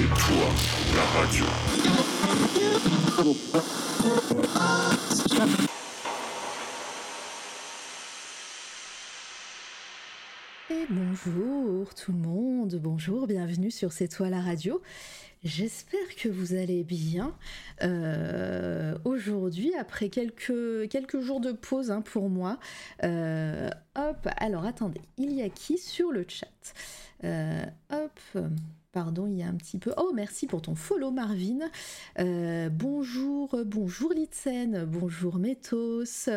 C'est toi, la radio. Et bonjour tout le monde, bonjour, bienvenue sur C'est toi, la radio. J'espère que vous allez bien. Aujourd'hui, après quelques jours de pause hein, pour moi, alors attendez, il y a qui sur le chat? Pardon, il y a un petit peu... Oh, merci pour ton follow, Marvin. Bonjour Litsen, bonjour Métos,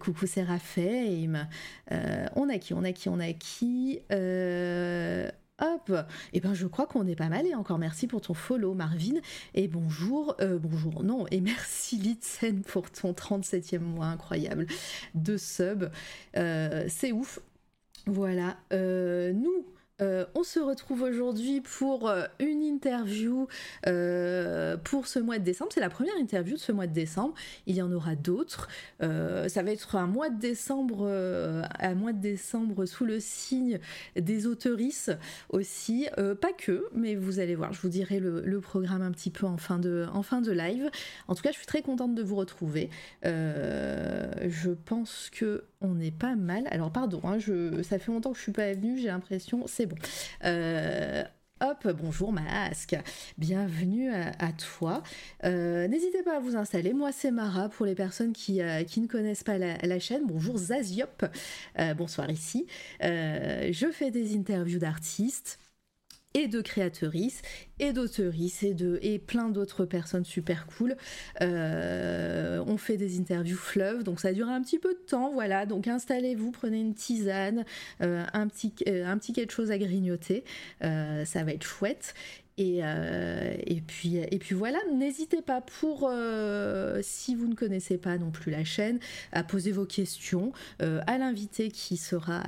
coucou Seraphim. On a qui et ben je crois qu'on est pas mal, et encore merci pour ton follow Marvin, et et merci Litsen pour ton 37e mois incroyable de sub, c'est ouf, voilà, on se retrouve aujourd'hui pour une interview pour ce mois de décembre. C'est la première interview de ce mois de décembre. Il y en aura d'autres. Ça va être un mois de décembre sous le signe des auteurices aussi. Pas que, mais vous allez voir. Je vous dirai le programme un petit peu en fin de live. En tout cas, je suis très contente de vous retrouver. Je pense que on est pas mal. Alors pardon, hein, ça fait longtemps que je suis pas venue. J'ai l'impression, c'est bon. Bonjour Masque, bienvenue à toi. N'hésitez pas à vous installer, moi c'est Mara pour les personnes qui ne connaissent pas la chaîne. Bonjour Zaziop, bonsoir ici. Je fais des interviews d'artistes et de créatrices et d'autrices et plein d'autres personnes super cool. On fait des interviews fleuves, donc ça dure un petit peu de temps, voilà, donc installez-vous, prenez une tisane, un petit quelque chose à grignoter, ça va être chouette. Et puis voilà, n'hésitez pas pour, si vous ne connaissez pas non plus la chaîne, à poser vos questions à l'invité qui sera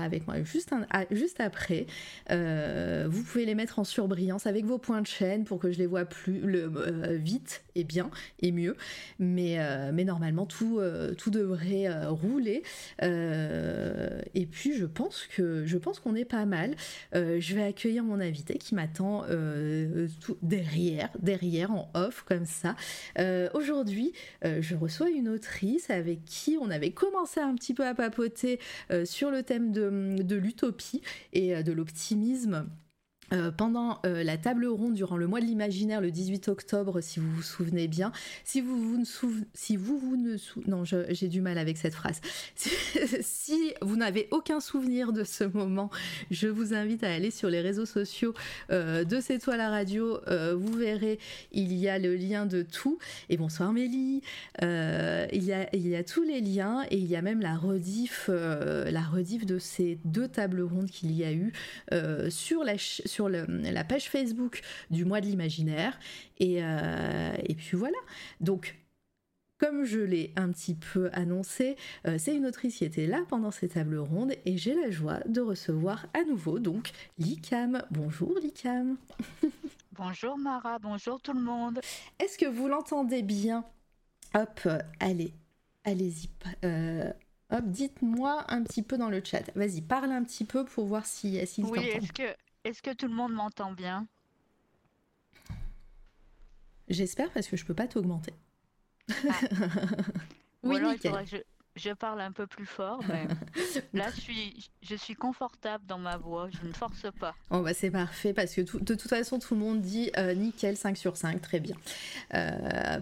avec moi juste après. Vous pouvez les mettre en surbrillance avec vos points de chaîne pour que je les vois plus vite et bien et mieux. Mais normalement, tout devrait rouler. Et puis, je pense qu'on est pas mal. Je vais accueillir mon invité qui m'attend tout derrière en off comme ça. Aujourd'hui, je reçois une autrice avec qui on avait commencé un petit peu à papoter sur le thème de l'utopie et de l'optimisme. Pendant la table ronde durant le mois de l'imaginaire le 18 octobre, si vous vous souvenez bien, si vous n'avez aucun souvenir de ce moment, je vous invite à aller sur les réseaux sociaux de C'est toi la radio, vous verrez, il y a le lien de tout, et bonsoir Mélie, il y a tous les liens, et il y a même la rediff de ces deux tables rondes qu'il y a eu sur la page Facebook du mois de l'imaginaire, et puis voilà. Donc comme je l'ai un petit peu annoncé, c'est une autrice qui était là pendant ces tables rondes, et j'ai la joie de recevoir à nouveau donc Li-Cam. Bonjour Li-Cam. Bonjour Mara, bonjour tout le monde. Est-ce que vous l'entendez bien? Allez-y. Dites-moi un petit peu dans le chat. Vas-y, parle un petit peu pour voir si vous t'entendez. Est-ce que tout le monde m'entend bien? J'espère, parce que je peux pas t'augmenter. Ah. Oui, alors, nickel. Je parle un peu plus fort, mais là je suis confortable dans ma voix, je ne force pas. Oh bah c'est parfait, parce que de toute façon tout le monde dit nickel, 5/5, très bien.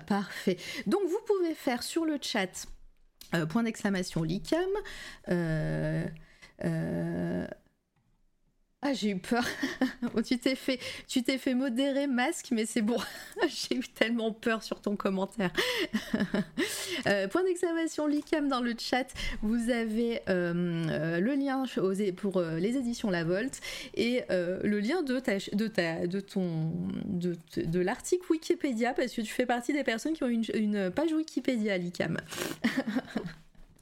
Parfait. Donc vous pouvez faire sur le chat .! Ah, j'ai eu peur. Oh, tu t'es fait modérer Masque, mais c'est bon. J'ai eu tellement peur sur ton commentaire. .! Li-Cam dans le chat. Vous avez le lien pour les éditions La Volte et le lien de l'article Wikipédia, parce que tu fais partie des personnes qui ont une page Wikipédia, Li-Cam.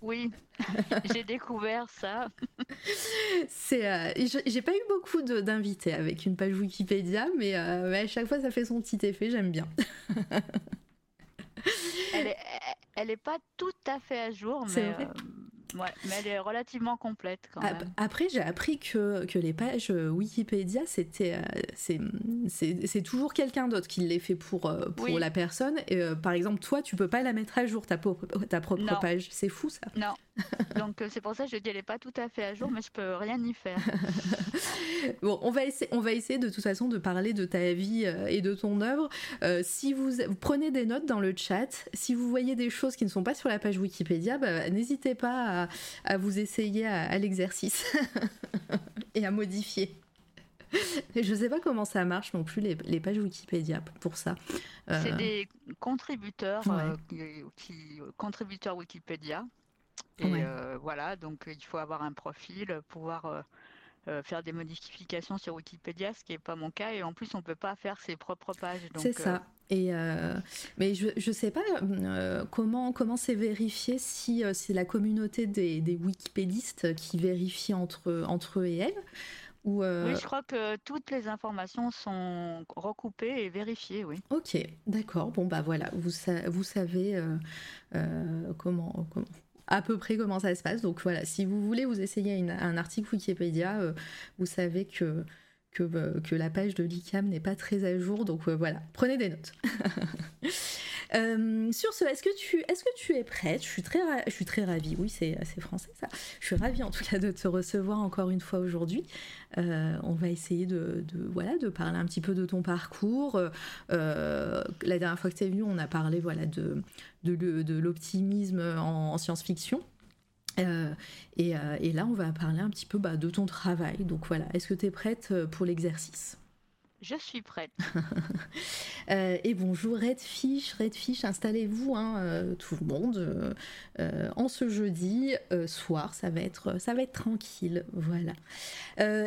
Oui, j'ai découvert ça. J'ai pas eu beaucoup d'invités avec une page Wikipédia, mais à chaque fois ça fait son petit effet, j'aime bien. Elle est pas tout à fait à jour, mais Ouais, mais elle est relativement complète quand même. Après, j'ai appris que les pages Wikipédia, c'est toujours quelqu'un d'autre qui les fait pour oui. la personne. Et, par exemple, toi, tu peux pas la mettre à jour, ta propre non. page. C'est fou, ça. Non. Donc, c'est pour ça que je dis, elle est pas tout à fait à jour, mais je peux rien y faire. Bon, on va essayer de toute façon de parler de ta vie et de ton œuvre. Si vous prenez des notes dans le chat, si vous voyez des choses qui ne sont pas sur la page Wikipédia, bah, n'hésitez pas à vous essayer à l'exercice et à modifier. Je sais pas comment ça marche non plus les pages Wikipédia pour ça. C'est des contributeurs, contributeurs Wikipédia. Et voilà, donc il faut avoir un profil, pouvoir faire des modifications sur Wikipédia, ce qui n'est pas mon cas. Et en plus, on ne peut pas faire ses propres pages. Donc, c'est ça. Et mais je sais pas comment c'est vérifié, si c'est la communauté des wikipédistes qui vérifie entre eux et elles ou Oui, je crois que toutes les informations sont recoupées et vérifiées, oui. Ok, d'accord. Bon bah voilà, vous savez comment à peu près comment ça se passe. Donc voilà, si vous voulez vous essayer un article Wikipédia, vous savez que la page de Li-Cam n'est pas très à jour, donc voilà, prenez des notes. Sur ce, est-ce que tu es prête ? Je suis très ravie, oui c'est français ça, je suis ravie en tout cas de te recevoir encore une fois aujourd'hui. On va essayer de parler un petit peu de ton parcours. La dernière fois que tu es venue, on a parlé de l'optimisme en science-fiction. Et là, on va parler un petit peu de ton travail. Donc voilà, est-ce que tu es prête pour l'exercice ? Je suis prête. Et bonjour Redfish, installez-vous tout le monde en ce jeudi soir, ça va être tranquille, voilà.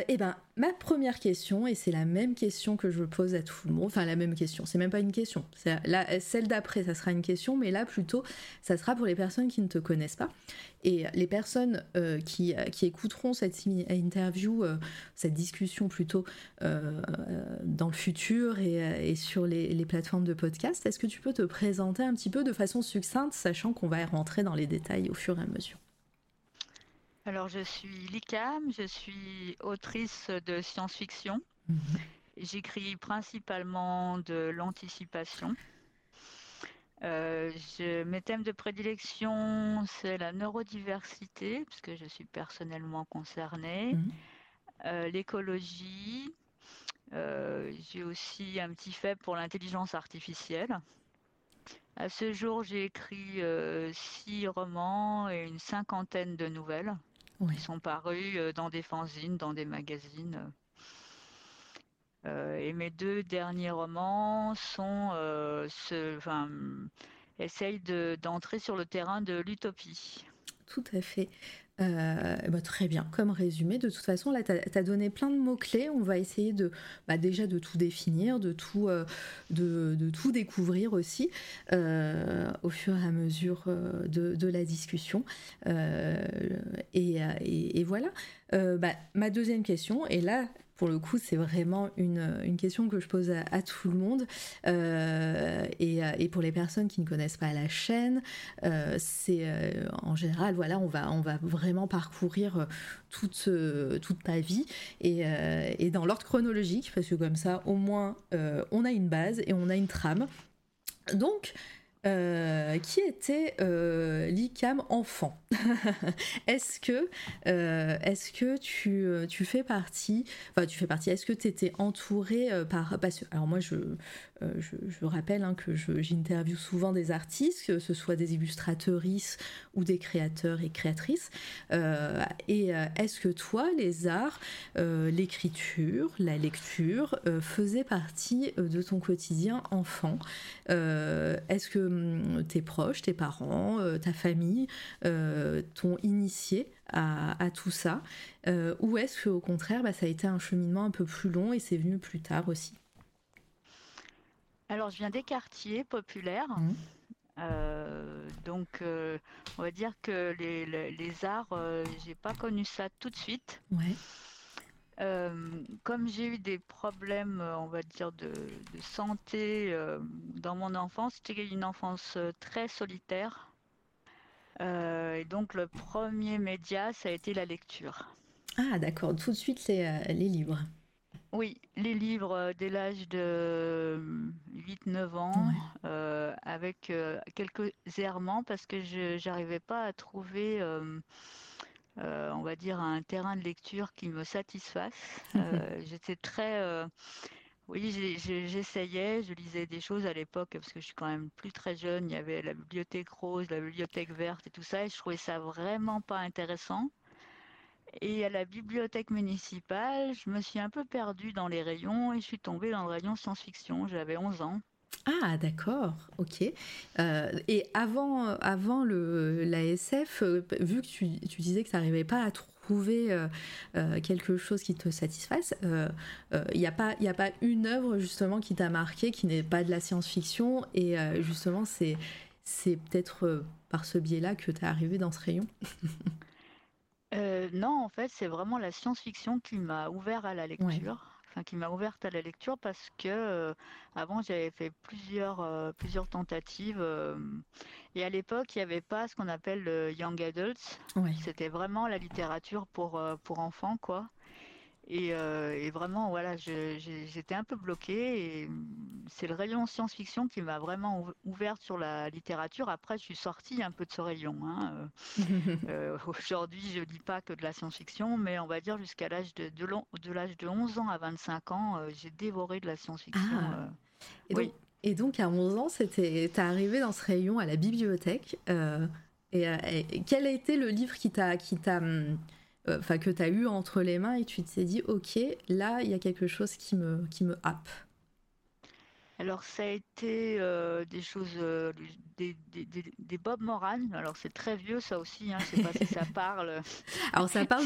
Et ben ma première question, et c'est la même question que je pose à tout le monde, enfin la même question, c'est même pas une question. Celle d'après, ça sera une question, mais là plutôt, ça sera pour les personnes qui ne te connaissent pas. Et les personnes qui écouteront cette interview, cette discussion plutôt dans le futur et sur les plateformes de podcast, est-ce que tu peux te présenter un petit peu de façon succincte, sachant qu'on va rentrer dans les détails au fur et à mesure ? Alors je suis Li-Cam, je suis autrice de science-fiction. Mmh. J'écris principalement de l'anticipation. Mes thèmes de prédilection, c'est la neurodiversité, puisque je suis personnellement concernée, l'écologie, j'ai aussi un petit faible pour l'intelligence artificielle. À ce jour, j'ai écrit 6 romans et une 50aine de nouvelles qui sont parues dans des fanzines, dans des magazines. Et mes 2 derniers romans essayent d'entrer sur le terrain de l'utopie. Tout à fait. Très bien, comme résumé. De toute façon, là, tu as donné plein de mots-clés. On va essayer de tout définir, de tout découvrir aussi au fur et à mesure de la discussion. Et voilà. Ma deuxième question, et là, pour le coup, c'est vraiment une question que je pose à tout le monde. Et pour les personnes qui ne connaissent pas la chaîne, c'est en général, voilà, on va vraiment parcourir toute ta vie et dans l'ordre chronologique, parce que comme ça, au moins, on a une base et on a une trame. Donc, qui était Li-Cam enfant? Est-ce que tu fais partie, est-ce que tu étais entourée alors moi je rappelle que j'interviewe souvent des artistes, que ce soit des illustratrices ou des créateurs et créatrices, et est-ce que toi les arts, l'écriture, la lecture faisaient partie de ton quotidien enfant? Est-ce que tes proches, tes parents, ta famille t'ont initié à tout ça, ou est-ce qu'au contraire ça a été un cheminement un peu plus long et c'est venu plus tard aussi? Alors je viens des quartiers populaires, donc on va dire que les arts, j'ai pas connu ça tout de suite. Comme j'ai eu des problèmes, on va dire, de santé dans mon enfance, c'était une enfance très solitaire. Et donc le premier média, ça a été la lecture. Ah d'accord, tout de suite les livres. Oui, les livres dès l'âge de 8-9 ans, ouais. Avec quelques errements parce que je n'arrivais pas à trouver, on va dire, un terrain de lecture qui me satisfasse. J'étais très... j'essayais, je lisais des choses à l'époque parce que je suis quand même plus très jeune. Il y avait la bibliothèque rose, la bibliothèque verte et tout ça. Et je trouvais ça vraiment pas intéressant. Et à la bibliothèque municipale, je me suis un peu perdue dans les rayons et je suis tombée dans le rayon science-fiction. J'avais 11 ans. Ah d'accord, ok. Et avant la SF, vu que tu disais que tu n'arrivais pas à trouver quelque chose qui te satisfasse, il n'y a pas une œuvre justement qui t'a marqué, qui n'est pas de la science-fiction, et justement c'est peut-être par ce biais-là que tu es arrivée dans ce rayon. Non, en fait, c'est vraiment la science-fiction qui m'a ouverte à la lecture. Ouais. Enfin, qui m'a ouverte à la lecture parce que avant j'avais fait plusieurs tentatives et à l'époque il n'y avait pas ce qu'on appelle le young adult. Ouais. C'était vraiment la littérature pour enfants quoi. Et vraiment voilà, j'étais un peu bloquée et c'est le rayon science-fiction qui m'a vraiment ouverte sur la littérature. Après je suis sortie un peu de ce rayon. Hein. Aujourd'hui je ne lis pas que de la science-fiction, mais on va dire jusqu'à l'âge de l'âge de 11 ans à 25 ans, j'ai dévoré de la science-fiction. Ah. Et donc à 11 ans, t'es arrivée dans ce rayon à la bibliothèque. Et quel a été le livre que tu as eu entre les mains et tu t'es dit ok, là il y a quelque chose qui me happe? Alors ça a été des choses des Bob Morane. Alors c'est très vieux ça aussi, hein, je sais pas si ça parle. Alors ça parle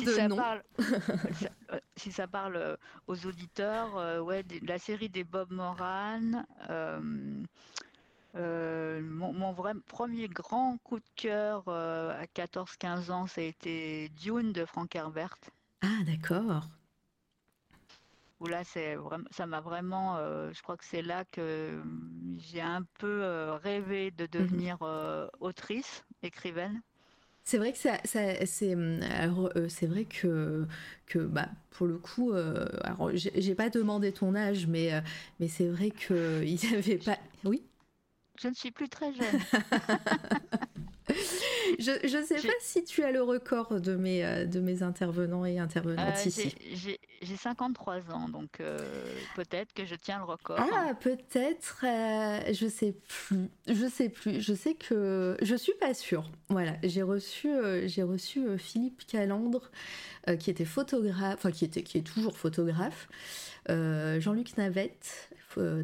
si ça parle aux auditeurs, la série des Bob Morane. Mon vrai premier grand coup de cœur à 14-15 ans, ça a été Dune de Frank Herbert. Ah d'accord. Où là, ça m'a vraiment... je crois que c'est là que j'ai un peu rêvé de devenir autrice, écrivaine. C'est vrai que c'est vrai que bah pour le coup alors j'ai pas demandé ton âge mais c'est vrai que il y avait pas... Oui. Je ne suis plus très jeune. Je ne sais pas si tu as le record de mes intervenants et intervenantes ici. J'ai 53 ans, donc peut-être que je tiens le record. Ah, peut-être. Je ne sais plus. Je sais que je ne suis pas sûre. Voilà, j'ai reçu Philippe Calandre, qui était photographe, enfin qui est toujours photographe. Jean-Luc Navette,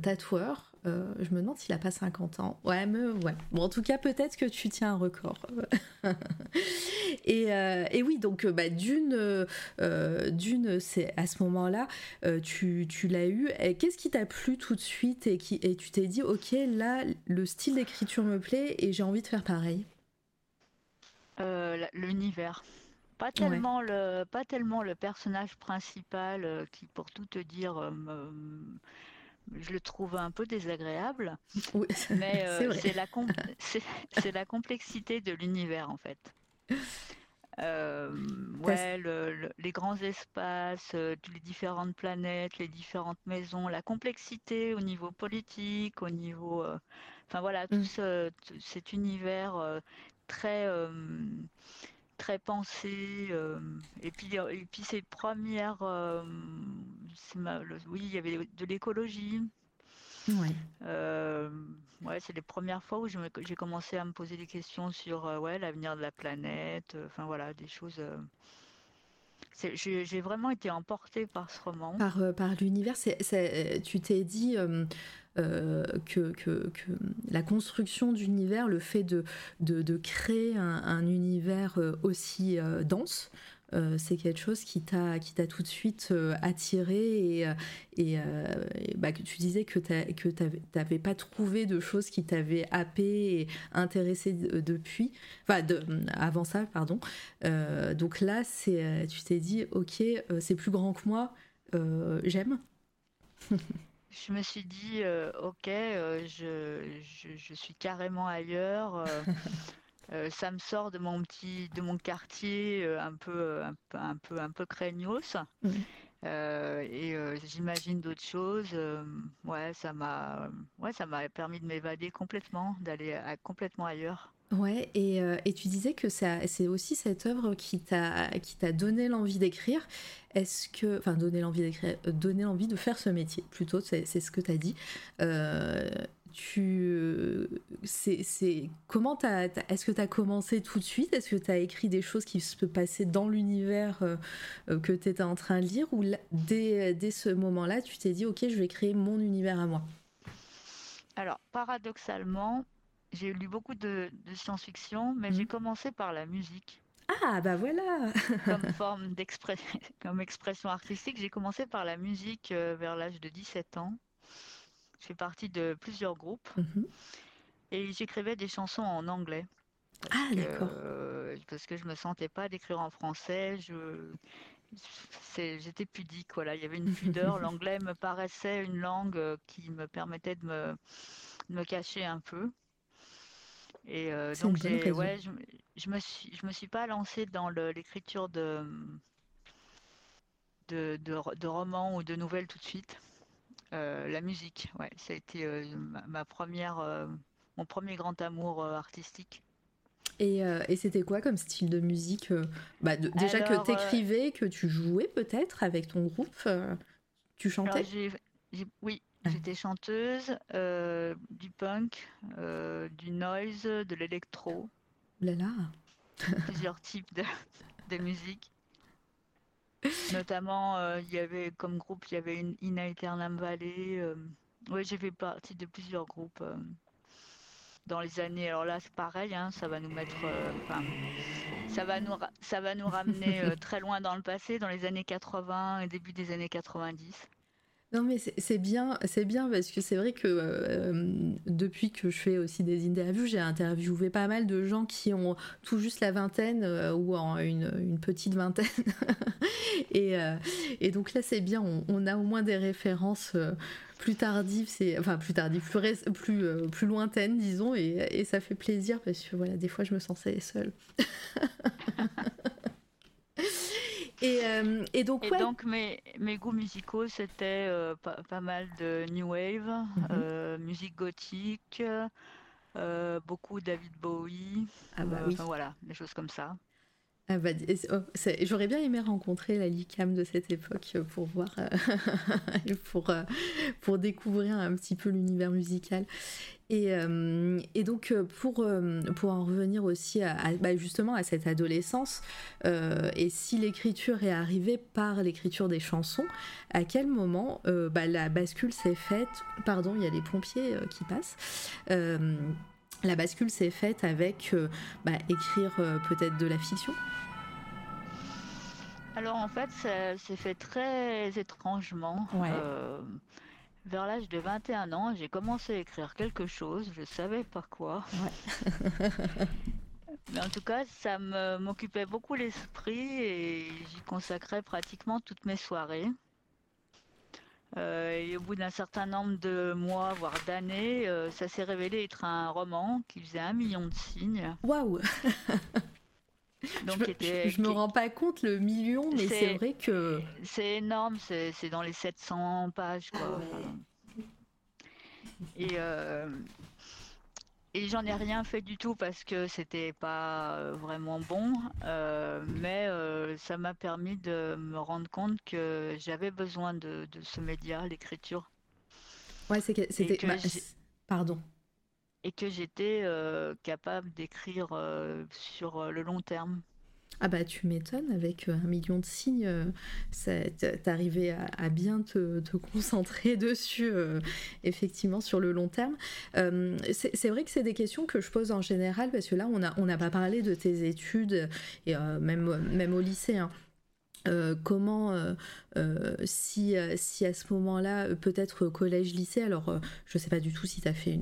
tatoueur. Je me demande s'il n'a pas 50 ans. Ouais, mais ouais. Bon, en tout cas, peut-être que tu tiens un record. Et oui, donc bah, Dune, c'est à ce moment-là, tu l'as eu. Et qu'est-ce qui t'a plu tout de suite et tu t'es dit, ok, là, le style d'écriture me plaît et j'ai envie de faire pareil. L'univers. Pas tellement le personnage principal qui, pour tout te dire, je le trouve un peu désagréable, oui, mais c'est la complexité de l'univers en fait. Les grands espaces, les différentes planètes, les différentes maisons, la complexité au niveau politique, au niveau... tout cet univers très... très pensée, et puis ses premières il y avait de l'écologie. Ouais. C'est les premières fois où j'ai commencé à me poser des questions sur l'avenir de la planète, des choses. J'ai vraiment été emportée par ce roman. Par l'univers, tu t'es dit que la construction d'univers, le fait de créer un univers aussi dense, c'est quelque chose qui t'a tout de suite attirée et que tu disais que t'avais pas trouvé de choses qui t'avaient happée et intéressée avant ça, pardon. Donc là, tu t'es dit, ok, c'est plus grand que moi, j'aime. Je me suis dit, je suis carrément ailleurs. Ça me sort de mon quartier un peu craignos. Mmh. Et j'imagine d'autres choses. Ça m'a permis de m'évader complètement, d'aller complètement ailleurs. Ouais, et tu disais que c'est aussi cette œuvre qui t'a donné l'envie d'écrire. Donné l'envie de faire ce métier, plutôt, c'est ce que tu as dit. Est-ce que tu as commencé tout de suite? Est-ce que tu as écrit des choses qui se passaient dans l'univers que tu étais en train de lire? Ou dès ce moment-là, tu t'es dit, ok, je vais créer mon univers à moi? Alors, paradoxalement, j'ai lu beaucoup de science-fiction, mais j'ai commencé par la musique. Ah, bah voilà. Comme forme comme expression artistique, j'ai commencé par la musique vers l'âge de 17 ans. Je fais partie de plusieurs groupes et j'écrivais des chansons en anglais. D'accord. Parce que je me sentais pas d'écrire en français. J'étais pudique, voilà. Il y avait une pudeur. L'anglais me paraissait une langue qui me permettait de me cacher un peu. Et donc je me suis pas lancée dans l'écriture de romans ou de nouvelles tout de suite. La musique, ouais, ça a été mon premier grand amour artistique. Et c'était quoi comme style de musique déjà que t'écrivais, que tu jouais peut-être avec ton groupe, tu chantais? J'étais chanteuse, du punk, du noise, de l'électro. Plusieurs types de musique. Notamment, il y avait comme groupe, il y avait une In Aeternam Valley. J'ai fait partie de plusieurs groupes dans les années. Alors là, c'est pareil, hein, ça va nous mettre, ça va nous ramener très loin dans le passé, dans les années 80 et début des années 90. Non mais c'est bien parce que c'est vrai que depuis que je fais aussi des interviews, j'ai interviewé pas mal de gens qui ont tout juste la vingtaine ou une petite vingtaine et donc là c'est bien, on a au moins des références plus lointaines disons et ça fait plaisir parce que voilà, des fois je me sentais seule. Et donc mes goûts musicaux c'était pas mal de new wave, musique gothique, beaucoup David Bowie, voilà, des choses comme ça. J'aurais bien aimé rencontrer la Li-Cam de cette époque pour voir, pour découvrir un petit peu l'univers musical. Et donc pour en revenir aussi justement à cette adolescence, et si l'écriture est arrivée par l'écriture des chansons, à quel moment la bascule s'est faite? Pardon, il y a les pompiers qui passent. La bascule s'est faite avec écrire peut-être de la fiction. Alors en fait, ça s'est fait très étrangement. Ouais. Vers l'âge de 21 ans, j'ai commencé à écrire quelque chose, je savais pas quoi. Ouais. Mais en tout cas, ça m'occupait beaucoup l'esprit et j'y consacrais pratiquement toutes mes soirées. Et au bout d'un certain nombre de mois, voire d'années, ça s'est révélé être un roman qui faisait 1 million de signes. Waouh. Je me rends pas compte le million, mais c'est vrai que... C'est énorme, c'est dans les 700 pages, quoi. Et j'en ai rien fait du tout parce que c'était pas vraiment bon, mais ça m'a permis de me rendre compte que j'avais besoin de ce média, l'écriture. Ouais, et que j'étais capable d'écrire sur le long terme. Ah bah tu m'étonnes, avec 1 million de signes, t'arrivais à bien te concentrer dessus, effectivement, sur le long terme. C'est vrai que c'est des questions que je pose en général, parce que là, on n'a pas parlé de tes études, et même au lycée, hein. Comment si à ce moment-là, peut-être collège-lycée, alors je sais pas du tout si t'as fait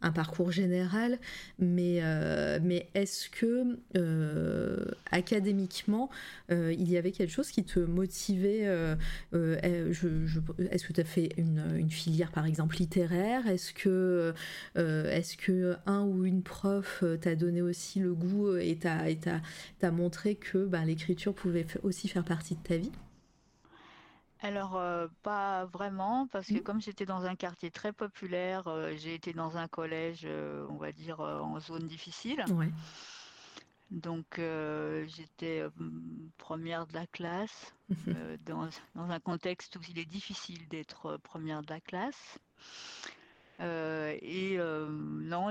un parcours général, mais est-ce que académiquement, il y avait quelque chose qui te motivait est-ce que t'as fait une filière par exemple littéraire, est-ce que un ou une prof t'a donné aussi le goût et t'a montré que ben, l'écriture pouvait aussi faire partie de ta vie? Alors pas vraiment, parce que comme j'étais dans un quartier très populaire, j'ai été dans un collège, on va dire, en zone difficile. Ouais. Donc j'étais première de la classe, dans un contexte où il est difficile d'être première de la classe. Non,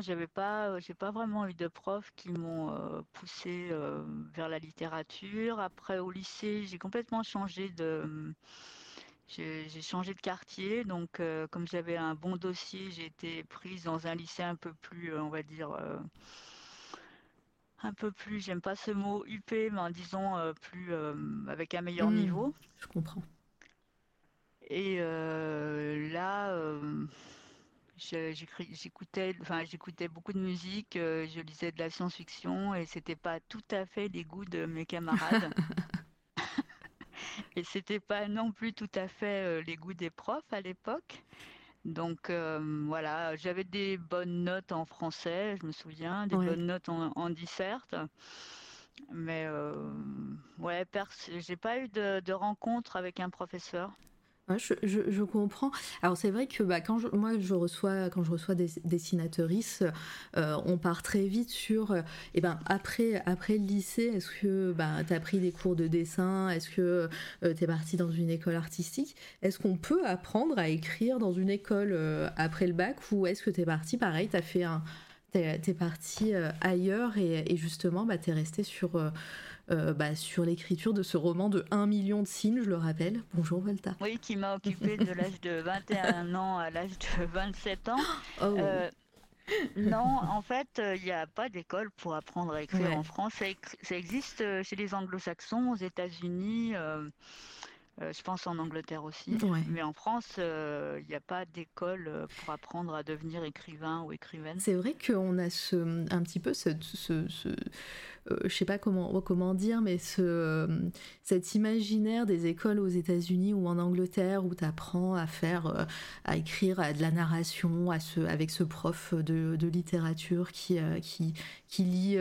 j'ai pas vraiment eu de profs qui m'ont poussée vers la littérature. Après, au lycée, j'ai complètement changé j'ai changé de quartier. Donc, comme j'avais un bon dossier, j'ai été prise dans un lycée un peu plus, on va dire, j'aime pas ce mot huppé, mais disons plus avec un meilleur niveau. Je comprends. Et là. J'écoutais beaucoup de musique, je lisais de la science-fiction et c'était pas tout à fait les goûts de mes camarades. Et c'était pas non plus tout à fait les goûts des profs à l'époque. Donc voilà, j'avais des bonnes notes en français, je me souviens, des bonnes notes en disserte. Mais j'ai pas eu de rencontre avec un professeur. Je comprends. Alors c'est vrai que bah, quand je reçois des dessinatrices, on part très vite sur après le lycée, est-ce que bah, tu as pris des cours de dessin, est-ce que tu es partie dans une école artistique, est-ce qu'on peut apprendre à écrire dans une école après le bac, ou est-ce que tu es partie pareil, t'es partie ailleurs et justement bah, t'es restée sur l'écriture de ce roman de 1 million de signes, je le rappelle. Bonjour Volta. Oui, qui m'a occupée de l'âge de 21 ans à l'âge de 27 ans. Oh. Non, en fait, il n'y a pas d'école pour apprendre à écrire en France. Ça existe chez les anglo-saxons, aux États-Unis, je pense en Angleterre aussi. Ouais. Mais en France, il n'y a pas d'école pour apprendre à devenir écrivain ou écrivaine. C'est vrai qu'on a je sais pas comment dire, mais cet imaginaire des écoles aux États-Unis ou en Angleterre où t'apprends à écrire à de la narration, avec ce prof de littérature qui lit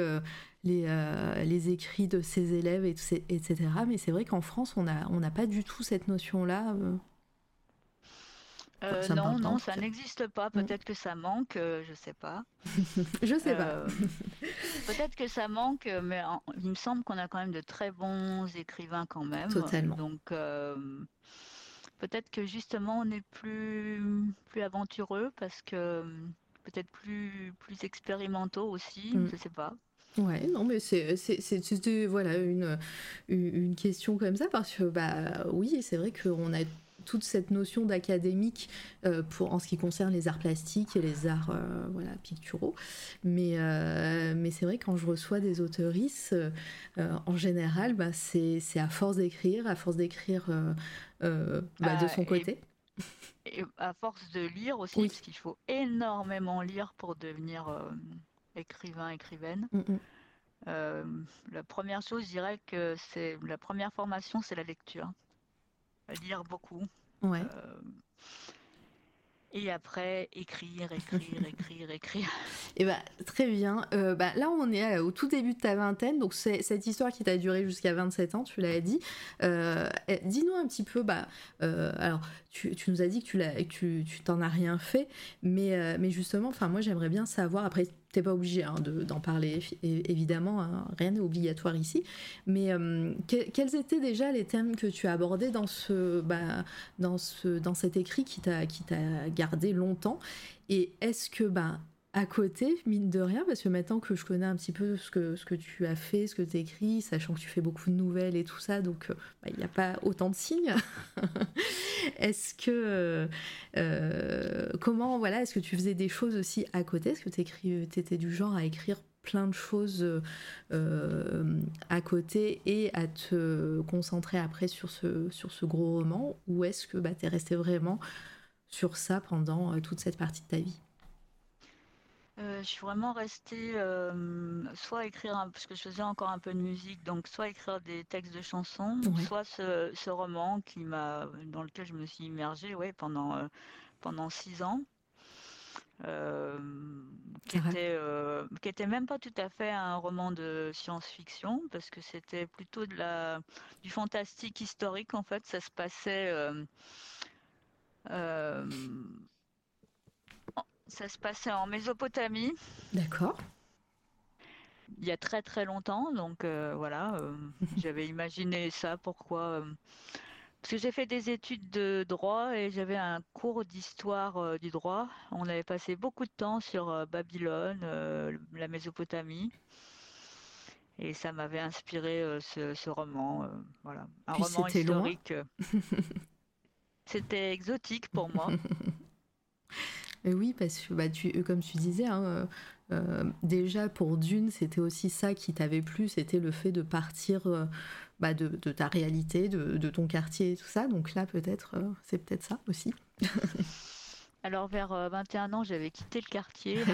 les écrits de ses élèves, etc. Mais c'est vrai qu'en France, on n'a pas du tout cette notion-là. Non, ça n'existe pas. Peut-être que ça manque, je sais pas. Je sais pas. Peut-être que ça manque, mais il me semble qu'on a quand même de très bons écrivains quand même. Totalement. Donc peut-être que justement on est plus aventureux parce que peut-être plus expérimentaux aussi, je sais pas. Ouais, non, mais c'était voilà une question comme ça, parce que bah oui, c'est vrai qu'on a toute cette notion d'académique en ce qui concerne les arts plastiques et les arts picturaux, mais c'est vrai quand je reçois des auteurices en général, bah c'est à force d'écrire de son côté. Et à force de lire aussi, parce qu'il faut énormément lire pour devenir écrivain, écrivaine. La première chose, je dirais que c'est la première formation, c'est la lecture. Lire beaucoup. Ouais. Et après, écrire. Et bah, très bien. Là, on est au tout début de ta vingtaine. Donc, c'est cette histoire qui t'a duré jusqu'à 27 ans, tu l'as dit. Dis-nous un petit peu. Alors, tu nous as dit que tu t'en as rien fait. Mais justement, moi, j'aimerais bien savoir. Après, t'es pas obligé d'en parler, évidemment, hein, rien n'est obligatoire ici, mais quels étaient déjà les thèmes que tu as abordés dans cet écrit qui t'a gardé longtemps, et est-ce que à côté, mine de rien, parce que maintenant que je connais un petit peu ce que tu as fait, ce que tu écris, sachant que tu fais beaucoup de nouvelles et tout ça, donc il n'y a pas autant de signes. Est-ce que tu faisais des choses aussi à côté ? Est-ce que tu étais du genre à écrire plein de choses à côté et à te concentrer après sur ce gros roman, ou est-ce que bah, t'es resté vraiment sur ça pendant toute cette partie de ta vie? Je suis vraiment restée soit écrire, parce que je faisais encore un peu de musique, donc soit écrire des textes de chansons, ouais. Soit ce roman qui m'a, dans lequel je me suis immergée pendant 6 ans, qui était même pas tout à fait un roman de science-fiction, parce que c'était plutôt du fantastique historique en fait. Ça se passait... ça se passait en Mésopotamie. D'accord. Il y a très très longtemps, donc voilà, j'avais imaginé ça, pourquoi parce que j'ai fait des études de droit et j'avais un cours d'histoire du droit. On avait passé beaucoup de temps sur Babylone, la Mésopotamie, et ça m'avait inspiré ce roman, voilà. Un puis roman historique. C'était exotique pour moi. Et oui, parce que bah, comme tu disais, hein, déjà pour Dune, c'était aussi ça qui t'avait plu, c'était le fait de partir bah, de ta réalité, de ton quartier et tout ça. Donc là, peut-être, c'est peut-être ça aussi. Alors vers 21 ans, j'avais quitté le quartier.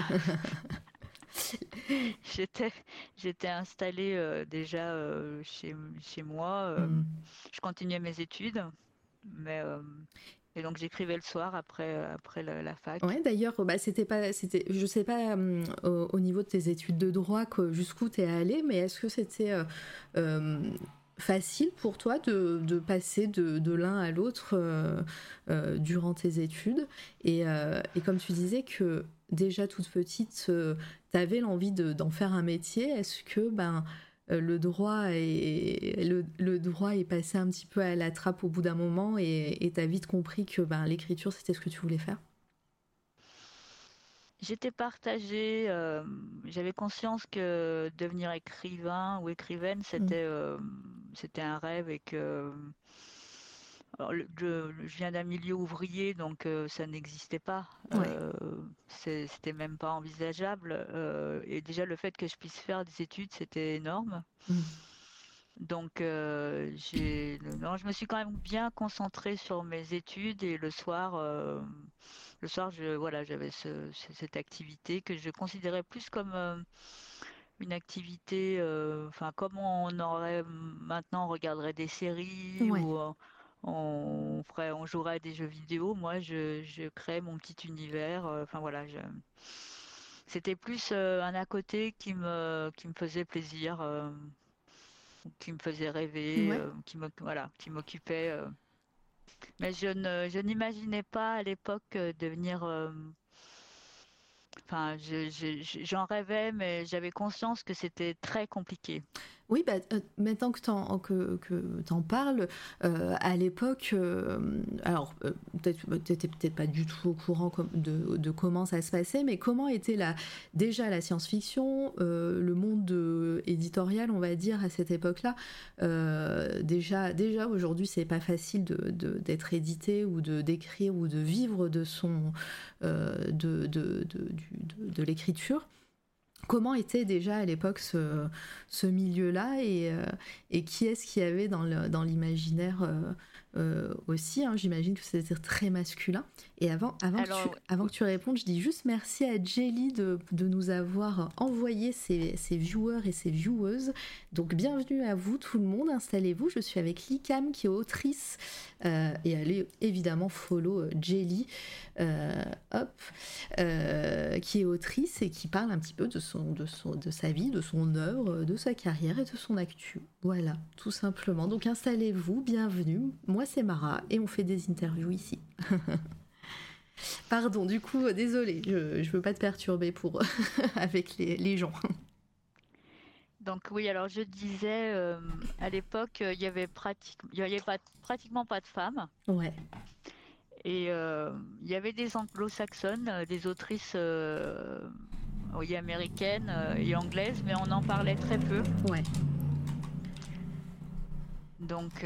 J'étais installée déjà chez moi. Je continuais mes études, mais... Et donc j'écrivais le soir après la fac. Ouais, d'ailleurs, bah, c'était, je sais pas au niveau de tes études de droit jusqu'où t'es allée, mais est-ce que c'était facile pour toi de passer de l'un à l'autre durant tes études, et comme tu disais que déjà toute petite, t'avais l'envie d'en faire un métier, est-ce que ben le droit est passé un petit peu à la trappe au bout d'un moment, et t'as vite compris que ben, l'écriture c'était ce que tu voulais faire? J'étais partagée, j'avais conscience que devenir écrivain ou écrivaine c'était un rêve, et que alors, je viens d'un milieu ouvrier, donc ça n'existait pas, ouais. C'était même pas envisageable, et déjà le fait que je puisse faire des études, c'était énorme. Donc je me suis quand même bien concentrée sur mes études, et le soir j'avais cette activité que je considérais plus comme une activité, enfin comme on aurait maintenant, on regarderait des séries, ouais. Ou on jouerait à des jeux vidéo. Moi, je créais mon petit univers. Enfin voilà, c'était plus un à côté qui me faisait plaisir, qui me faisait rêver, ouais. Qui m'occupait. Mais je n'imaginais pas à l'époque devenir. Enfin, j'en rêvais, mais j'avais conscience que c'était très compliqué. Oui, bah, maintenant que t'en parles, à l'époque, alors t'étais peut-être pas du tout au courant de comment ça se passait, mais comment était déjà la science-fiction, le monde éditorial, on va dire, à cette époque-là. Déjà aujourd'hui, c'est pas facile d'être édité, ou d'écrire, ou de vivre de son de l'écriture. Comment était déjà à l'époque ce milieu-là, et qui est-ce qu'il y avait dans l'imaginaire aussi, hein, j'imagine que c'était très masculin. Et avant que tu répondes, je dis juste merci à Jelly de nous avoir envoyé ses viewers et ses vieweuses. Donc bienvenue à vous tout le monde, installez-vous. Je suis avec Li-Cam qui est autrice, et allez évidemment follow Jelly, qui est autrice et qui parle un petit peu de sa vie, de son œuvre, de sa carrière et de son actu. Voilà, tout simplement. Donc installez-vous, bienvenue. Moi c'est Mara et on fait des interviews ici. Pardon, du coup, désolée, je veux pas te perturber avec les gens. Donc oui, alors je disais, à l'époque, il y avait pratiquement pas de femmes. Ouais. Et il y avait des anglo-saxonnes, des autrices américaines et anglaises, mais on en parlait très peu. Ouais. Donc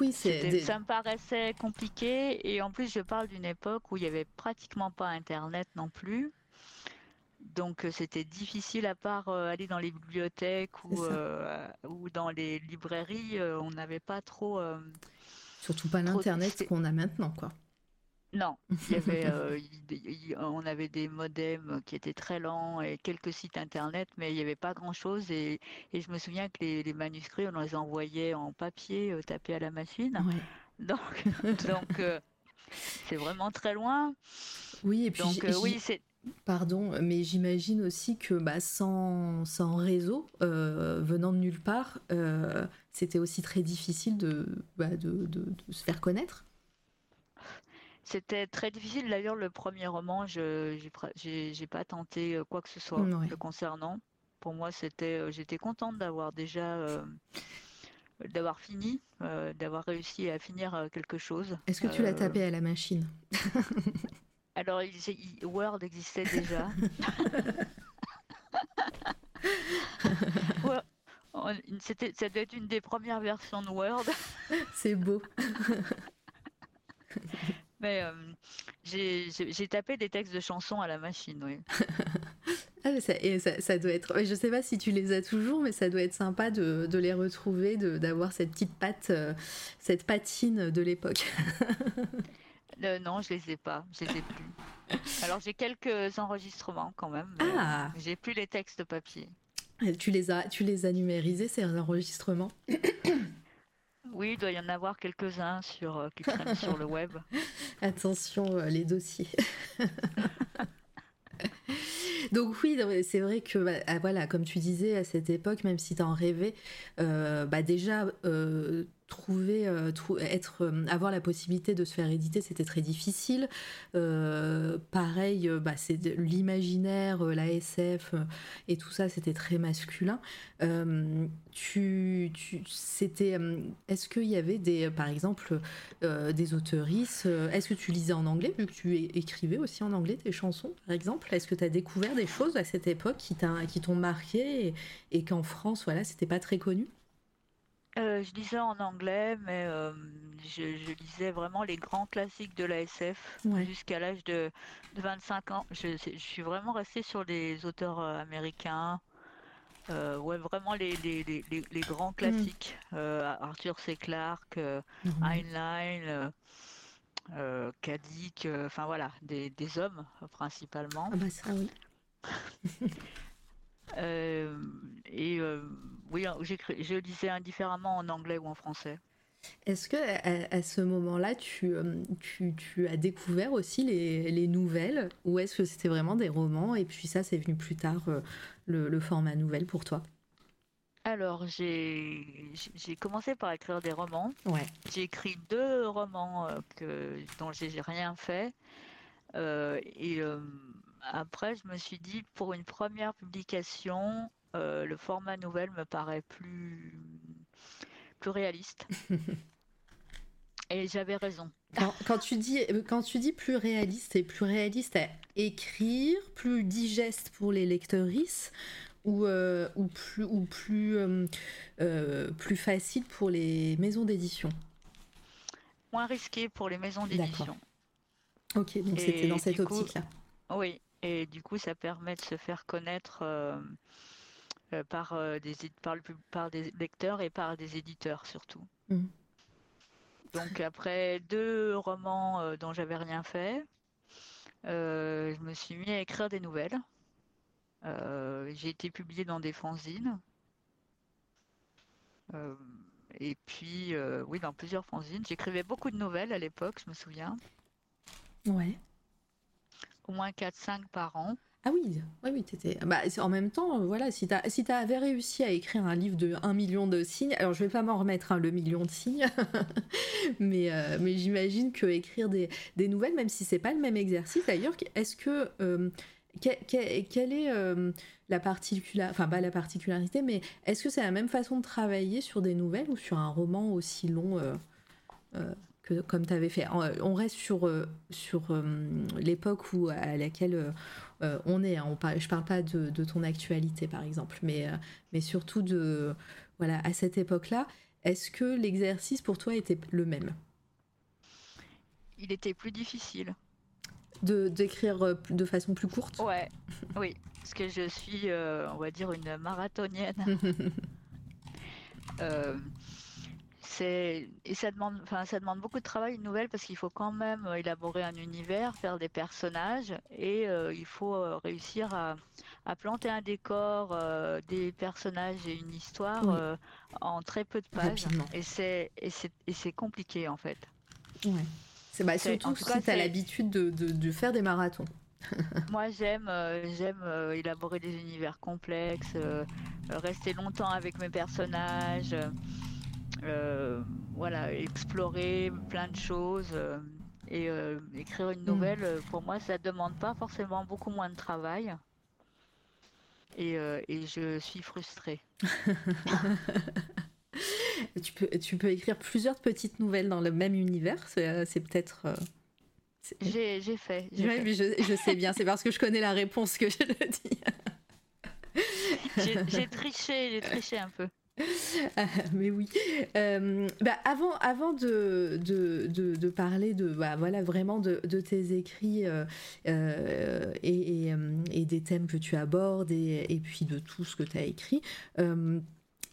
oui, ça me paraissait compliqué, et en plus je parle d'une époque où il n'y avait pratiquement pas internet non plus, Donc c'était difficile, à part aller dans les bibliothèques ou dans les librairies, on n'avait pas trop... Surtout pas l'internet qu'on a maintenant, quoi. Non, il y avait, on avait des modems qui étaient très lents et quelques sites internet, mais il n'y avait pas grand-chose. Et je me souviens que les manuscrits, on les envoyait en papier, tapés à la machine. Ouais. Donc c'est vraiment très loin. Oui, et puis Pardon, mais j'imagine aussi que sans réseau venant de nulle part, c'était aussi très difficile de se faire connaître. C'était très difficile. D'ailleurs, le premier roman, j'ai pas tenté quoi que ce soit le concernant. Pour moi, j'étais contente d'avoir déjà d'avoir fini, d'avoir réussi à finir quelque chose. Est-ce que tu l'as tapé à la machine? Alors, Word existait déjà. Ouais. Ça doit être une des premières versions de Word. C'est beau. Mais j'ai tapé des textes de chansons à la machine, oui. Ça doit être... Je ne sais pas si tu les as toujours, mais ça doit être sympa de les retrouver, d'avoir cette petite patte, cette patine de l'époque. Non, je ne les ai pas, je les ai plus. Alors j'ai quelques enregistrements quand même, mais j'ai plus les textes de papier. Tu les as numérisés, ces enregistrements? Oui, il doit y en avoir quelques-uns qui traînent sur le web. Attention, les dossiers. Donc oui, c'est vrai que comme tu disais, à cette époque, même si t'en rêvais, avoir la possibilité de se faire éditer, c'était très difficile. C'est l'imaginaire, la SF et tout ça, c'était très masculin. Est-ce qu'il y avait des auteurices? Est-ce que tu lisais en anglais, vu que tu écrivais aussi en anglais tes chansons, par exemple? Est-ce que tu as découvert des choses à cette époque qui t'ont marqué et qu'en France, c'était pas très connu? Je lisais en anglais, mais je lisais vraiment les grands classiques de la SF jusqu'à l'âge de 25 ans. Je suis vraiment restée sur les auteurs américains, vraiment les grands classiques. Arthur C. Clarke, Heinlein, K. Dick, des hommes principalement. Ah bah ça oui. Je lisais indifféremment en anglais ou en français. Est-ce que à ce moment-là, tu as découvert aussi les nouvelles, ou est-ce que c'était vraiment des romans et puis ça, c'est venu plus tard, le format nouvelle pour toi? Alors, j'ai commencé par écrire des romans. Ouais. J'ai écrit 2 romans dont j'ai rien fait. Après, je me suis dit, pour une première publication, le format nouvelle me paraît plus réaliste. Et j'avais raison. Quand tu dis plus réaliste, c'est plus réaliste à écrire, plus digeste pour les lectrices, ou plus facile pour les maisons d'édition? Moins risqué pour les maisons d'édition. D'accord. Ok, donc c'était dans cette optique-là. Oui. Et du coup, ça permet de se faire connaître par des lecteurs et par des éditeurs surtout. Mmh. Donc après 2 romans dont j'avais rien fait, je me suis mis à écrire des nouvelles. J'ai été publiée dans des fanzines. Dans plusieurs fanzines. J'écrivais beaucoup de nouvelles à l'époque, je me souviens. Ouais. Au moins 4-5 par an. Ah oui, t'étais... en même temps, si t'avais réussi à écrire un livre de 1 million de signes, alors je vais pas m'en remettre, le million de signes, mais j'imagine que écrire des nouvelles, même si c'est pas le même exercice d'ailleurs, est-ce que... quelle est la particularité, mais est-ce que c'est la même façon de travailler sur des nouvelles ou sur un roman aussi long comme tu avais fait? On reste sur l'époque à laquelle on est. Je ne parle pas de ton actualité, par exemple, mais surtout à cette époque-là. Est-ce que l'exercice pour toi était le même? Il était plus difficile. D'écrire de façon plus courte? Oui. parce que je suis, on va dire, une marathonienne. Et ça demande beaucoup de travail, une nouvelle, parce qu'il faut quand même élaborer un univers, faire des personnages, et il faut réussir à planter un décor, des personnages et une histoire en très peu de pages. Rapidement. Et c'est compliqué, en fait. Ouais. Surtout si tu as l'habitude de faire des marathons. Moi, j'aime élaborer des univers complexes, rester longtemps avec mes personnages, explorer plein de choses et écrire une nouvelle. Pour moi, ça demande pas forcément beaucoup moins de travail et je suis frustrée. Tu peux écrire plusieurs petites nouvelles dans le même univers, c'est peut-être... J'ai fait. Mais je sais bien, c'est parce que je connais la réponse que je le dis. J'ai triché un peu. Mais oui. Avant de parler de tes écrits et des thèmes que tu abordes et puis de tout ce que tu as écrit...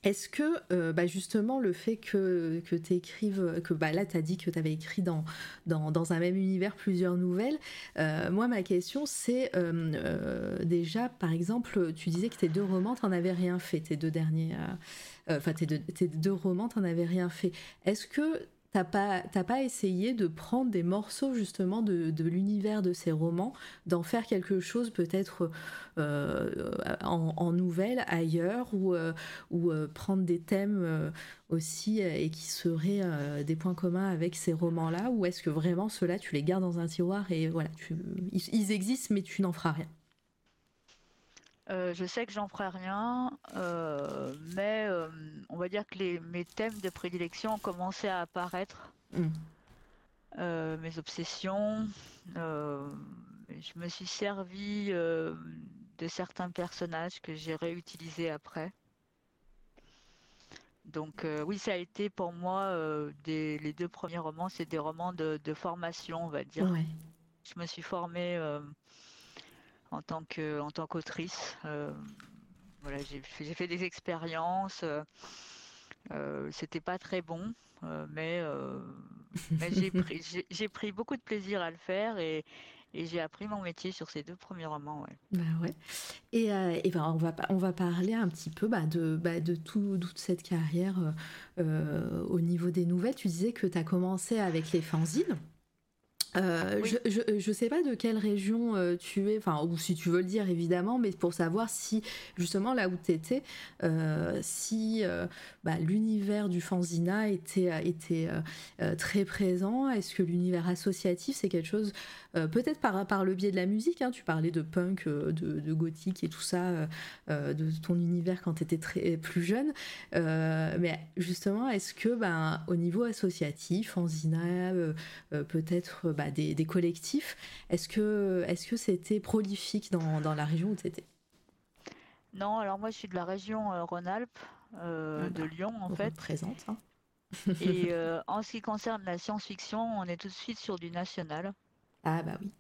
Est-ce que, justement, le fait que tu écrives, là, tu as dit que tu avais écrit dans un même univers plusieurs nouvelles, moi, ma question, c'est déjà, par exemple, tu disais que tes deux romans, tu n'en avais rien fait, tes deux derniers. Tes deux romans, tu n'en avais rien fait. Est-ce que t'as pas essayé de prendre des morceaux justement de l'univers de ces romans, d'en faire quelque chose peut-être en nouvelle ailleurs ou prendre des thèmes aussi et qui seraient des points communs avec ces romans-là, ou est-ce que vraiment ceux-là tu les gardes dans un tiroir et voilà, ils existent mais tu n'en feras rien? Je sais que j'en ferai rien, mais on va dire que mes thèmes de prédilection ont commencé à apparaître, mes obsessions. Je me suis servi de certains personnages que j'ai réutilisés après. Donc oui, ça a été pour moi, les deux premiers romans, c'est des romans de formation, on va dire. Ouais. Je me suis formée... En tant qu'autrice, j'ai fait des expériences. C'était pas très bon, mais j'ai pris beaucoup de plaisir à le faire et j'ai appris mon métier sur ces deux premiers romans. Ouais. On va parler un petit peu de toute cette carrière au niveau des nouvelles. Tu disais que tu as commencé avec les fanzines. Oui. Je sais pas de quelle région tu es, ou si tu veux le dire évidemment, mais pour savoir si justement là où t'étais, si l'univers du fanzina était très présent. Est-ce que l'univers associatif c'est quelque chose, peut-être par le biais de la musique, hein, tu parlais de punk, de gothique et tout ça, de ton univers quand t'étais plus jeune, mais justement est-ce que au niveau associatif, fanzina, peut-être des collectifs. Est-ce que c'était prolifique dans la région où tu étais ? Non, alors moi je suis de la région Rhône-Alpes, de Lyon en fait. Présente. Hein. Et en ce qui concerne la science-fiction, on est tout de suite sur du national. Ah bah oui.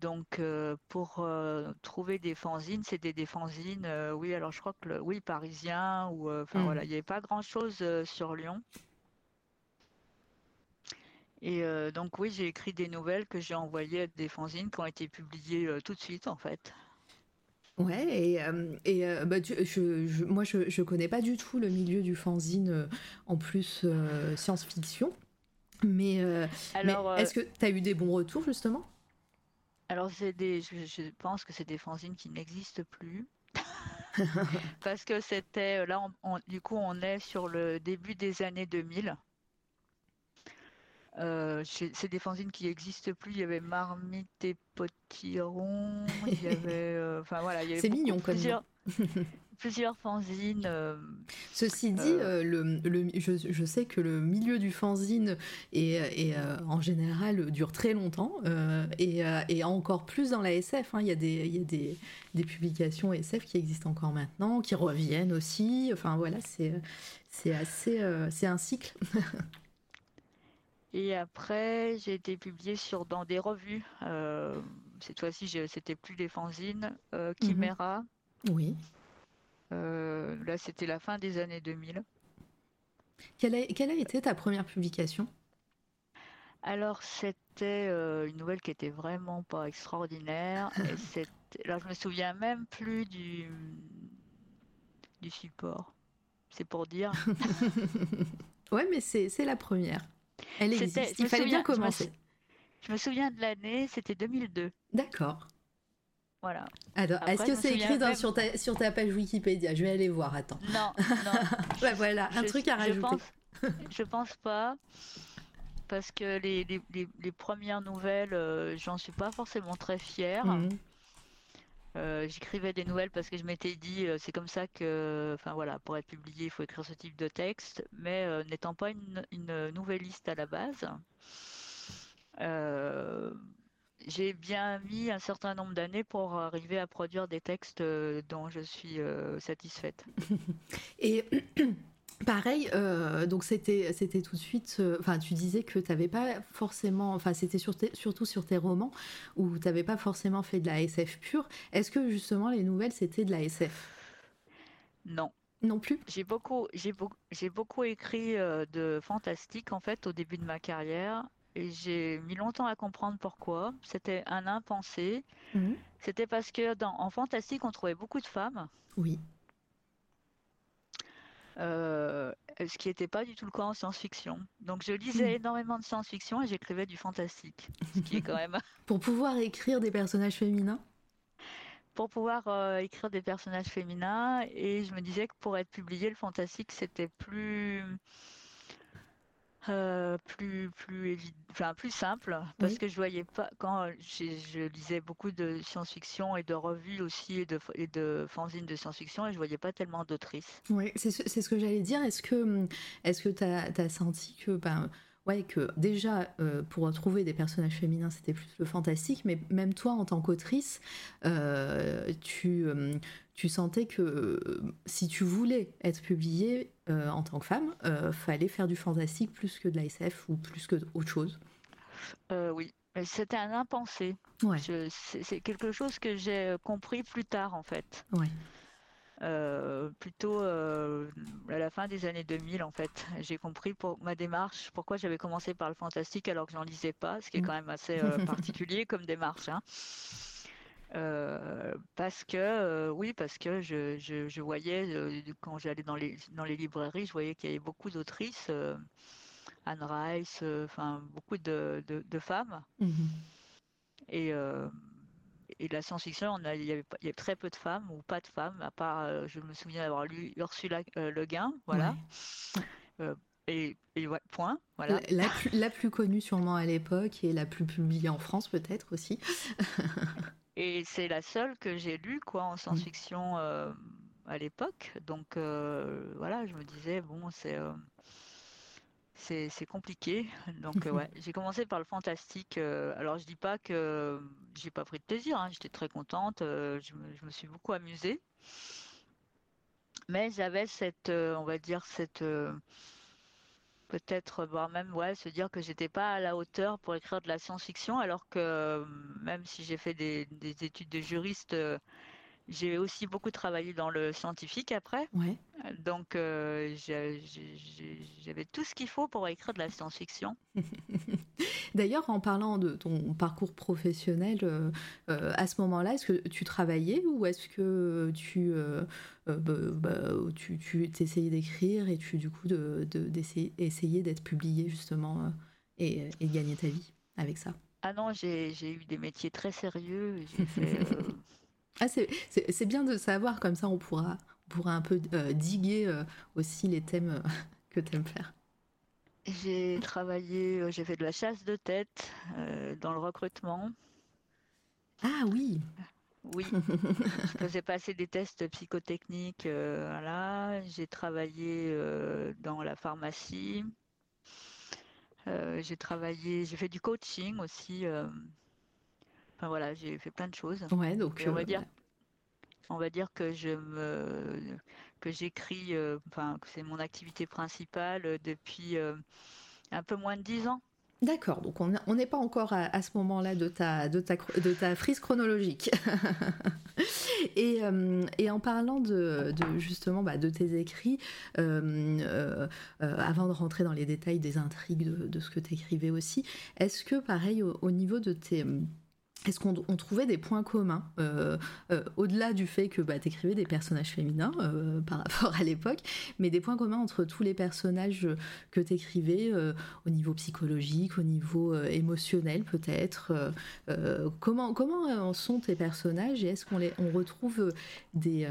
Donc pour trouver des fanzines, c'était des fanzines, je crois que parisiens, ou il n'y avait pas grand-chose sur Lyon. Et donc oui, j'ai écrit des nouvelles que j'ai envoyées à des fanzines qui ont été publiées tout de suite en fait. Ouais, je connais pas du tout le milieu du fanzine, en plus science-fiction, mais est-ce que tu as eu des bons retours justement ? Alors je pense que c'est des fanzines qui n'existent plus. Parce que c'était, là on est sur le début des années 2000. C'est des fanzines qui n'existent plus. Il y avait Marmite et Potiron. Il y avait, il y avait. C'est mignon comme ça. Plusieurs fanzines. Ceci dit, je sais que le milieu du fanzine et en général dure très longtemps et encore plus dans la SF. Hein. Il y a des publications SF qui existent encore maintenant, qui reviennent aussi. Enfin voilà, c'est un cycle. Et après, j'ai été publiée dans des revues, cette fois-ci, c'était plus les fanzines. Chimera. Oui. Là, c'était la fin des années 2000. Quelle a été ta première publication ? Alors, c'était une nouvelle qui était vraiment pas extraordinaire. Alors, je me souviens même plus du support. C'est pour dire. Ouais, mais c'est la première. Elle existe. Il fallait bien commencer. Je me souviens de l'année, c'était 2002. D'accord. Voilà. Alors, après, est-ce que c'est écrit sur ta page Wikipédia ? Je vais aller voir, attends. Non. Ouais, voilà, un truc à rajouter. Je pense pas, parce que les premières nouvelles, j'en suis pas forcément très fière. Mmh. J'écrivais des nouvelles parce que je m'étais dit, c'est comme ça que, enfin voilà, pour être publié, il faut écrire ce type de texte, mais n'étant pas une nouvelliste à la base, j'ai bien mis un certain nombre d'années pour arriver à produire des textes dont je suis satisfaite. Et pareil, donc c'était tout de suite, enfin tu disais que t'avais pas forcément, enfin c'était surtout sur tes romans où t'avais pas forcément fait de la SF pure. Est-ce que justement les nouvelles c'était de la SF ? Non. Non plus ? J'ai beaucoup écrit de fantastique en fait au début de ma carrière. Et j'ai mis longtemps à comprendre pourquoi. C'était un impensé. Mmh. C'était parce que en fantastique, on trouvait beaucoup de femmes. Oui. Ce qui n'était pas du tout le cas en science-fiction. Donc je lisais énormément de science-fiction et j'écrivais du fantastique. Ce qui est quand même... Pour pouvoir écrire des personnages féminins ? Pour pouvoir écrire des personnages féminins. Et je me disais que pour être publié, le fantastique, c'était plus simple, parce que je voyais pas, quand je lisais beaucoup de science-fiction et de revues aussi et de fanzines de science-fiction, et je voyais pas tellement d'autrices. Oui, c'est ce que j'allais dire. Est-ce que t'as senti que que déjà pour trouver des personnages féminins c'était plus le fantastique, mais même toi en tant qu'autrice tu sentais que si tu voulais être publiée en tant que femme, fallait faire du fantastique plus que de la SF ou plus que autre chose. Oui, c'était un impensé. Ouais. C'est quelque chose que j'ai compris plus tard en fait. Ouais. Plutôt à la fin des années 2000 en fait, j'ai compris pour ma démarche pourquoi j'avais commencé par le fantastique alors que j'en lisais pas, ce qui est quand même assez particulier comme démarche, hein. Parce que je voyais quand j'allais dans les librairies, je voyais qu'il y avait beaucoup d'autrices, Anne Rice, beaucoup de femmes. Mm-hmm. Et la science-fiction, il y avait très peu de femmes, ou pas de femmes, à part, je me souviens d'avoir lu Ursula Le Guin, voilà. Ouais. Et point, voilà. La plus connue sûrement à l'époque, et la plus publiée en France peut-être aussi. Et c'est la seule que j'ai lue, quoi, en science-fiction à l'époque. Donc voilà, je me disais, bon, c'est compliqué, donc ouais, j'ai commencé par le fantastique. Alors je dis pas que j'ai pas pris de plaisir, hein. J'étais très contente, je me suis beaucoup amusée, mais j'avais cette peut-être, voire même se dire que j'étais pas à la hauteur pour écrire de la science-fiction, alors que même si j'ai fait des études de juriste, j'ai aussi beaucoup travaillé dans le scientifique après, ouais. Donc j'avais tout ce qu'il faut pour écrire de la science-fiction. D'ailleurs, en parlant de ton parcours professionnel, à ce moment-là, est-ce que tu travaillais ou est-ce que tu t'essayais d'écrire et tu, du coup, d'essayer d'être publié justement et gagner ta vie avec ça ? Ah non, j'ai eu des métiers très sérieux, j'ai fait... Ah, c'est bien de savoir, comme ça on pourra un peu diguer aussi les thèmes que tu aimes faire. J'ai travaillé, j'ai fait de la chasse de tête dans le recrutement. Ah oui. Oui, je faisais passer des tests psychotechniques, voilà. J'ai travaillé dans la pharmacie, j'ai fait du coaching aussi. Enfin voilà, j'ai fait plein de choses. Ouais, donc on va dire que j'écris, que c'est mon activité principale depuis un peu moins de 10 ans. D'accord, donc on n'est pas encore à ce moment-là de ta frise chronologique. Et en parlant de justement de tes écrits, avant de rentrer dans les détails des intrigues de ce que tu écrivais aussi, est-ce que pareil au niveau de tes... Est-ce qu'on trouvait des points communs au-delà du fait que t'écrivais des personnages féminins par rapport à l'époque, mais des points communs entre tous les personnages que t'écrivais au niveau psychologique, au niveau émotionnel peut-être. Comment sont tes personnages et est-ce qu'on retrouve des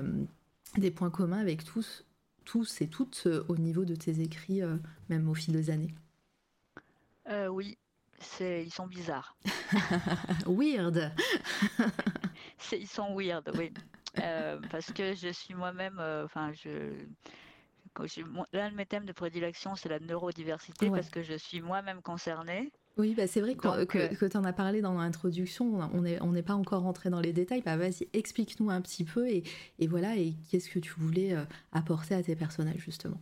points communs avec tous et toutes au niveau de tes écrits, même au fil des années? Oui. Ils sont bizarres. Weird. Ils sont weird, oui. Parce que je suis moi-même... L'un de mes thèmes de prédilection, c'est la neurodiversité, ouais. Parce que je suis moi-même concernée. Oui, c'est vrai que tu en as parlé dans l'introduction, on n'est pas encore rentré dans les détails. Vas-y, explique-nous un petit peu, et qu'est-ce que tu voulais apporter à tes personnages, justement?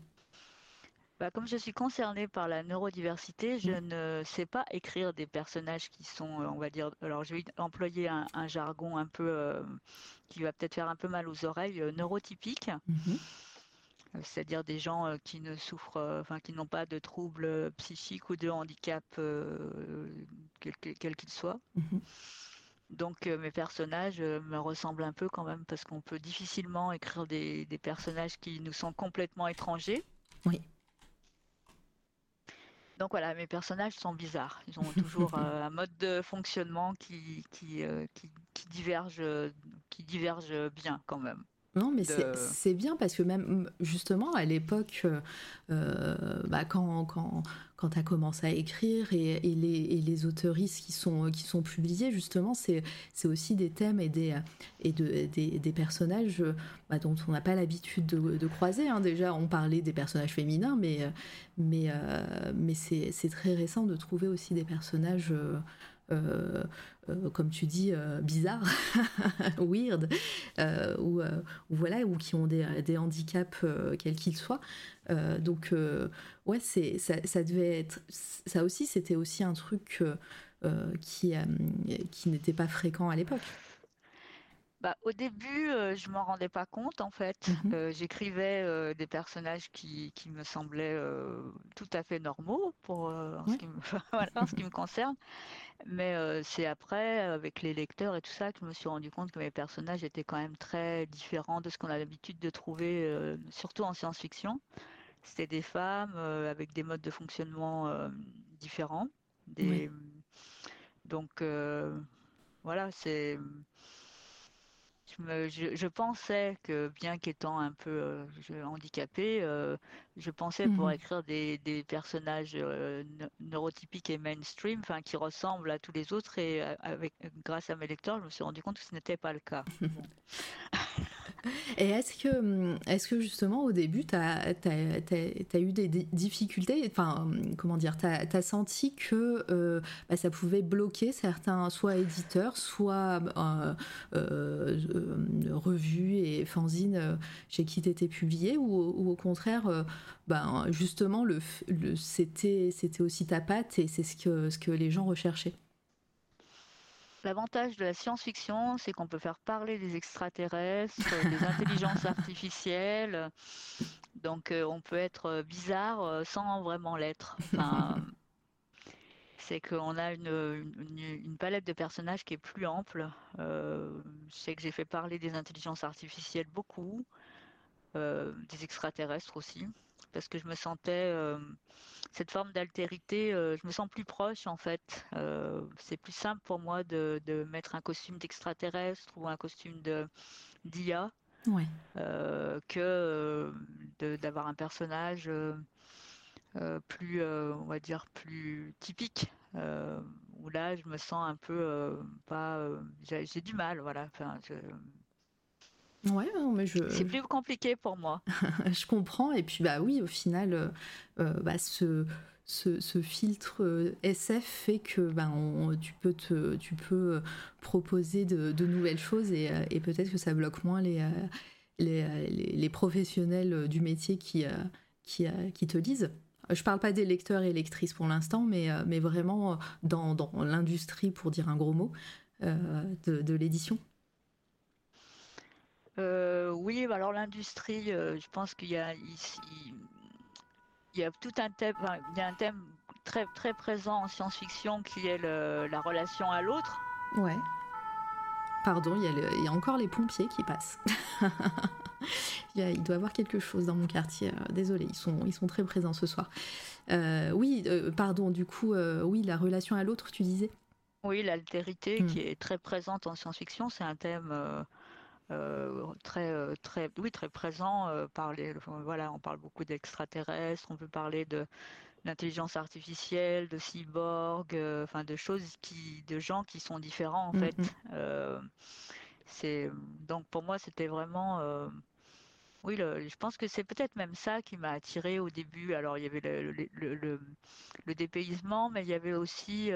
Comme je suis concernée par la neurodiversité, je ne sais pas écrire des personnages qui sont, on va dire, alors je vais employer un jargon un peu qui va peut-être faire un peu mal aux oreilles, neurotypiques, c'est-à-dire des gens qui ne souffrent, qui n'ont pas de troubles psychiques ou de handicap, quel qu'il soit. Mmh. Donc mes personnages me ressemblent un peu quand même, parce qu'on peut difficilement écrire des personnages qui nous sont complètement étrangers. Oui. Donc voilà, mes personnages sont bizarres. Ils ont toujours un mode de fonctionnement qui diverge bien quand même. Non, mais c'est bien parce que même justement à l'époque, quand tu as commencé à écrire et les autoristes qui sont publiés, justement, c'est aussi des thèmes et des personnages dont on n'a pas l'habitude de croiser. Hein. Déjà, on parlait des personnages féminins, mais c'est très récent de trouver aussi des personnages... comme tu dis, bizarres, weird, ou qui ont des handicaps quels qu'ils soient. Ça aussi, c'était aussi un truc qui n'était pas fréquent à l'époque. Au début, je m'en rendais pas compte en fait. Mm-hmm. J'écrivais des personnages qui me semblaient tout à fait normaux en ce qui me concerne. Mais c'est après, avec les lecteurs et tout ça, que je me suis rendu compte que mes personnages étaient quand même très différents de ce qu'on a l'habitude de trouver, surtout en science-fiction. C'était des femmes avec des modes de fonctionnement différents. Oui. Donc voilà, c'est... Je pensais que, bien qu'étant un peu handicapée, je pensais pour écrire des personnages neurotypiques et mainstream, qui ressemblent à tous les autres, et grâce à mes lecteurs, je me suis rendu compte que ce n'était pas le cas. Et est-ce que justement au début t'as eu des difficultés, t'as senti que ça pouvait bloquer certains, soit éditeurs, soit revues et fanzines chez qui t'étais publié, ou au contraire justement c'était aussi ta patte et c'est ce que les gens recherchaient? L'avantage de la science-fiction, c'est qu'on peut faire parler des extraterrestres, des intelligences artificielles. Donc, on peut être bizarre sans vraiment l'être. C'est qu'on a une palette de personnages qui est plus ample. Je sais que j'ai fait parler des intelligences artificielles beaucoup, des extraterrestres aussi, parce que je me sentais... cette forme d'altérité, je me sens plus proche en fait. C'est plus simple pour moi de mettre un costume d'extraterrestre ou un costume d'IA, ouais, que d'avoir un personnage plus, on va dire, plus typique. Où là, je me sens un peu pas. J'ai du mal, voilà. Ouais, mais c'est plus compliqué pour moi. Je comprends, et puis oui, au final, ce filtre SF fait que tu peux proposer de nouvelles choses, et peut-être que ça bloque moins les professionnels du métier qui te lisent. Je ne parle pas des lecteurs et lectrices pour l'instant, mais vraiment dans l'industrie, pour dire un gros mot, de l'édition. Oui, alors l'industrie, je pense qu'il y a ici... Il y a tout un thème, très, très présent en science-fiction qui est la relation à l'autre. Ouais. Pardon, il y a encore les pompiers qui passent. Il doit y avoir quelque chose dans mon quartier. Désolée, ils sont très présents ce soir. Oui, la relation à l'autre, tu disais ? Oui, l'altérité qui est très présente en science-fiction, c'est un thème... très présent par les, voilà, on parle beaucoup d'extraterrestres, on peut parler de l'intelligence artificielle, de cyborg, enfin de choses de gens qui sont différents en fait. C'est donc pour moi c'était vraiment oui, je pense que c'est peut-être même ça qui m'a attirée au début. Alors il y avait le dépaysement, mais il y avait aussi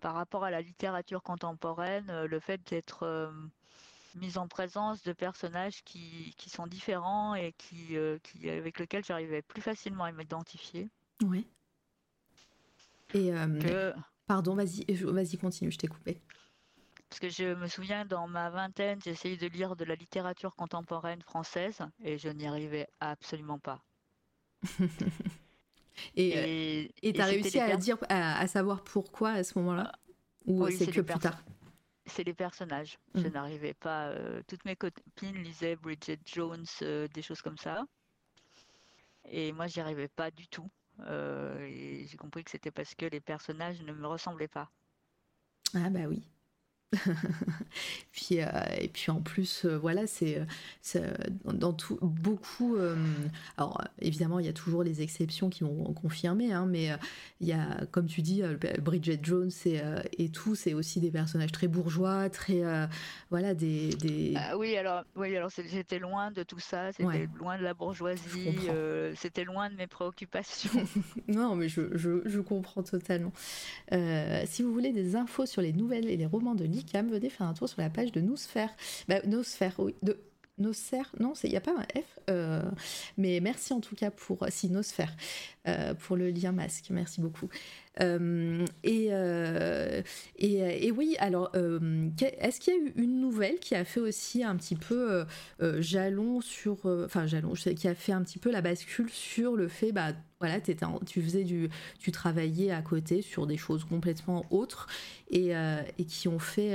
par rapport à la littérature contemporaine, le fait d'être mise en présence de personnages qui sont différents et qui avec lesquels j'arrivais plus facilement à m'identifier. Oui. Et pardon, vas-y, continue, je t'ai coupé. Parce que je me souviens, dans ma vingtaine, j'essayais de lire de la littérature contemporaine française et je n'y arrivais absolument pas. Et t'as réussi à dire, à savoir pourquoi à ce moment-là, ou oui, c'est que plus tard? C'est les personnages. Je n'arrivais pas. Toutes mes copines lisaient Bridget Jones, des choses comme ça, et moi j'y arrivais pas du tout. Et j'ai compris que c'était parce que les personnages ne me ressemblaient pas. Ah bah oui. Et puis en plus voilà, c'est dans tout beaucoup alors évidemment il y a toujours les exceptions qui vont confirmer, hein, mais il y a, comme tu dis, Bridget Jones et tout, c'est aussi des personnages très bourgeois, très voilà, des... Oui alors j'étais loin de tout ça, c'était loin de la bourgeoisie, c'était loin de mes préoccupations. Non mais je comprends totalement. Si vous voulez des infos sur les nouvelles et les romans de Li-Cam, venez faire un tour sur la page de Noosfere. Noosfere, oui. De Noosfere, non, il n'y a pas un F. Mais merci en tout cas pour Noosfere, pour le lien masque. Merci beaucoup. Et oui, alors, est-ce qu'il y a eu une nouvelle qui a fait aussi un petit peu jalon sur... Enfin, jalon, qui a fait un petit peu la bascule sur le fait... Bah, voilà, tu travaillais à côté sur des choses complètement autres et qui ont fait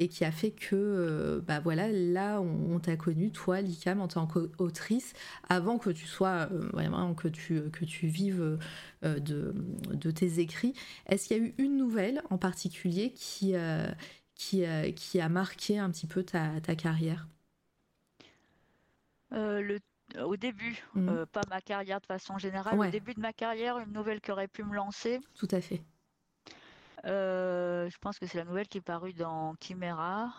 et qui a fait que bah voilà, là on t'a connu toi, Li-Cam, en tant qu'autrice, avant que tu sois vraiment que tu vives de tes écrits. Est-ce qu'il y a eu une nouvelle en particulier qui a marqué un petit peu ta carrière? Au début, pas ma carrière de façon générale, au début de ma carrière, une nouvelle qui aurait pu me lancer. Tout à fait. Je pense que c'est la nouvelle qui est parue dans Chimera,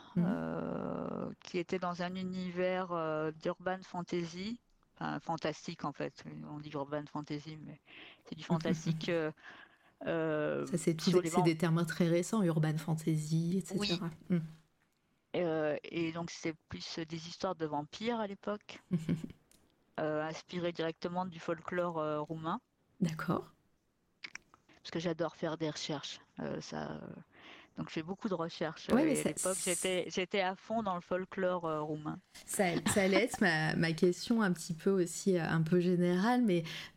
qui était dans un univers d'urban fantasy, enfin fantastique en fait, on dit urban fantasy, mais c'est du fantastique. Ça c'est des termes très récents, urban fantasy, etc. Oui. Et donc c'est plus des histoires de vampires à l'époque. Inspiré directement du folklore roumain. D'accord. Parce que j'adore faire des recherches. Donc, je fais beaucoup de recherches. Ouais, mais à l'époque, j'étais à fond dans le folklore roumain. Ça allait être ma question un petit peu aussi, un peu générale,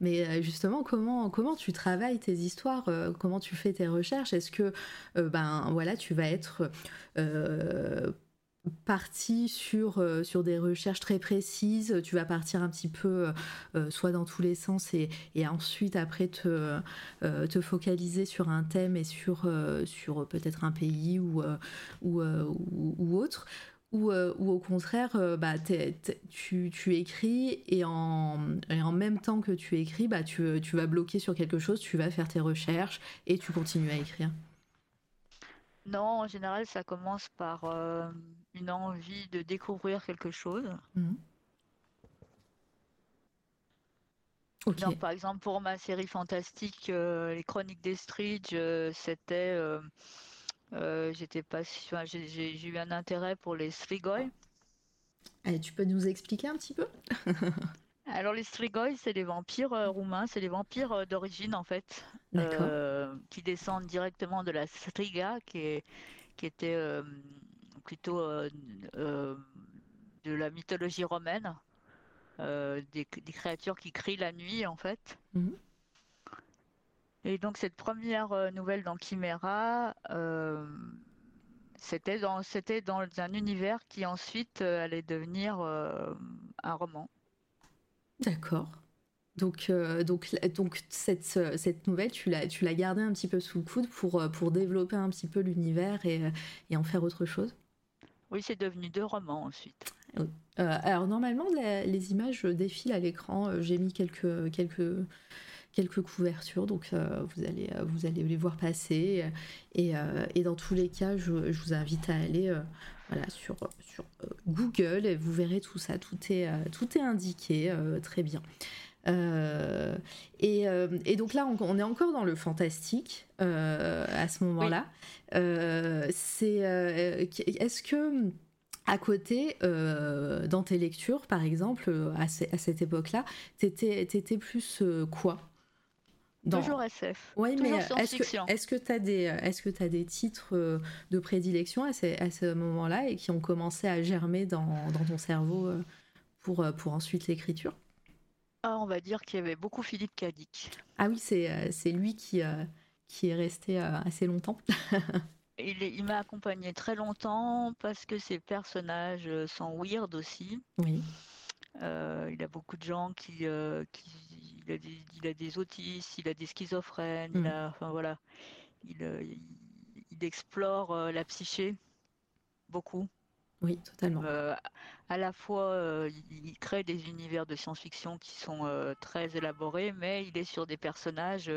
mais justement, comment tu travailles tes histoires, comment tu fais tes recherches? Est-ce que tu vas être... partie sur des recherches très précises, tu vas partir un petit peu soit dans tous les sens et ensuite après te focaliser sur un thème et sur peut-être un pays ou autre, ou au contraire tu écris et en même temps que tu écris, tu vas bloquer sur quelque chose, tu vas faire tes recherches et tu continues à écrire? Non, en général ça commence par une envie de découvrir quelque chose. Okay. Donc, par exemple, pour ma série fantastique, les Chroniques d'Estridge, c'était... j'étais pas sûre, j'ai eu un intérêt pour les Strigoi. Tu peux nous expliquer un petit peu? Alors les Strigoi, c'est des vampires roumains, c'est des vampires d'origine en fait, qui descendent directement de la Striga, qui était plutôt de la mythologie romaine, des créatures qui crient la nuit en fait. Mm-hmm. Et donc cette première nouvelle dans Chimera, c'était dans un univers qui ensuite allait devenir un roman. D'accord. Donc cette nouvelle, tu l'as gardée un petit peu sous le coude pour développer un petit peu l'univers et en faire autre chose. Oui, c'est devenu 2 romans ensuite. Oui. Alors normalement, les images défilent à l'écran. J'ai mis quelques couvertures, donc vous allez les voir passer. Et dans tous les cas, je vous invite à aller sur Google, et vous verrez tout ça, tout est indiqué très bien. Et donc là, on est encore dans le fantastique à ce moment-là. Oui. Est-ce que à côté, dans tes lectures, par exemple, à cette époque-là, t'étais plus quoi? Toujours SF, ouais, toujours science-fiction. Est-ce que t'as des titres de prédilection à ce moment-là et qui ont commencé à germer dans ton cerveau pour ensuite l'écriture? On va dire qu'il y avait beaucoup Philip K. Dick. Ah oui, c'est lui qui est resté assez longtemps. Il m'a accompagnée très longtemps parce que ses personnages sont weird aussi. Oui. Il a beaucoup de gens il a des autistes, il a des schizophrènes, il explore la psyché beaucoup. Oui, totalement. À la fois, il crée des univers de science-fiction qui sont très élaborés, mais il est sur des personnages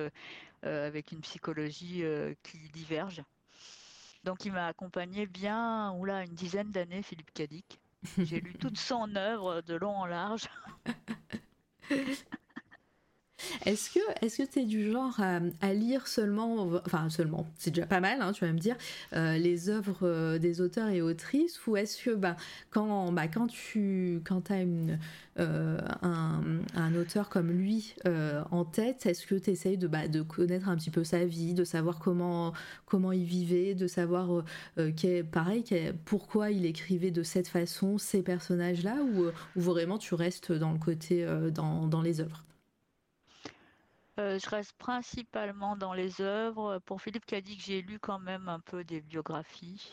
avec une psychologie qui diverge. Donc, il m'a accompagné bien, une 10aine d'années, Philip K. Dick. J'ai lu toute son œuvre de long en large. Est-ce que t'es du genre à lire seulement, c'est déjà pas mal, hein, tu vas me dire, les œuvres des auteurs et autrices, ou est-ce que quand t'as un auteur comme lui en tête, est-ce que t'essayes de connaître un petit peu sa vie, de savoir comment il vivait, de savoir pourquoi il écrivait de cette façon ces personnages-là, ou vraiment tu restes dans le côté dans les œuvres? Je reste principalement dans les œuvres. Pour Philip K. Dick, j'ai lu quand même un peu des biographies,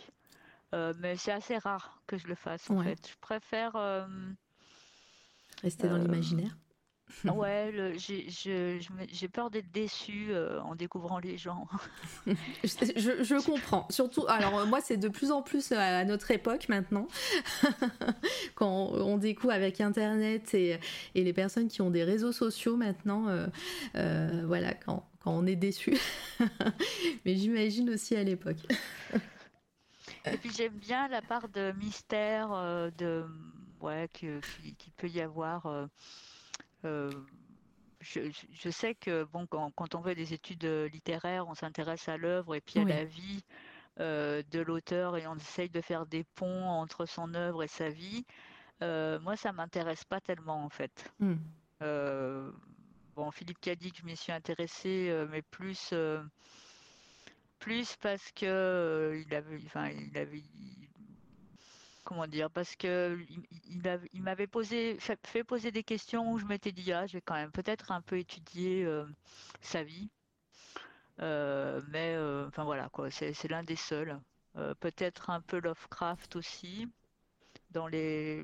mais c'est assez rare que je le fasse en fait. Je préfère rester dans l'imaginaire. Ouais, j'ai peur d'être déçue en découvrant les gens. je comprends. Surtout, alors moi, c'est de plus en plus à notre époque maintenant, quand on découvre avec Internet et les personnes qui ont des réseaux sociaux maintenant, quand on est déçu. Mais j'imagine aussi à l'époque. Et puis j'aime bien la part de mystère qui peut y avoir. Je sais que quand on fait des études littéraires, on s'intéresse à l'œuvre et puis à la vie de l'auteur et on essaye de faire des ponts entre son œuvre et sa vie. Moi, ça m'intéresse pas tellement en fait. Philip K. Dick, je m'y suis intéressée, mais plus parce que il m'avait fait poser des questions où je m'étais dit je vais quand même peut-être un peu étudier sa vie, c'est l'un des seuls, peut-être un peu Lovecraft aussi mais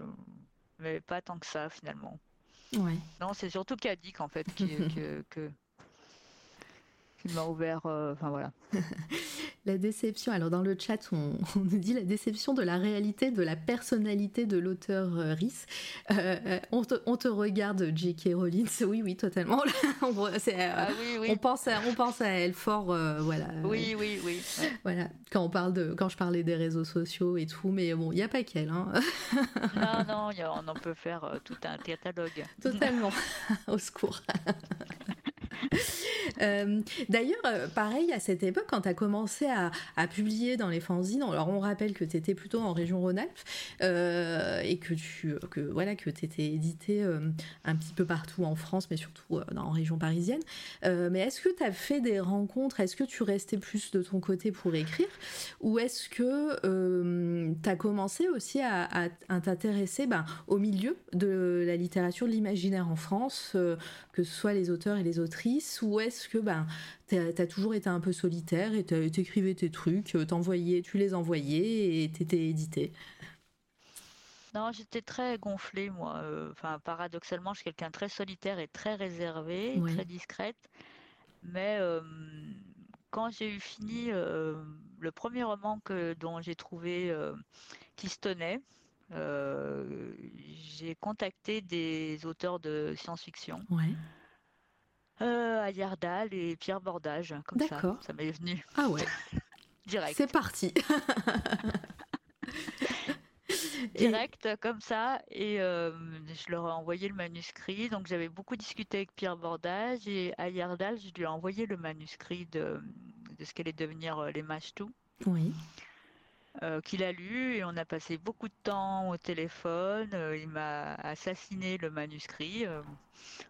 pas tant que ça finalement. Non, c'est surtout K. Dick en fait qui m'a ouvert La déception, alors dans le chat on nous dit la déception de la réalité de la personnalité de l'auteur Rhys. On te regarde J.K. Rowling, oui totalement. On pense à elle fort, Oui. Voilà, quand je parlais des réseaux sociaux et tout, mais bon, il n'y a pas qu'elle. Hein. On en peut faire tout un catalogue. Totalement, au secours. D'ailleurs, pareil, à cette époque, quand tu as commencé à publier dans les fanzines, alors on rappelle que tu étais plutôt en région Rhône-Alpes et que tu étais édité un petit peu partout en France, mais surtout en région parisienne. Mais est-ce que tu as fait des rencontres ? Est-ce que tu restais plus de ton côté pour écrire ? Ou est-ce que tu as commencé aussi à t'intéresser au milieu de la littérature de l'imaginaire en France, que ce soit les auteurs et les autrices, ou est-ce que t'as toujours été un peu solitaire et t'écrivais tes trucs, tu les envoyais et t'étais édité ? Non, j'étais très gonflée, moi. Paradoxalement, je suis quelqu'un de très solitaire et très réservé, ouais. Très discrète. Mais quand j'ai eu fini le premier roman dont j'ai trouvé qui se tenait, j'ai contacté des auteurs de science-fiction, ouais. Ayerdhal et Pierre Bordage, comme d'accord. Ça m'est venu. Ah ouais. Direct. C'est parti. Direct, comme ça, et je leur ai envoyé le manuscrit. Donc j'avais beaucoup discuté avec Pierre Bordage, et Ayerdhal, je lui ai envoyé le manuscrit de ce qu'allait devenir Les Machetoux. Oui. Qu'il a lu, et on a passé beaucoup de temps au téléphone. Il m'a assassiné le manuscrit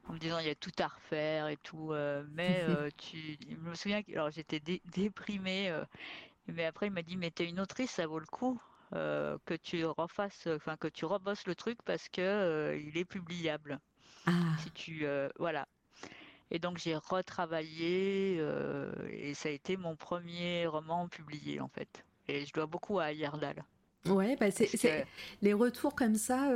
en me disant il y a tout à refaire et tout. Je me souviens que j'étais déprimée, mais après il m'a dit mais t'es une autrice, ça vaut le coup que tu refasses, que tu rebosses le truc parce que il est publiable. Ah. Si tu voilà. Et donc j'ai retravaillé et ça a été mon premier roman publié en fait. Et je dois beaucoup à Ayerdhal. Ouais, c'est les retours comme ça.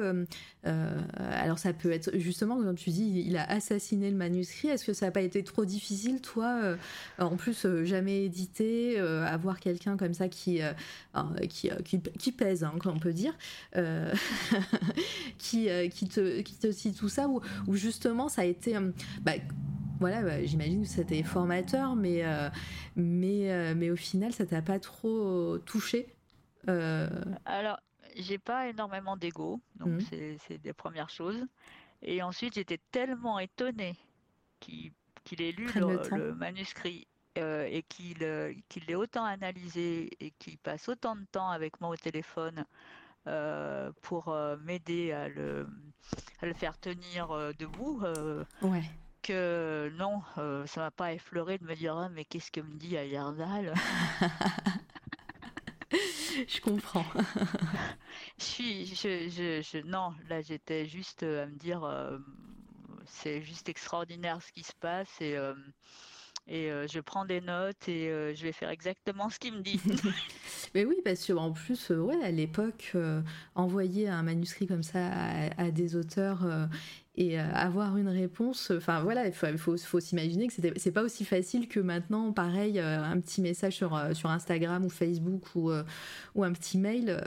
Alors ça peut être justement, comme tu dis, il a assassiné le manuscrit. Est-ce que ça n'a pas été trop difficile, toi, en plus jamais édité, avoir quelqu'un comme ça qui pèse, hein, on peut dire, qui te cite tout ça, ou justement ça a été. J'imagine que c'était formateur, mais au final, ça t'a pas trop touché. Alors, j'ai pas énormément d'ego, donc c'est des premières choses. Et ensuite, j'étais tellement étonnée qu'il ait lu le manuscrit et qu'il l'ait autant analysé et qu'il passe autant de temps avec moi au téléphone pour m'aider à le faire tenir debout. Ouais. Que non, ça m'a pas effleuré de me dire ah, mais qu'est-ce que me dit Ayerdhal. Je comprends. Non, là j'étais juste à me dire c'est juste extraordinaire ce qui se passe et je prends des notes et je vais faire exactement ce qu'il me dit. Mais oui, parce qu'en plus, à l'époque, envoyer un manuscrit comme ça à des auteurs et avoir une réponse, il faut s'imaginer que c'est pas aussi facile que maintenant, pareil, un petit message sur Instagram ou Facebook ou un petit mail,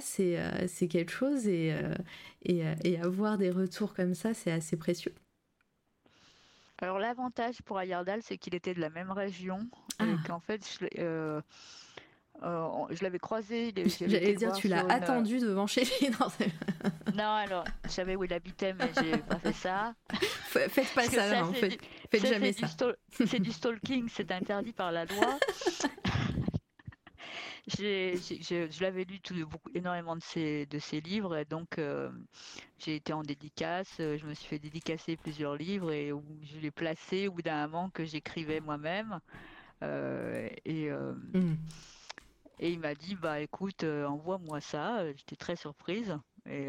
c'est quelque chose et avoir des retours comme ça, c'est assez précieux. Alors l'avantage pour Ayerdhal, c'est qu'il était de la même région et qu'en fait, je l'avais croisé. J'allais dire, tu l'as attendu devant chez lui. Non, alors je savais où il habitait, mais j'ai pas fait ça. Faites pas ça, ça, non. Faites jamais ça. C'est du stalking, c'est interdit par la loi. Je l'avais lu énormément de ses livres, et donc j'ai été en dédicace, je me suis fait dédicacer plusieurs livres et je les plaçais au bout d'un moment que j'écrivais moi-même. Et il m'a dit écoute, envoie-moi ça. J'étais très surprise et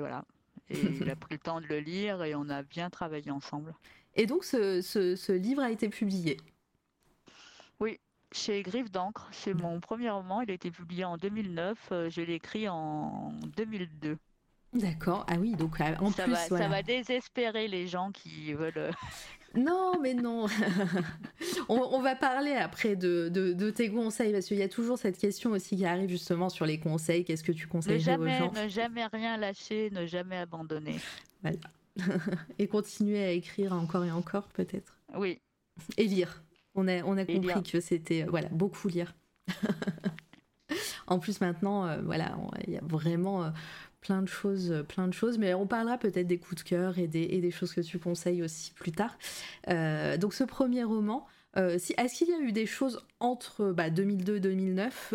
voilà. Et il a pris le temps de le lire et on a bien travaillé ensemble. Et donc ce livre a été publié. Oui. Chez Griffe d'encre, c'est mon premier roman, il a été publié en 2009, je l'ai écrit en 2002. D'accord, ah oui, donc en ça plus... Ça va désespérer les gens qui veulent... Non, mais non. On va parler après de tes conseils, parce qu'il y a toujours cette question aussi qui arrive justement sur les conseils, qu'est-ce que tu conseillerais aux gens ? Ne jamais rien lâcher, ne jamais abandonner. Voilà. Et continuer à écrire encore et encore, peut-être. Oui. Et lire. On a compris que c'était beaucoup lire. En plus maintenant, voilà, il y a vraiment plein de choses, mais on parlera peut-être des coups de cœur et des choses que tu conseilles aussi plus tard. Donc ce premier roman, est-ce qu'il y a eu des choses entre 2002 et 2009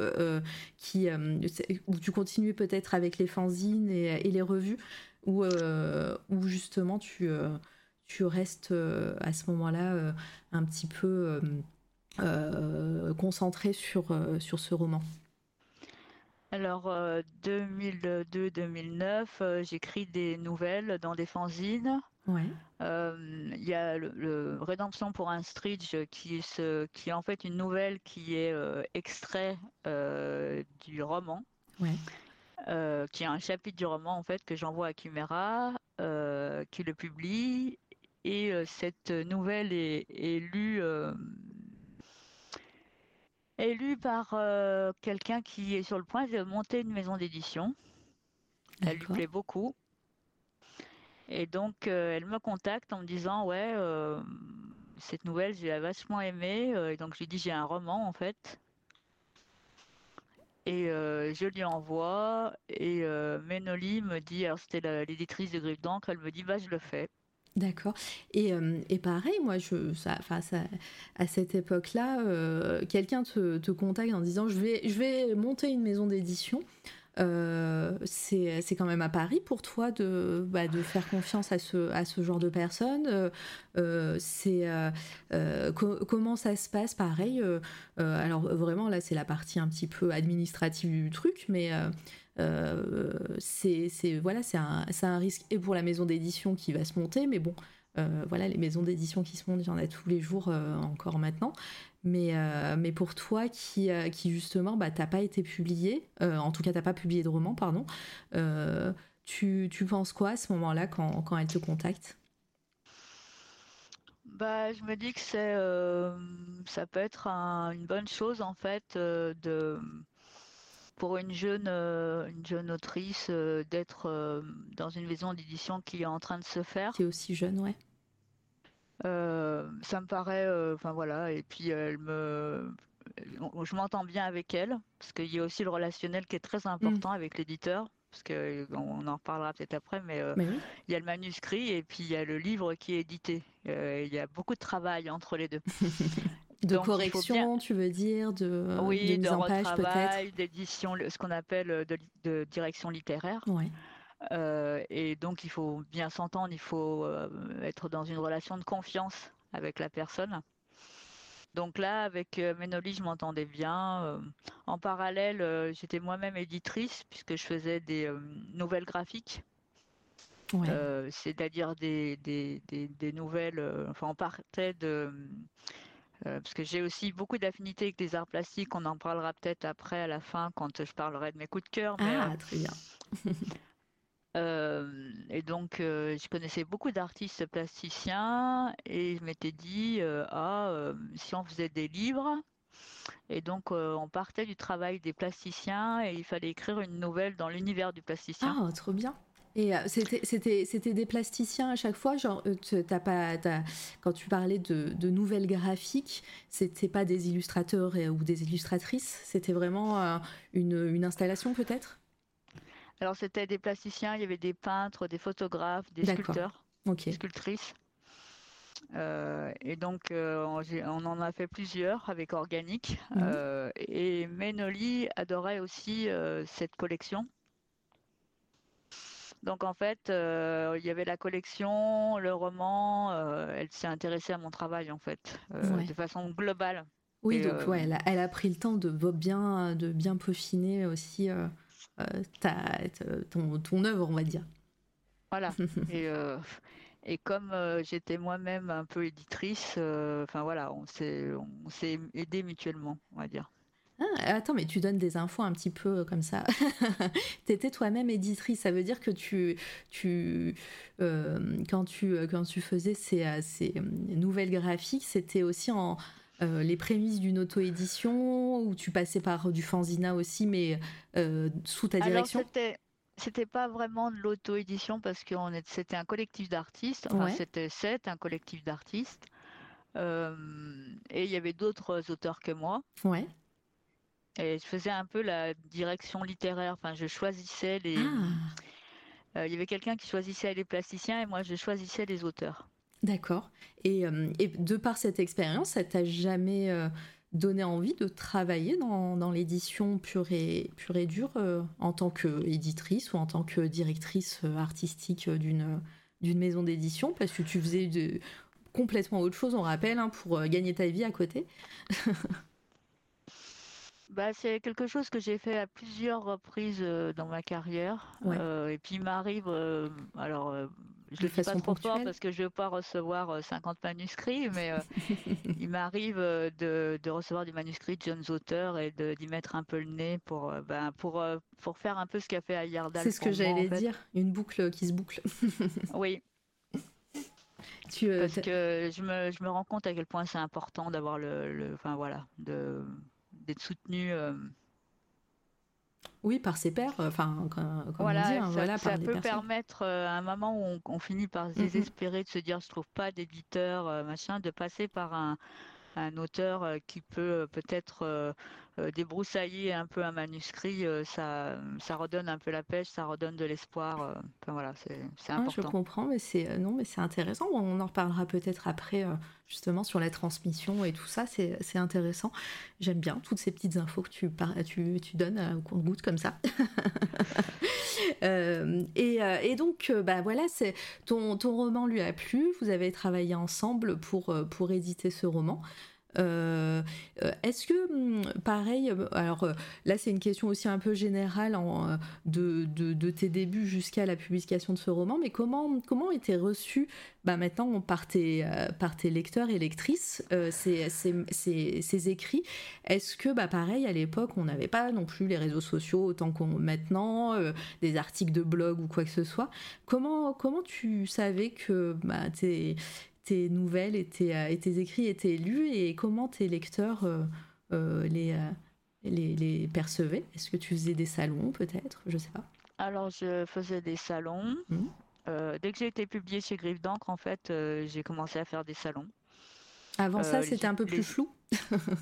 où tu continuais peut-être avec les fanzines et les revues, où justement tu restes à ce moment-là un petit peu concentré sur ce roman? Alors, 2002-2009, j'écris des nouvelles dans des fanzines. Ouais. Y a le Rédemption pour un Stridge qui est en fait une nouvelle qui est extrait du roman, ouais. Qui est un chapitre du roman en fait que j'envoie à Chimera, qui le publie, et cette nouvelle est lue. Élue par quelqu'un qui est sur le point de monter une maison d'édition. D'accord. Elle lui plaît beaucoup. Et donc, elle me contacte en me disant « Ouais, cette nouvelle, je l'ai vachement aimée. » Et donc, je lui dis « J'ai un roman, en fait. » Et je lui envoie. Et Ménoli me dit, alors c'était l'éditrice de Griffe d'encre, elle me dit « Bah, je le fais. » D'accord. Et pareil, moi, à cette époque-là, quelqu'un te contacte en disant je vais monter une maison d'édition. C'est quand même à Paris pour toi de faire confiance à ce genre de personnes. Comment ça se passe, pareil. Alors vraiment là, c'est la partie un petit peu administrative du truc, mais c'est un risque et pour la maison d'édition qui va se monter, mais bon, les maisons d'édition qui se montent, il y en a tous les jours encore maintenant, mais pour toi qui justement t'as pas été publié, en tout cas t'as pas publié de roman, pardon, tu penses quoi à ce moment-là quand elle te contacte? Je me dis que c'est ça peut être une bonne chose en fait pour une jeune autrice d'être dans une maison d'édition qui est en train de se faire. Qui est aussi jeune, ouais. Ça me paraît... Et puis, je m'entends bien avec elle, parce qu'il y a aussi le relationnel qui est très important avec l'éditeur, parce qu'on en reparlera peut-être après, mais oui. Il y a le manuscrit et puis il y a le livre qui est édité. Il y a beaucoup de travail entre les deux. De donc, correction, bien... tu veux dire, de mise en page, peut-être, d'édition, ce qu'on appelle de direction littéraire. Ouais. Et donc, il faut bien s'entendre, il faut être dans une relation de confiance avec la personne. Donc là, avec Ménoli, je m'entendais bien. En parallèle, j'étais moi-même éditrice, puisque je faisais des nouvelles graphiques. Ouais. C'est-à-dire des nouvelles... on partait de... parce que j'ai aussi beaucoup d'affinités avec les arts plastiques, on en parlera peut-être après à la fin quand je parlerai de mes coups de cœur. Mais, très bien. Et donc, je connaissais beaucoup d'artistes plasticiens et je m'étais dit, si on faisait des livres, et donc on partait du travail des plasticiens et il fallait écrire une nouvelle dans l'univers du plasticien. Ah, trop bien. Et c'était des plasticiens à chaque fois, genre quand tu parlais de nouvelles graphiques, c'était pas des illustrateurs ou des illustratrices, c'était vraiment une installation peut-être. Alors c'était des plasticiens, il y avait des peintres, des photographes, des D'accord. sculpteurs, okay. des sculptrices. Et donc on en a fait plusieurs avec Organic et Ménoli adorait aussi cette collection. Donc en fait, il y avait la collection, le roman, elle s'est intéressée à mon travail en fait, de façon globale. Oui, et donc elle a pris le temps de bien peaufiner aussi ton œuvre, on va dire. Voilà, et comme j'étais moi-même un peu éditrice, on s'est aidés mutuellement, on va dire. Ah, attends, mais tu donnes des infos un petit peu comme ça. T'étais toi-même éditrice, ça veut dire que quand tu faisais ces nouvelles graphiques, c'était aussi en les prémices d'une auto-édition où tu passais par du fanzina aussi, mais sous ta direction. Alors c'était pas vraiment de l'auto-édition parce que c'était un collectif d'artistes. Enfin, ouais. C'est un collectif d'artistes et il y avait d'autres auteurs que moi. Ouais. Et je faisais un peu la direction littéraire. Enfin, je choisissais les... Il y avait quelqu'un qui choisissait les plasticiens et moi, je choisissais les auteurs. D'accord. Et de par cette expérience, ça t'a jamais donné envie de travailler dans l'édition pure et dure en tant qu'éditrice ou en tant que directrice artistique d'une maison d'édition, parce que tu faisais complètement autre chose, on rappelle, hein, pour gagner ta vie à côté. Bah, c'est quelque chose que j'ai fait à plusieurs reprises dans ma carrière. Ouais. Et puis il m'arrive, je ne le fais pas trop fort parce que je ne veux pas recevoir 50 manuscrits, mais il m'arrive de recevoir des manuscrits de jeunes auteurs et d'y mettre un peu le nez pour faire un peu ce qu'a fait Ayerdhal. C'est ce que j'allais dire, une boucle qui se boucle. Oui. Parce que je me rends compte à quel point c'est important d'avoir d'être soutenu oui, par ses pairs, ça peut personnes. Permettre à un moment où on finit par se désespérer, de se dire je trouve pas d'éditeur, de passer par un auteur qui peut peut-être débroussailler un peu un manuscrit, ça redonne un peu la pêche, ça redonne de l'espoir, c'est important. Je comprends, mais c'est intéressant, on en reparlera peut-être après justement sur la transmission et tout ça, c'est intéressant. J'aime bien toutes ces petites infos que tu donnes au compte-gouttes comme ça. Et donc c'est ton roman lui a plu, vous avez travaillé ensemble pour éditer ce roman. Est-ce que pareil, alors là c'est une question aussi un peu générale de tes débuts jusqu'à la publication de ce roman, mais comment était reçu maintenant par tes lecteurs et lectrices ces écrits? Est-ce que pareil à l'époque on n'avait pas non plus les réseaux sociaux autant qu'on maintenant, des articles de blog ou quoi que ce soit, comment tu savais que tes nouvelles et tes écrits étaient lus, et comment tes lecteurs les percevaient? Est-ce que tu faisais des salons peut-être? Je sais pas. Alors je faisais des salons. Dès que j'ai été publiée chez Griffe d'encre, en fait, j'ai commencé à faire des salons. Avant ça, c'était un peu plus flou.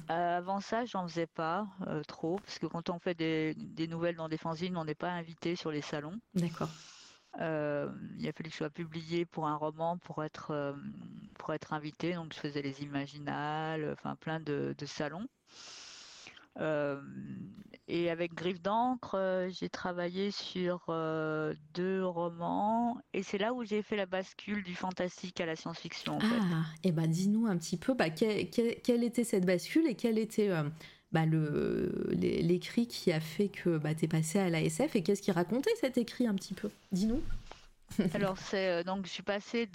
Avant ça, j'en faisais pas trop, parce que quand on fait des nouvelles dans des fanzines, on n'est pas invité sur les salons. D'accord. Il a fallu que je sois publiée pour un roman pour être invitée, donc je faisais les Imaginales, plein de salons. Et avec Griffe d'encre, j'ai travaillé sur 2 romans, et c'est là où j'ai fait la bascule du fantastique à la science-fiction en fait. Et dis-nous un petit peu quelle était cette bascule et quelle était l'écrit qui a fait que t'es passée à l'ASF, et qu'est-ce qui racontait cet écrit un petit peu? Dis-nous. Alors donc je suis passée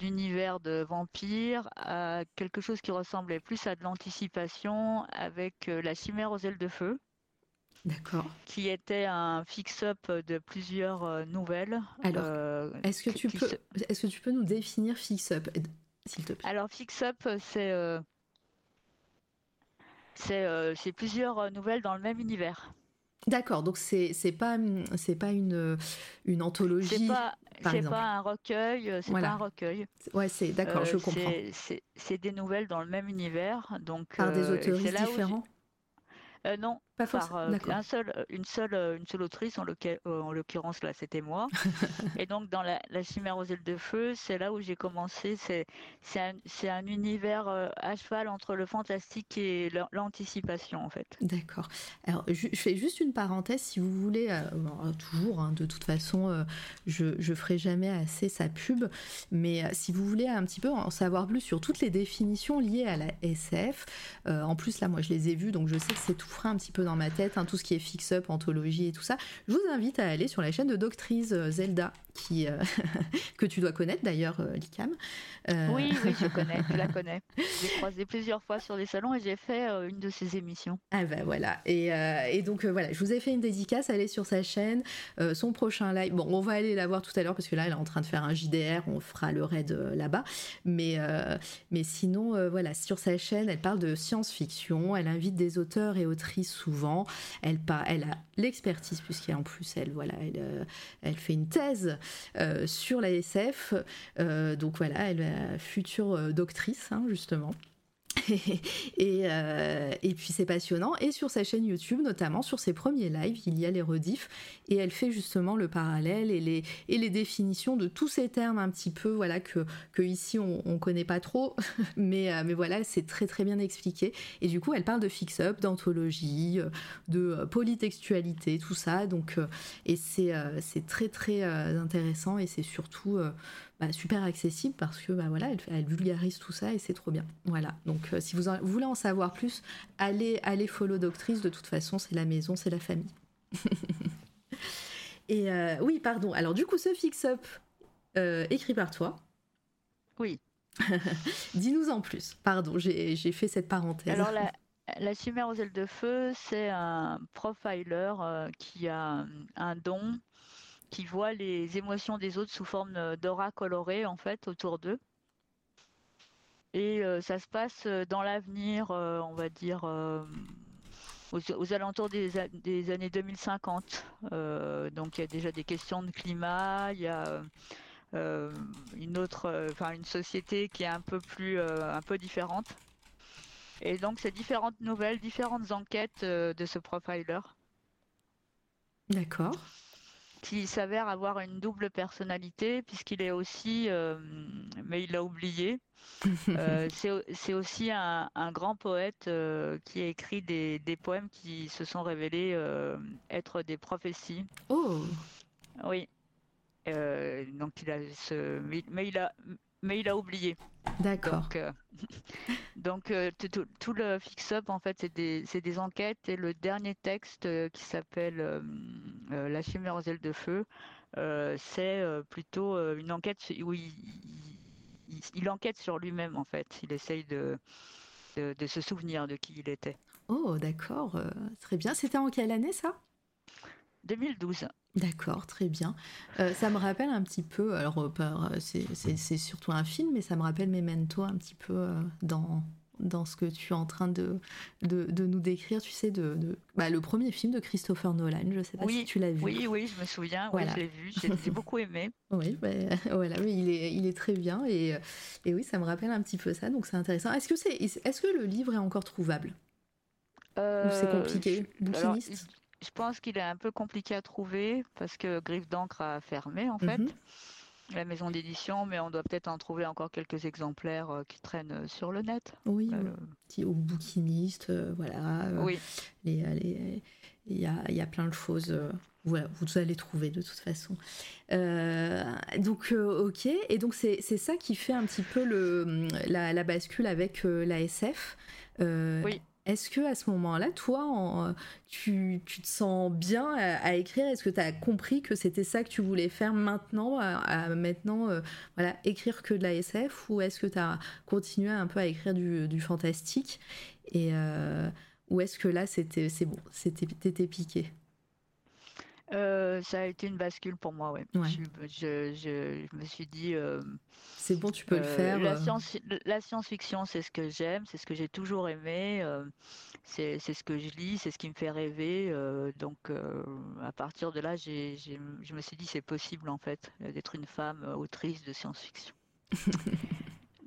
d'univers de vampires à quelque chose qui ressemblait plus à de l'anticipation avec la chimère aux ailes de feu. D'accord. Qui était un fix-up de plusieurs nouvelles. Alors, est-ce que tu peux nous définir fix-up, s'il te plaît? Alors fix-up, c'est plusieurs nouvelles dans le même univers. D'accord, donc c'est pas une anthologie. C'est pas un recueil. Ouais, c'est d'accord, je comprends. C'est des nouvelles dans le même univers, donc par des auteuristes différents. Non, pas forcément. Une seule autrice, en l'occurrence là, c'était moi. Et donc dans la Chimère aux ailes de feu, c'est là où j'ai commencé. C'est un univers à cheval entre le fantastique et l'anticipation en fait. D'accord. Alors je fais juste une parenthèse, si vous voulez, toujours. Hein, de toute façon, je ferai jamais assez sa pub, mais si vous voulez un petit peu en savoir plus sur toutes les définitions liées à la SF, en plus là, moi je les ai vues, donc je sais que c'est tout frais un petit peu dans ma tête, tout ce qui est fix-up, anthologie et tout ça. Je vous invite à aller sur la chaîne de Doctrice Zelda, qui que tu dois connaître d'ailleurs, Li-Cam. Oui, je la connais. J'ai croisé plusieurs fois sur des salons et j'ai fait une de ses émissions. Ah voilà. Et donc je vous ai fait une dédicace, allez sur sa chaîne, son prochain live. Bon, on va aller la voir tout à l'heure parce que là, elle est en train de faire un JDR, on fera le raid là-bas. Mais sinon, sur sa chaîne, elle parle de science-fiction, elle invite des auteurs et autrices souvent. Elle a l'expertise puisqu'en plus, elle fait une thèse sur la SF, donc elle est future doctrice, justement. Et puis c'est passionnant, et sur sa chaîne YouTube, notamment sur ses premiers lives, il y a les rediffs et elle fait justement le parallèle et les définitions de tous ces termes un petit peu, voilà, que ici on connaît pas trop, mais voilà, c'est très très bien expliqué. Et du coup elle parle de fix-up, d'anthologie, de polytextualité, tout ça, donc et c'est très très intéressant, et c'est surtout super accessible parce que voilà, elle vulgarise tout ça et c'est trop bien. Voilà, donc si vous voulez en savoir plus, allez follow Doctrice, de toute façon c'est la maison, c'est la famille. Et oui, pardon, alors du coup ce fix-up écrit par toi. Oui. Dis-nous en plus, pardon, j'ai fait cette parenthèse. Alors la chimère aux ailes de feu, c'est un profiler qui a un don, qui voit les émotions des autres sous forme d'aura colorée en fait autour d'eux. Et ça se passe dans l'avenir, on va dire aux alentours des années 2050. Donc il y a déjà des questions de climat, il y a une société qui est un peu différente. Et donc c'est différentes nouvelles, différentes enquêtes de ce profiler. D'accord. Qui s'avère avoir une double personnalité, puisqu'il est aussi, mais il l'a oublié, c'est aussi un grand poète qui a écrit des poèmes qui se sont révélés être des prophéties. Oh. Oui. Donc il a oublié. D'accord. Donc tout le fix-up, en fait, c'est des enquêtes, et le dernier texte qui s'appelle La chimère aux ailes de feu, c'est plutôt une enquête où il enquête sur lui-même, en fait. Il essaye de se souvenir de qui il était. Oh, d'accord. Très bien. C'était en quelle année, ça ? 2012. D'accord, très bien. Ça me rappelle un petit peu, alors c'est surtout un film, mais ça me rappelle Memento un petit peu dans ce que tu es en train de nous décrire, tu sais, le premier film de Christopher Nolan, je ne sais pas si tu l'as vu. Oui, je me souviens, voilà. Oui, je l'ai vu, j'ai beaucoup aimé. Oui, voilà, mais il est très bien, et oui, ça me rappelle un petit peu ça, donc c'est intéressant. Est-ce que le livre est encore trouvable ? Ou c'est compliqué ? Bouquiniste ? Je pense qu'il est un peu compliqué à trouver parce que Griffe d'encre a fermé, en fait, la maison d'édition, mais on doit peut-être en trouver encore quelques exemplaires qui traînent sur le net. Oui, aux bouquinistes, voilà. Oui. Il y a plein de choses. Voilà, vous allez trouver de toute façon. Donc, ok. Et donc, c'est ça qui fait un petit peu la bascule avec la SF. Oui. Est-ce que à ce moment-là, toi, tu te sens bien à écrire ? Est-ce que tu as compris que c'était ça que tu voulais faire maintenant, à maintenant, écrire que de la SF ? Ou est-ce que tu as continué un peu à écrire du fantastique ? Et ou est-ce que là, t'étais piqué ? Ça a été une bascule pour moi, ouais. Ouais. Je me suis dit... c'est bon, tu peux le faire. La science-fiction, c'est ce que j'aime, c'est ce que j'ai toujours aimé, c'est ce que je lis, c'est ce qui me fait rêver. Donc, à partir de là, je me suis dit c'est possible, en fait, d'être une femme autrice de science-fiction.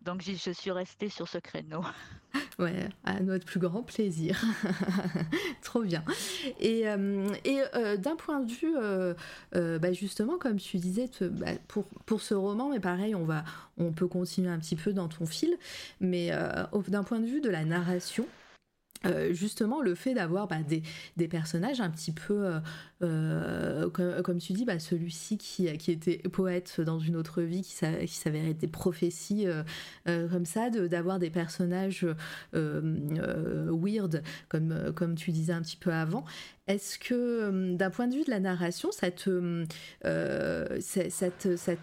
Donc, je suis restée sur ce créneau. Ouais, à notre plus grand plaisir. Trop bien. Et d'un point de vue, justement, comme tu disais, pour ce roman, mais pareil, on peut continuer un petit peu dans ton fil, mais d'un point de vue de la narration, justement, le fait d'avoir des personnages un petit peu, comme tu dis, celui-ci qui était poète dans une autre vie, qui s'avérait des prophéties comme ça, d'avoir des personnages weird, comme tu disais un petit peu avant. Est-ce que, d'un point de vue de la narration, ça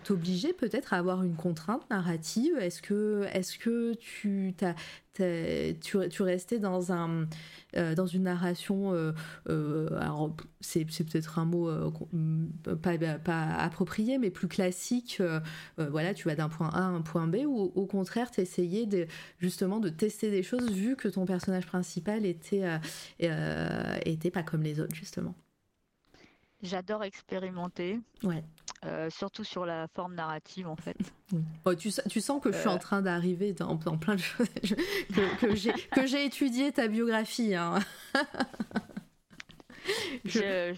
t'obligeait peut-être à avoir une contrainte narrative ? Est-ce que tu restais dans une narration, alors c'est peut-être un mot pas approprié, mais plus classique, voilà, tu vas d'un point A à un point B, ou au contraire t'essayais justement de tester des choses vu que ton personnage principal était pas comme les autres, justement ? J'adore expérimenter. Ouais. surtout sur la forme narrative en fait. Bon, tu sens que je suis en train d'arriver en plein de choses, que j'ai étudié ta biographie. Hein. J'aime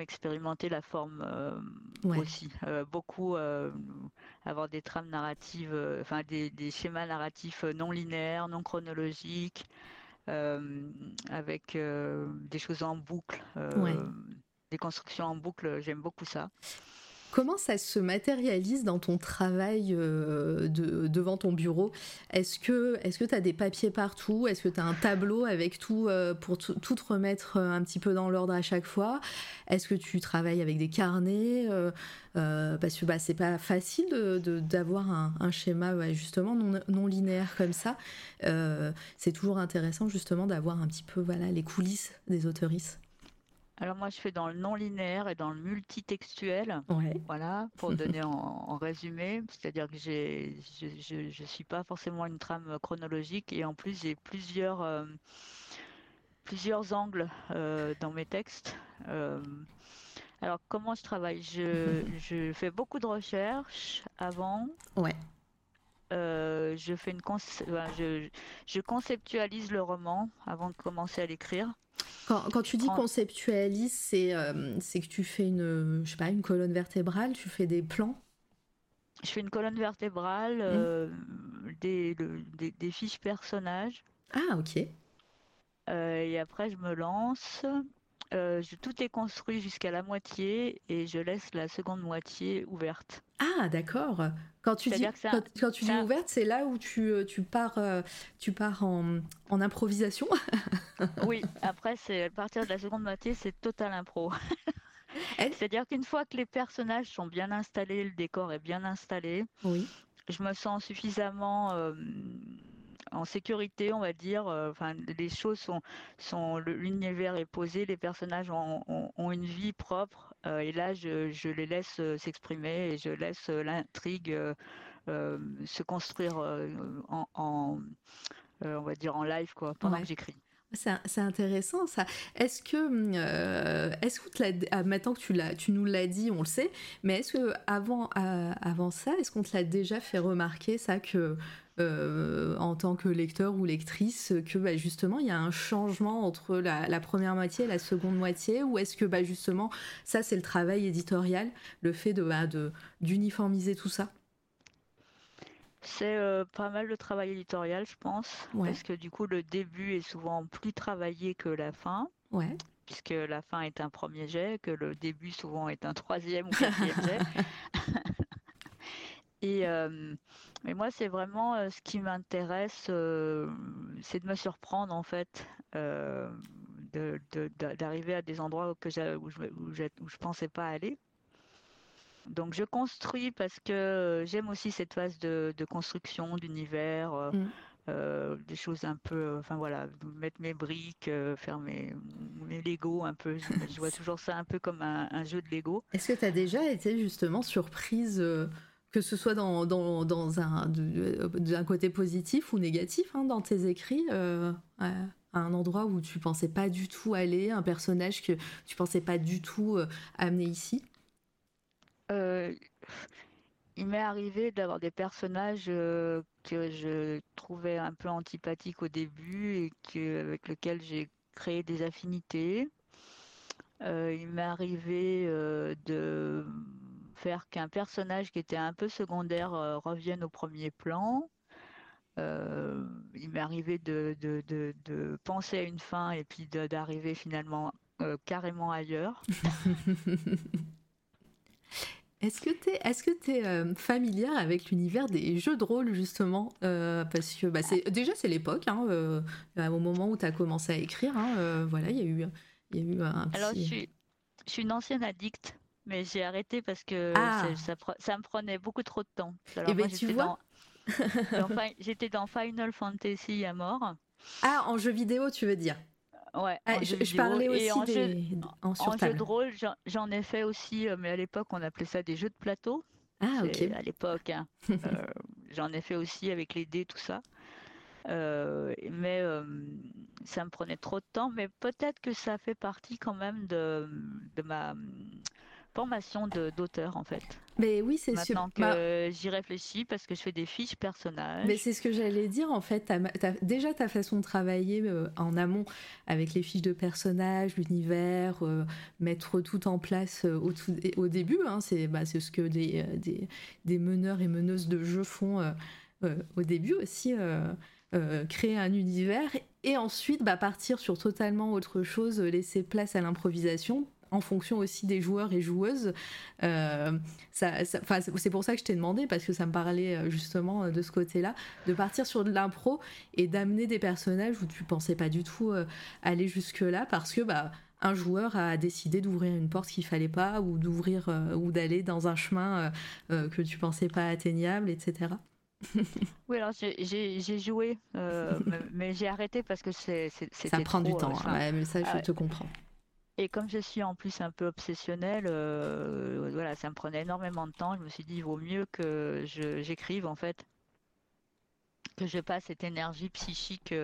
expérimenter la forme aussi. Beaucoup avoir des trames narratives, enfin des schémas narratifs non linéaires, non chronologiques, avec des choses en boucle, des constructions en boucle. J'aime beaucoup ça. Comment ça se matérialise dans ton travail devant ton bureau ? Est-ce que tu as des papiers partout ? Est-ce que tu as un tableau avec tout pour tout te remettre un petit peu dans l'ordre à chaque fois ? Est-ce que tu travailles avec des carnets ? Parce que c'est pas facile d'avoir un schéma justement non linéaire comme ça. C'est toujours intéressant justement d'avoir un petit peu les coulisses des auteurices. Alors moi, je fais dans le non-linéaire et dans le multitextuel, pour donner en résumé. C'est-à-dire que je suis pas forcément une trame chronologique et en plus, j'ai plusieurs angles dans mes textes. Alors, comment je travaille ? Je fais beaucoup de recherches avant. Ouais. Je conceptualise le roman avant de commencer à l'écrire. Quand tu dis conceptualise, c'est que tu fais une colonne vertébrale, tu fais des plans ? Je fais une colonne vertébrale, des fiches personnages. Ah, ok. Et après, je me lance. Tout est construit jusqu'à la moitié et je laisse la seconde moitié ouverte. Ah, d'accord. Quand tu dis ouverte, c'est là où tu pars en improvisation. Oui, après, à partir de la seconde moitié, c'est total impro. C'est-à-dire qu'une fois que les personnages sont bien installés, le décor est bien installé, je me sens suffisamment... en sécurité, on va dire. Enfin, les choses l'univers est posé, les personnages ont une vie propre. Et là, je les laisse s'exprimer et je laisse l'intrigue se construire on va dire en live, quoi, pendant que j'écris. C'est intéressant ça. Est-ce que maintenant que tu nous l'as dit, on le sait, mais est-ce que avant ça, est-ce qu'on te l'a déjà fait remarquer ça que en tant que lecteur ou lectrice, que justement il y a un changement entre la première moitié et la seconde moitié, ou est-ce que justement ça c'est le travail éditorial, le fait d'uniformiser tout ça? C'est pas mal le travail éditorial, je pense, parce que du coup le début est souvent plus travaillé que la fin, puisque la fin est un premier jet, que le début souvent est un troisième ou quatrième jet. Et moi, c'est vraiment ce qui m'intéresse, c'est de me surprendre en fait, d'arriver à des endroits où je pensais pas aller. Donc je construis parce que j'aime aussi cette phase de construction d'univers, des choses un peu, mettre mes briques, faire mes Lego un peu. Je vois toujours ça un peu comme un jeu de Lego. Est-ce que tu as déjà été justement surprise que ce soit d'un côté positif ou négatif, dans tes écrits, à un endroit où tu pensais pas du tout aller, un personnage que tu pensais pas du tout amener ici? Il m'est arrivé d'avoir des personnages que je trouvais un peu antipathiques au début et avec lesquels j'ai créé des affinités. Il m'est arrivé de faire qu'un personnage qui était un peu secondaire revienne au premier plan. Il m'est arrivé de penser à une fin et puis d'arriver finalement carrément ailleurs. Est-ce que t'es familière avec l'univers des jeux de rôle justement, parce que c'est l'époque, au moment où t'as commencé à écrire, il y a eu un petit... Alors je suis une ancienne addicte, mais j'ai arrêté parce que ça me prenait beaucoup trop de temps. Alors j'étais dans Final Fantasy à mort. Ah, en jeu vidéo tu veux dire? Ouais, je parlais aussi en jeu de rôle, j'en ai fait aussi, mais à l'époque on appelait ça des jeux de plateau. Ah, ok. À l'époque, j'en ai fait aussi avec les dés, tout ça. Mais ça me prenait trop de temps, mais peut-être que ça fait partie quand même de ma formation d'auteur en fait. Mais oui, c'est sûr. Maintenant que j'y réfléchis parce que je fais des fiches personnages. Mais c'est ce que j'allais dire en fait. Déjà ta façon de travailler en amont avec les fiches de personnages, l'univers, mettre tout en place au début. Hein, c'est ce que des meneurs et meneuses de jeu font au début aussi. Créer un univers et ensuite partir sur totalement autre chose, laisser place à l'improvisation en fonction aussi des joueurs et joueuses. C'est pour ça que je t'ai demandé, parce que ça me parlait justement de ce côté-là, de partir sur de l'impro et d'amener des personnages où tu pensais pas du tout aller jusque-là, parce que un joueur a décidé d'ouvrir une porte qu'il fallait pas, ou d'ouvrir ou d'aller dans un chemin que tu pensais pas atteignable, etc. Oui, alors j'ai joué, mais j'ai arrêté parce que c'était ça prend trop, du temps, mais ça je te comprends. Et comme je suis en plus un peu obsessionnelle, ça me prenait énormément de temps. Je me suis dit, il vaut mieux que j'écrive en fait, que je passe cette énergie psychique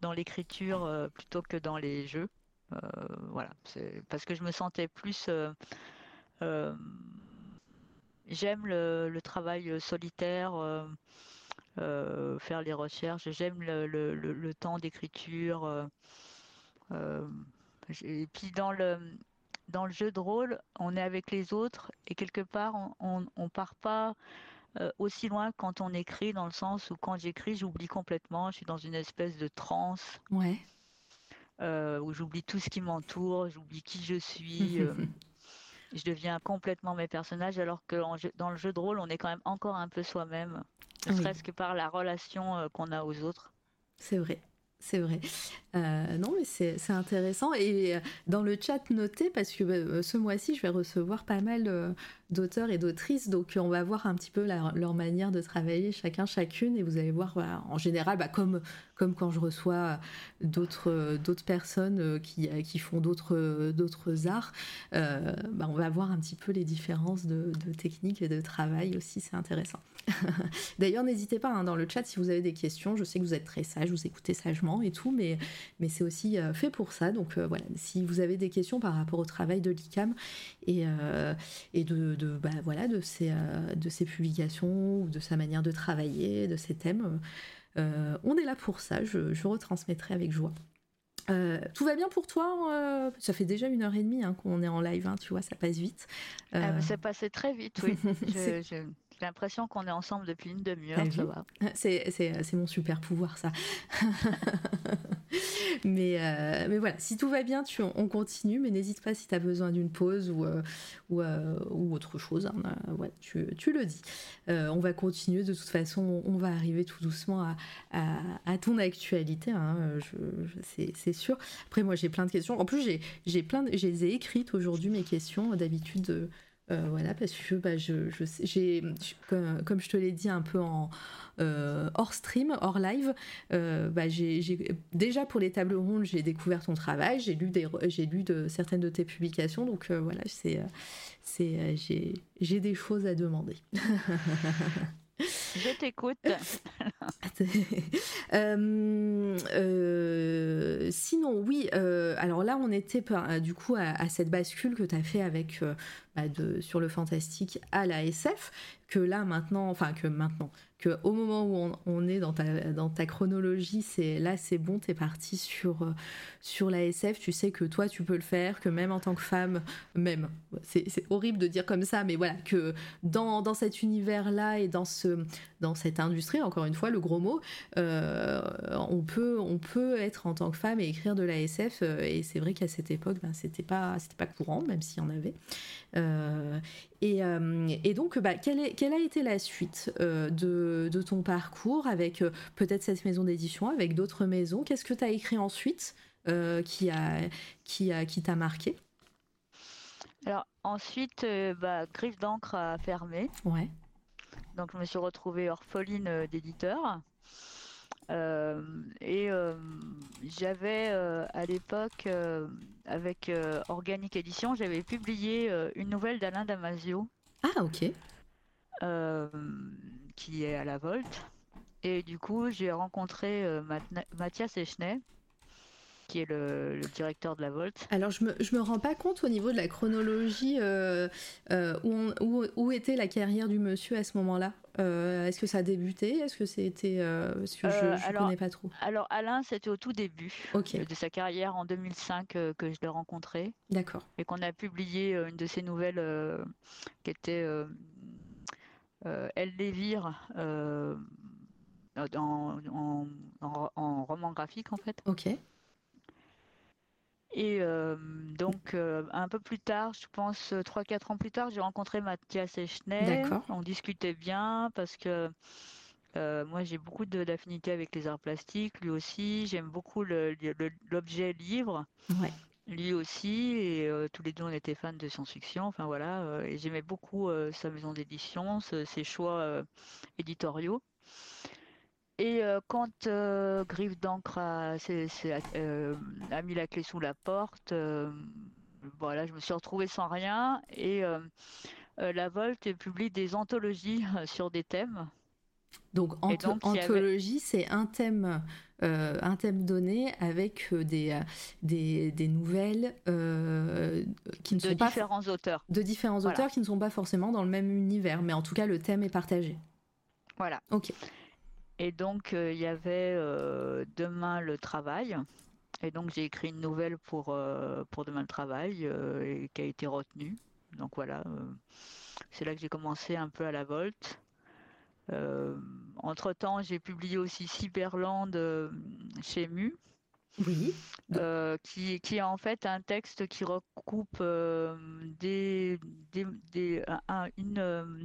dans l'écriture plutôt que dans les jeux. C'est parce que je me sentais plus... J'aime le travail solitaire, faire les recherches, j'aime le temps d'écriture. Et puis dans le jeu de rôle, on est avec les autres et quelque part, on part pas aussi loin quand on écrit, dans le sens où quand j'écris, j'oublie complètement, je suis dans une espèce de transe. Ouais. Où j'oublie tout ce qui m'entoure, j'oublie qui je suis. Je deviens complètement mes personnages, alors que dans le jeu de rôle, on est quand même encore un peu soi-même, ne serait-ce que par la relation qu'on a aux autres. C'est vrai, c'est vrai. Non, mais c'est intéressant. Et dans le chat, notez, parce que ce mois-ci, je vais recevoir pas mal d'auteurs et d'autrices, donc on va voir un petit peu leur manière de travailler chacun, chacune, et vous allez voir, en général, comme quand je reçois d'autres personnes qui font d'autres arts, on va voir un petit peu les différences de techniques et de travail aussi, c'est intéressant. D'ailleurs, n'hésitez pas, dans le chat, si vous avez des questions, je sais que vous êtes très sages, vous écoutez sagement et tout, mais c'est aussi fait pour ça, donc si vous avez des questions par rapport au travail de Li-Cam et de ses publications, ou de sa manière de travailler, de ses thèmes, on est là pour ça, je retransmettrai avec joie. Tout va bien pour toi, ça fait déjà 1h30 qu'on est en live, tu vois, ça passe vite. Ça passait très vite, oui. J'ai l'impression qu'on est ensemble depuis une demi-heure, ça va. C'est mon super pouvoir, ça. Mais voilà, si tout va bien, on continue, mais n'hésite pas si tu as besoin d'une pause ou autre chose, tu le dis. On va continuer, de toute façon, on va arriver tout doucement à ton actualité, c'est sûr. Après, moi, j'ai plein de questions. En plus, je les ai écrites aujourd'hui, mes questions, d'habitude... parce que comme je te l'ai dit un peu en hors stream, hors live, j'ai déjà pour les tables rondes, j'ai découvert ton travail, j'ai lu certaines de tes publications, donc j'ai des choses à demander. Je t'écoute. Sinon, oui, alors là, on était du coup à cette bascule que tu as fait avec, sur le fantastique à la SF, que au moment où on est dans ta chronologie, c'est bon, t'es partie sur la SF, tu sais que toi tu peux le faire, que même en tant que femme, c'est horrible de dire comme ça, mais voilà, que dans cet univers-là et dans cette industrie, encore une fois, le gros mot, on peut être en tant que femme et écrire de la SF, et c'est vrai qu'à cette époque, c'était pas courant, même s'il y en avait. Et donc, quelle a été la suite de ton parcours avec peut-être cette maison d'édition, avec d'autres maisons? Qu'est-ce que tu as écrit ensuite qui t'a marqué? Alors ensuite, Griffe d'encre a fermé. Ouais. Donc je me suis retrouvée orpheline d'éditeur. J'avais à l'époque avec Organic Editions, j'avais publié une nouvelle d'Alain Damasio. Ah ok. Qui est à La Volte, et du coup j'ai rencontré Mathias Echenay, qui est le directeur de La Volte. Alors je me rends pas compte au niveau de la chronologie où était la carrière du monsieur à ce moment-là. Est-ce que ça a débuté ? Est-ce que c'était parce que je connais pas trop. Alors Alain, c'était au tout début de sa carrière en 2005 que je l'ai rencontré. D'accord. Et qu'on a publié une de ses nouvelles qui était Elle les vire en roman graphique en fait. Ok. Et donc un peu plus tard, je pense 3-4 ans plus tard, j'ai rencontré Mathias Echenay. D'accord. On discutait bien parce que moi j'ai beaucoup d'affinité avec les arts plastiques, lui aussi. J'aime beaucoup l'objet livre. Ouais. Lui aussi, et tous les deux on était fans de science-fiction, enfin voilà, et j'aimais beaucoup sa maison d'édition, ses choix éditoriaux. Et quand Griffe d'encre a mis la clé sous la porte, voilà, je me suis retrouvée sans rien, et La Volte publie des anthologies sur des thèmes. Donc, anthologie, c'est un thème donné avec des nouvelles qui ne sont pas de différents auteurs qui ne sont pas forcément dans le même univers, mais en tout cas le thème est partagé. Voilà. Ok. Et donc il y avait Demain le travail, et donc j'ai écrit une nouvelle pour Demain le travail et qui a été retenue. Donc voilà, c'est là que j'ai commencé un peu à La Volte. Entre-temps, j'ai publié aussi Cyberland chez Mu, oui. Qui est en fait un texte qui recoupe une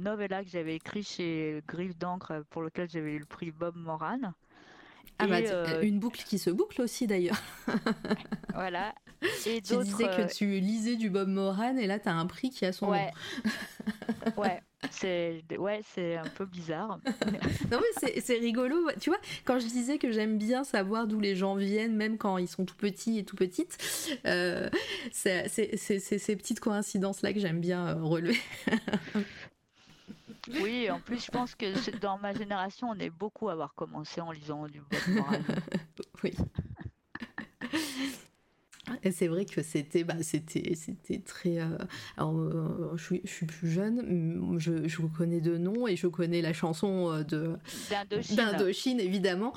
novella que j'avais écrite chez Griffe d'encre, pour lequel j'avais eu le prix Bob Morane. Ah bah, une boucle qui se boucle aussi d'ailleurs. Voilà. Et tu disais que tu lisais du Bob Morane et là tu as un prix qui a son nom. Ouais. C'est un peu bizarre. Non mais c'est rigolo, tu vois, quand je disais que j'aime bien savoir d'où les gens viennent, même quand ils sont tout petits et tout petites, c'est ces petites coïncidences-là que j'aime bien relever. Oui, en plus je pense que dans ma génération, on est beaucoup à avoir commencé en lisant du Bob Morane. Oui. Et c'est vrai que c'était très... Alors, je suis plus jeune, je connais de nom et je connais la chanson d'Indochine, évidemment.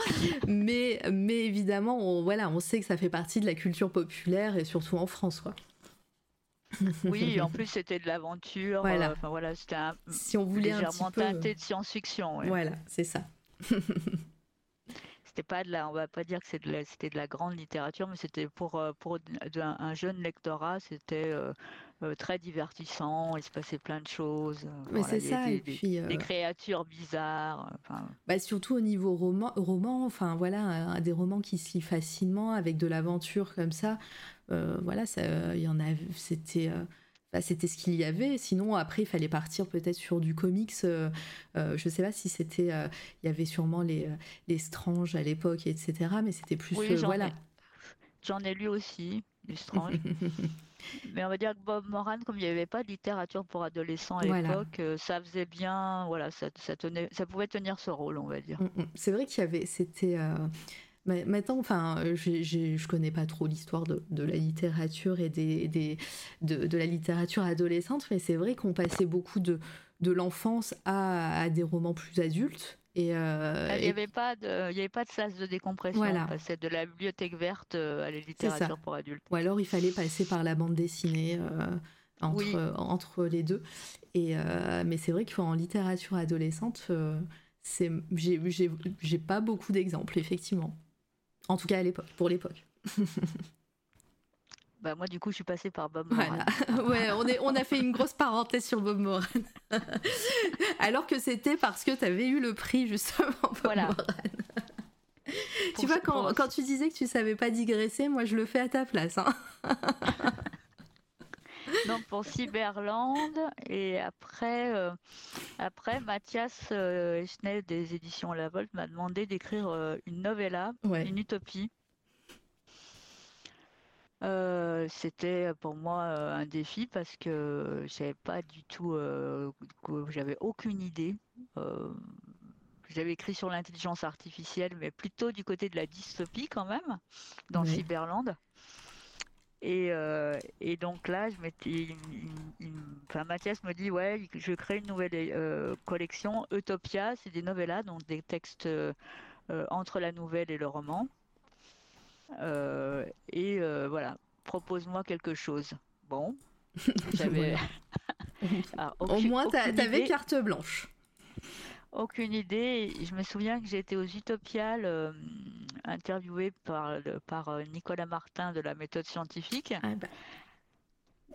mais évidemment, on sait que ça fait partie de la culture populaire et surtout en France, quoi. Oui, en plus c'était de l'aventure. Voilà. Enfin voilà, c'était légèrement teinté de science-fiction. Ouais. Voilà, c'est ça. On va pas dire que c'était de la grande littérature, mais c'était pour un jeune lectorat, c'était très divertissant, il se passait plein de choses. Mais voilà, c'est ça, et puis des créatures bizarres. Enfin... Bah surtout au niveau roman, enfin voilà, des romans qui se lient facilement avec de l'aventure comme ça. Voilà, il y en a, c'était. C'était ce qu'il y avait, sinon après il fallait partir peut-être sur du comics, je sais pas si c'était, il y avait sûrement les Strange à l'époque, etc., mais c'était plus, oui, voilà. J'en ai lu aussi, les Strange, mais on va dire que Bob Morane, comme il n'y avait pas de littérature pour adolescents à l'époque, ça faisait bien, voilà, ça pouvait tenir ce rôle, on va dire. C'est vrai qu'il y avait, c'était... Mais maintenant, enfin, je connais pas trop l'histoire de la littérature et de la littérature adolescente, mais c'est vrai qu'on passait beaucoup de l'enfance à des romans plus adultes. Et il n'y avait pas de sas de décompression. Voilà. On passait de la bibliothèque verte à la littérature pour adultes. Ou alors il fallait passer par la bande dessinée entre les deux. Et mais c'est vrai qu'en littérature adolescente, j'ai pas beaucoup d'exemples, effectivement. En tout cas, pour l'époque. Bah moi, du coup, je suis passée par Bob Morane. Voilà. Ouais, on a fait une grosse parenthèse sur Bob Morane. Alors que c'était parce que t'avais eu le prix, justement, Bob Morane. Tu vois, quand tu disais que tu savais pas digresser, moi, je le fais à ta place. Hein. Donc pour Cyberland, et après Mathias Echenay des éditions La Volte m'a demandé d'écrire une novella, une utopie. C'était pour moi un défi parce que j'avais aucune idée. j'avais écrit sur l'intelligence artificielle, mais plutôt du côté de la dystopie quand même, dans Cyberland. Et donc là, je m'étais, enfin Mathias me dit ouais, je crée une nouvelle collection Utopia, c'est des novellas, donc des textes entre la nouvelle et le roman. Voilà, propose-moi quelque chose. Bon, j'avais alors, t'avais carte blanche. Aucune idée. Je me souviens que j'ai été aux Utopiales interviewée par Nicolas Martin de la méthode scientifique. Ah bah.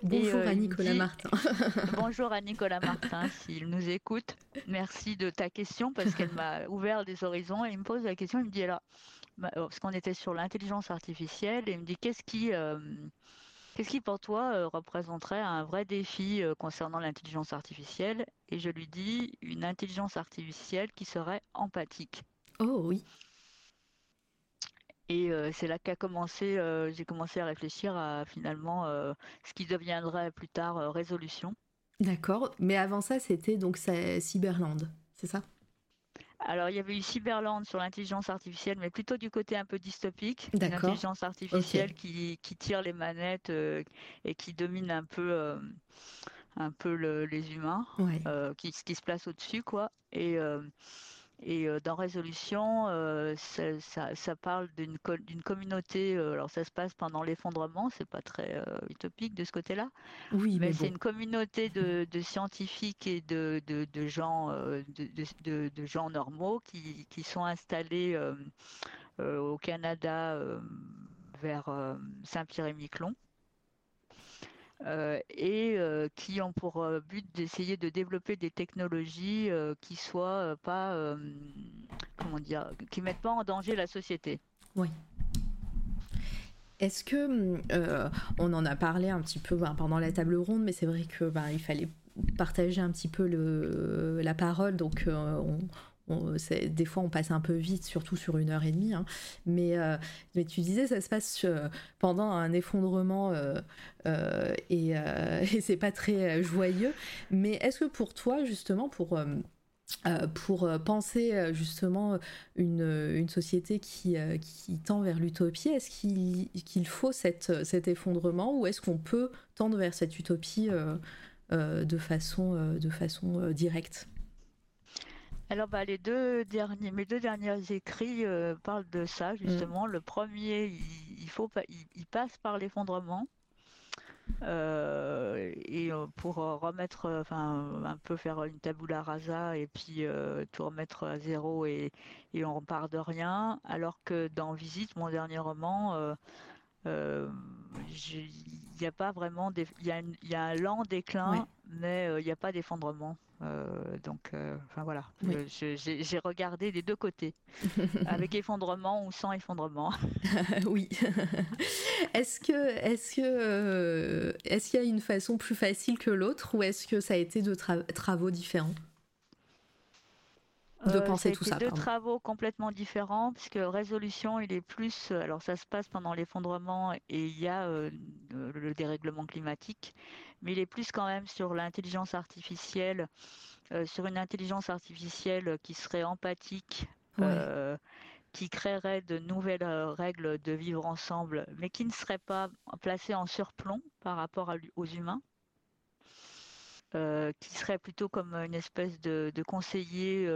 Bonjour à Nicolas Martin. Bonjour à Nicolas Martin, s'il nous écoute. Merci de ta question parce qu'elle m'a ouvert des horizons. Et il me pose la question, il me dit alors, parce qu'on était sur l'intelligence artificielle, et il me dit qu'est-ce qui pour toi représenterait un vrai défi concernant l'intelligence artificielle? Et je lui dis une intelligence artificielle qui serait empathique. Oh oui. Et c'est là qu'a commencé, j'ai commencé à réfléchir à finalement ce qui deviendrait plus tard Résolution. D'accord, mais avant ça, c'était donc Cyberland, c'est ça? Alors, il y avait eu Cyberland sur l'intelligence artificielle, mais plutôt du côté un peu dystopique. D'accord. Une intelligence artificielle qui tire les manettes et qui domine un peu les humains, qui se place au-dessus, quoi. Et dans Résolution, ça parle d'une communauté. Alors, ça se passe pendant l'effondrement. C'est pas très utopique de ce côté-là. Oui, mais c'est une communauté de scientifiques et de gens de gens normaux qui sont installés au Canada vers Saint-Pierre-et-Miquelon. Et qui ont pour but d'essayer de développer des technologies qui soient pas, comment dire, qui mettent pas en danger la société. Oui. Est-ce que on en a parlé un petit peu pendant la table ronde, mais c'est vrai que il fallait partager un petit peu la parole, donc des fois on passe un peu vite, surtout sur 1h30, hein. Mais tu disais ça se passe pendant un effondrement et c'est pas très joyeux, mais est-ce que pour toi justement, pour penser justement une société qui tend vers l'utopie, est-ce qu'il faut cet effondrement, ou est-ce qu'on peut tendre vers cette utopie de façon directe? Alors mes deux derniers écrits parlent de ça justement. Le premier, il passe par l'effondrement et pour remettre, un peu faire une tabula rasa et puis tout remettre à zéro et on repart de rien. Alors que dans Visite, mon dernier roman, il y a un lent déclin, mais il n'y a pas d'effondrement. Voilà, j'ai regardé des deux côtés, avec effondrement ou sans effondrement. Oui. Est-ce qu'il y a une façon plus facile que l'autre, ou est-ce que ça a été deux travaux différents de penser tout ça? Deux travaux complètement différents, puisque Résolution, il est plus. Alors ça se passe pendant l'effondrement et il y a le dérèglement climatique. Mais il est plus quand même sur l'intelligence artificielle, sur une intelligence artificielle qui serait empathique, qui créerait de nouvelles règles de vivre ensemble, mais qui ne serait pas placée en surplomb par rapport aux humains, qui serait plutôt comme une espèce de conseiller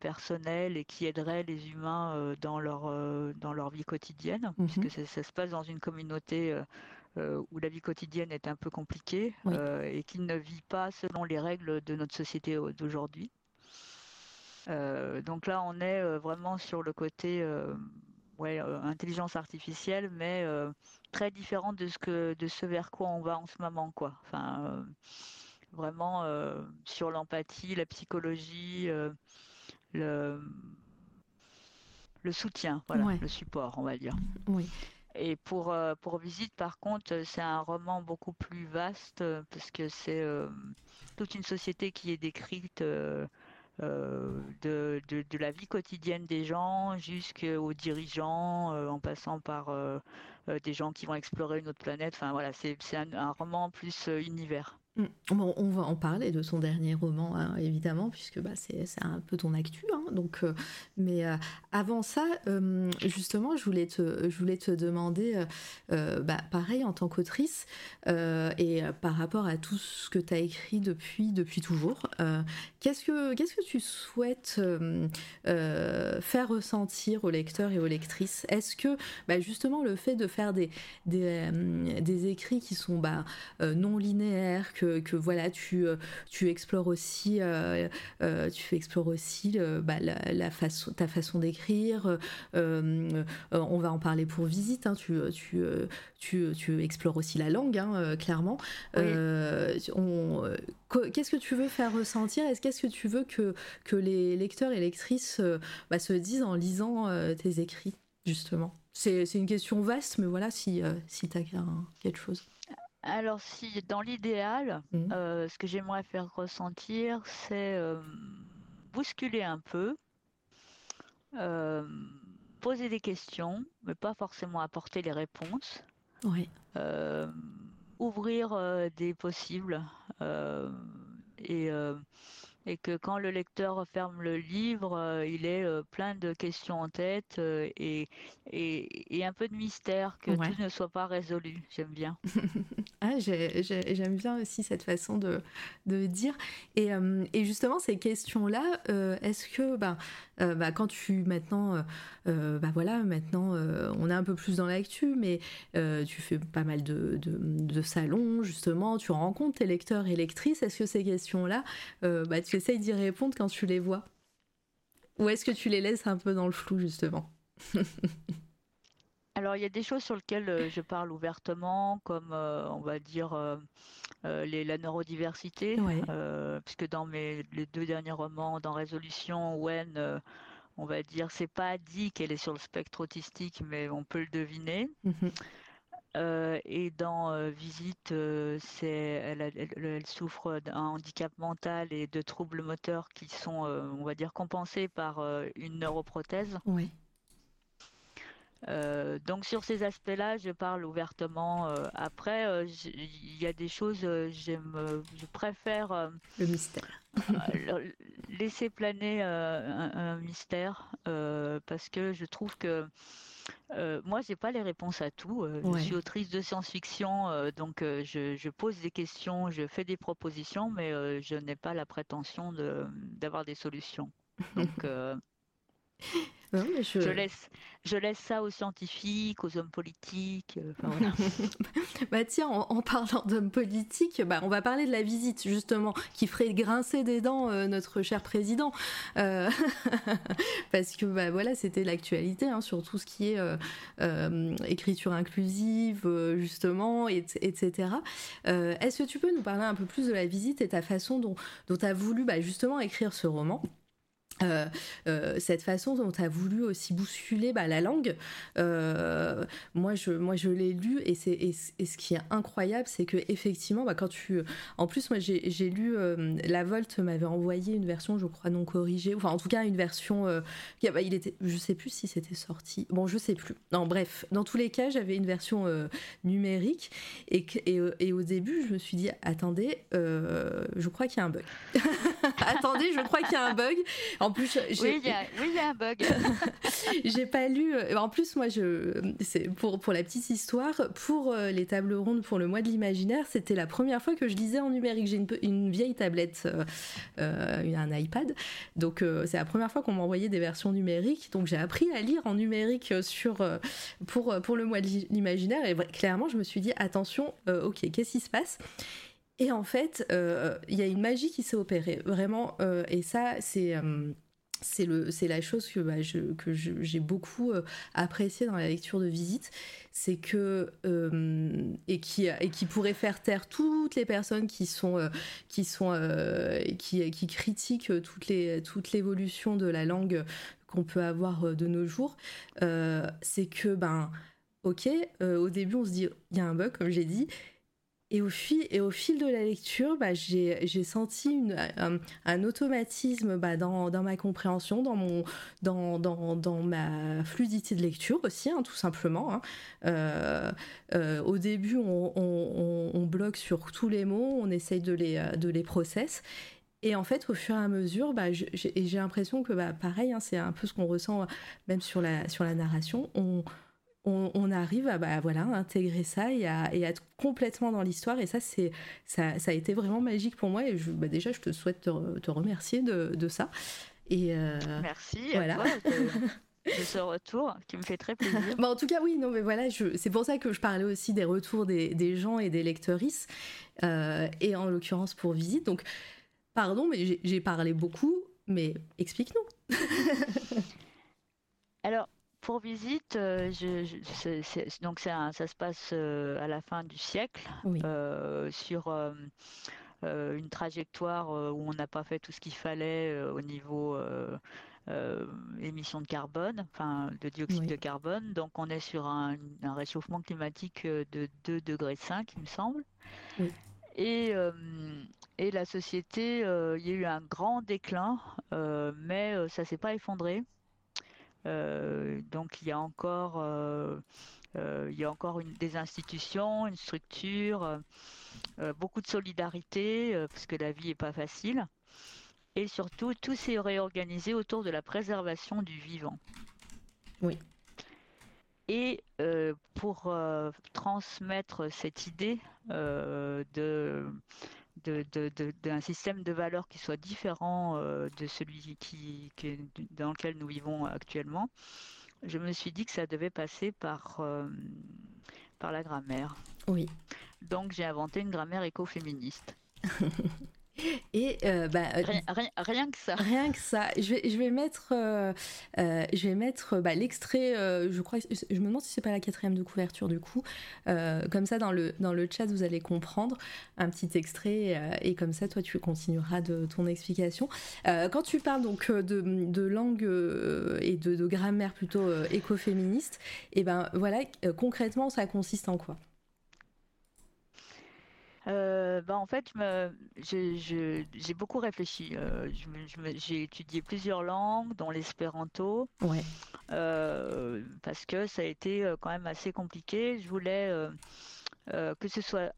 personnel et qui aiderait les humains dans leur vie quotidienne, puisque ça se passe dans une communauté où la vie quotidienne est un peu compliquée, et qui ne vit pas selon les règles de notre société d'aujourd'hui. Donc là, on est vraiment sur le côté intelligence artificielle, mais très différente de ce vers quoi on va en ce moment, quoi. Vraiment sur l'empathie, la psychologie, le soutien, le support, on va dire. Oui. Et pour Visite, par contre, c'est un roman beaucoup plus vaste, parce que c'est toute une société qui est décrite de la vie quotidienne des gens jusqu'aux dirigeants, en passant par des gens qui vont explorer une autre planète. C'est un roman plus univers. Bon, on va en parler de son dernier roman, hein, évidemment, puisque c'est un peu ton actu. Hein, donc, mais avant ça, justement, je voulais te demander, pareil, en tant qu'autrice, et par rapport à tout ce que tu as écrit depuis toujours, qu'est-ce que tu souhaites faire ressentir aux lecteurs et aux lectrices ? Est-ce que, justement, le fait de faire des écrits qui sont non linéaires, que voilà, tu explores aussi ta façon d'écrire, on va en parler pour Visite, hein, tu explores aussi la langue, hein, clairement. Oui. Qu'est-ce que tu veux faire ressentir ? Qu'est-ce que tu veux que les lecteurs et lectrices se disent en lisant tes écrits, justement ? C'est une question vaste, mais voilà, si tu as quelque chose. Alors, si dans l'idéal, ce que j'aimerais faire ressentir, c'est bousculer un peu, poser des questions, mais pas forcément apporter les réponses. Oui. Ouvrir des possibles, et que quand le lecteur ferme le livre, il est plein de questions en tête, et un peu de mystère, que ouais. Tout ne soit pas résolu. J'aime bien. J'aime bien aussi cette façon de dire. Et justement, ces questions-là, est-ce que quand tu maintenant, on est un peu plus dans l'actu, mais tu fais pas mal de salons, justement, tu rencontres tes lecteurs et lectrices, est-ce que ces questions-là, tu essayes d'y répondre quand tu les vois, ou est-ce que tu les laisses un peu dans le flou, justement? Alors, il y a des choses sur lesquelles je parle ouvertement, comme la neurodiversité, ouais. Puisque dans les deux derniers romans, dans Résolution, Wen, c'est pas dit qu'elle est sur le spectre autistique, mais on peut le deviner. Et dans Visite, elle souffre d'un handicap mental et de troubles moteurs qui sont, compensés par une neuroprothèse. Oui. Donc sur ces aspects-là, je parle ouvertement. Après, il y a des choses, je préfère le mystère, laisser planer un mystère, parce que je trouve que moi, j'ai pas les réponses à tout. Ouais. Je suis autrice de science-fiction, donc je pose des questions, je fais des propositions, mais je n'ai pas la prétention d'avoir des solutions. Donc non, mais je laisse ça aux scientifiques, aux hommes politiques. Voilà. Tiens, en parlant d'hommes politiques, on va parler de la visite, justement, qui ferait grincer des dents notre cher président. Parce que c'était l'actualité, hein, sur tout ce qui est écriture inclusive, justement, etc. Est-ce que tu peux nous parler un peu plus de la visite et ta façon dont tu as voulu justement écrire ce roman ? Cette façon dont tu as voulu aussi bousculer la langue, moi je l'ai lu, et ce qui est incroyable, c'est que effectivement, quand tu... En plus, moi j'ai lu, La Volte m'avait envoyé une version, je crois, non corrigée, enfin en tout cas une version, il était... je sais plus si c'était sorti, bon je sais plus, non bref, dans tous les cas j'avais une version numérique, et au début je me suis dit attendez, je crois qu'il y a un bug. Attendez, je crois qu'il y a un bug. En plus, il y a un bug. J'ai pas lu. En plus, moi, c'est pour la petite histoire, pour les tables rondes, pour le mois de l'imaginaire, c'était la première fois que je lisais en numérique. J'ai une vieille tablette, un iPad. Donc, c'est la première fois qu'on m'envoyait des versions numériques. Donc, j'ai appris à lire en numérique pour le mois de l'imaginaire. Et clairement, je me suis dit attention, ok, qu'est-ce qui se passe ? Et en fait, il y a une magie qui s'est opérée, vraiment, et ça, c'est la chose que, j'ai beaucoup appréciée dans la lecture de Visite, c'est que, et qui pourrait faire taire toutes les personnes qui critiquent toute l'évolution de la langue qu'on peut avoir de nos jours, c'est que, ok, au début on se dit, il y a un bug, comme j'ai dit, Et au fil de la lecture, j'ai senti un automatisme dans ma compréhension, dans ma fluidité de lecture aussi, tout simplement. Au début, on bloque sur tous les mots, on essaye de les process. Et en fait, au fur et à mesure, j'ai l'impression que pareil, c'est un peu ce qu'on ressent même sur la narration. On arrive à intégrer ça et à être complètement dans l'histoire, et ça a été vraiment magique pour moi, et déjà je te souhaite te remercier de ça, et merci voilà. À toi de ce retour qui me fait très plaisir. En tout cas oui, non mais voilà, c'est pour ça que je parlais aussi des retours des gens et des lectrices, et en l'occurrence pour Visite, donc pardon mais j'ai parlé beaucoup, mais explique-nous. Alors pour Visite, ça se passe à la fin du siècle, oui. Sur une trajectoire où on n'a pas fait tout ce qu'il fallait au niveau émission de carbone, enfin de dioxyde oui. de carbone. Donc on est sur un réchauffement climatique de 2,5 degrés, il me semble. Oui. Et la société, il y a eu un grand déclin, mais ça ne s'est pas effondré. Donc il y a encore des institutions, une structure, beaucoup de solidarité, parce que la vie n'est pas facile, et surtout tout s'est réorganisé autour de la préservation du vivant. Oui. Et pour transmettre cette idée d'un système de valeurs qui soit différent de celui dans lequel nous vivons actuellement, je me suis dit que ça devait passer par la grammaire. Oui. Donc j'ai inventé une grammaire écoféministe. Et rien que ça. Rien que ça. Je vais mettre l'extrait. Je me demande si c'est pas la 4e de couverture du coup. Comme ça dans le chat vous allez comprendre un petit extrait, et comme ça toi tu continueras de ton explication. Quand tu parles donc de langue et de grammaire plutôt écoféministe, et concrètement ça consiste en quoi? En fait, j'ai beaucoup réfléchi. J'ai étudié plusieurs langues, dont l'espéranto, ouais. Parce que ça a été quand même assez compliqué. Je voulais que ce soit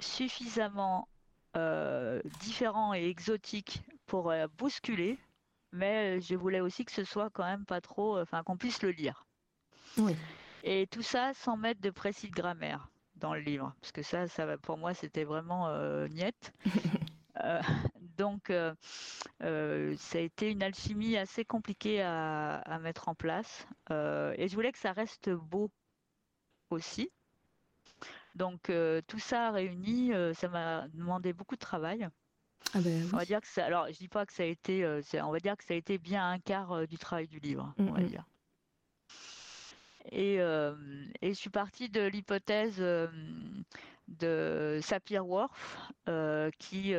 suffisamment différent et exotique pour bousculer, mais je voulais aussi que ce soit quand même pas trop, qu'on puisse le lire. Oui. Et tout ça sans mettre de précis de grammaire dans le livre, parce que ça pour moi c'était vraiment niette. Donc ça a été une alchimie assez compliquée à mettre en place, et je voulais que ça reste beau aussi, donc tout ça réuni, ça m'a demandé beaucoup de travail. Ah ben, oui. On va dire que ça, alors je dis pas que ça a été, on va dire que ça a été bien un quart du travail du livre, on va dire. Et je suis partie de l'hypothèse de Sapir-Whorf, qui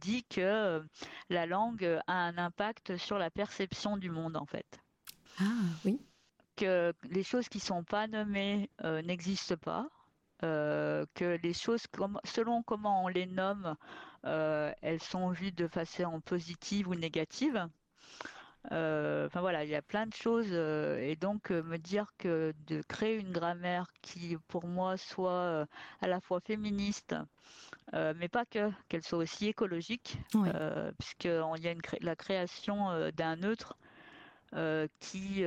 dit que la langue a un impact sur la perception du monde, en fait. Ah oui. Que les choses qui ne sont pas nommées n'existent pas, que les choses, selon comment on les nomme, elles sont vues de façon positive ou négative. Il y a plein de choses, et donc me dire que de créer une grammaire qui pour moi soit à la fois féministe, mais pas qu'elle soit aussi écologique, ouais. Puisqu'il y a la création d'un neutre qui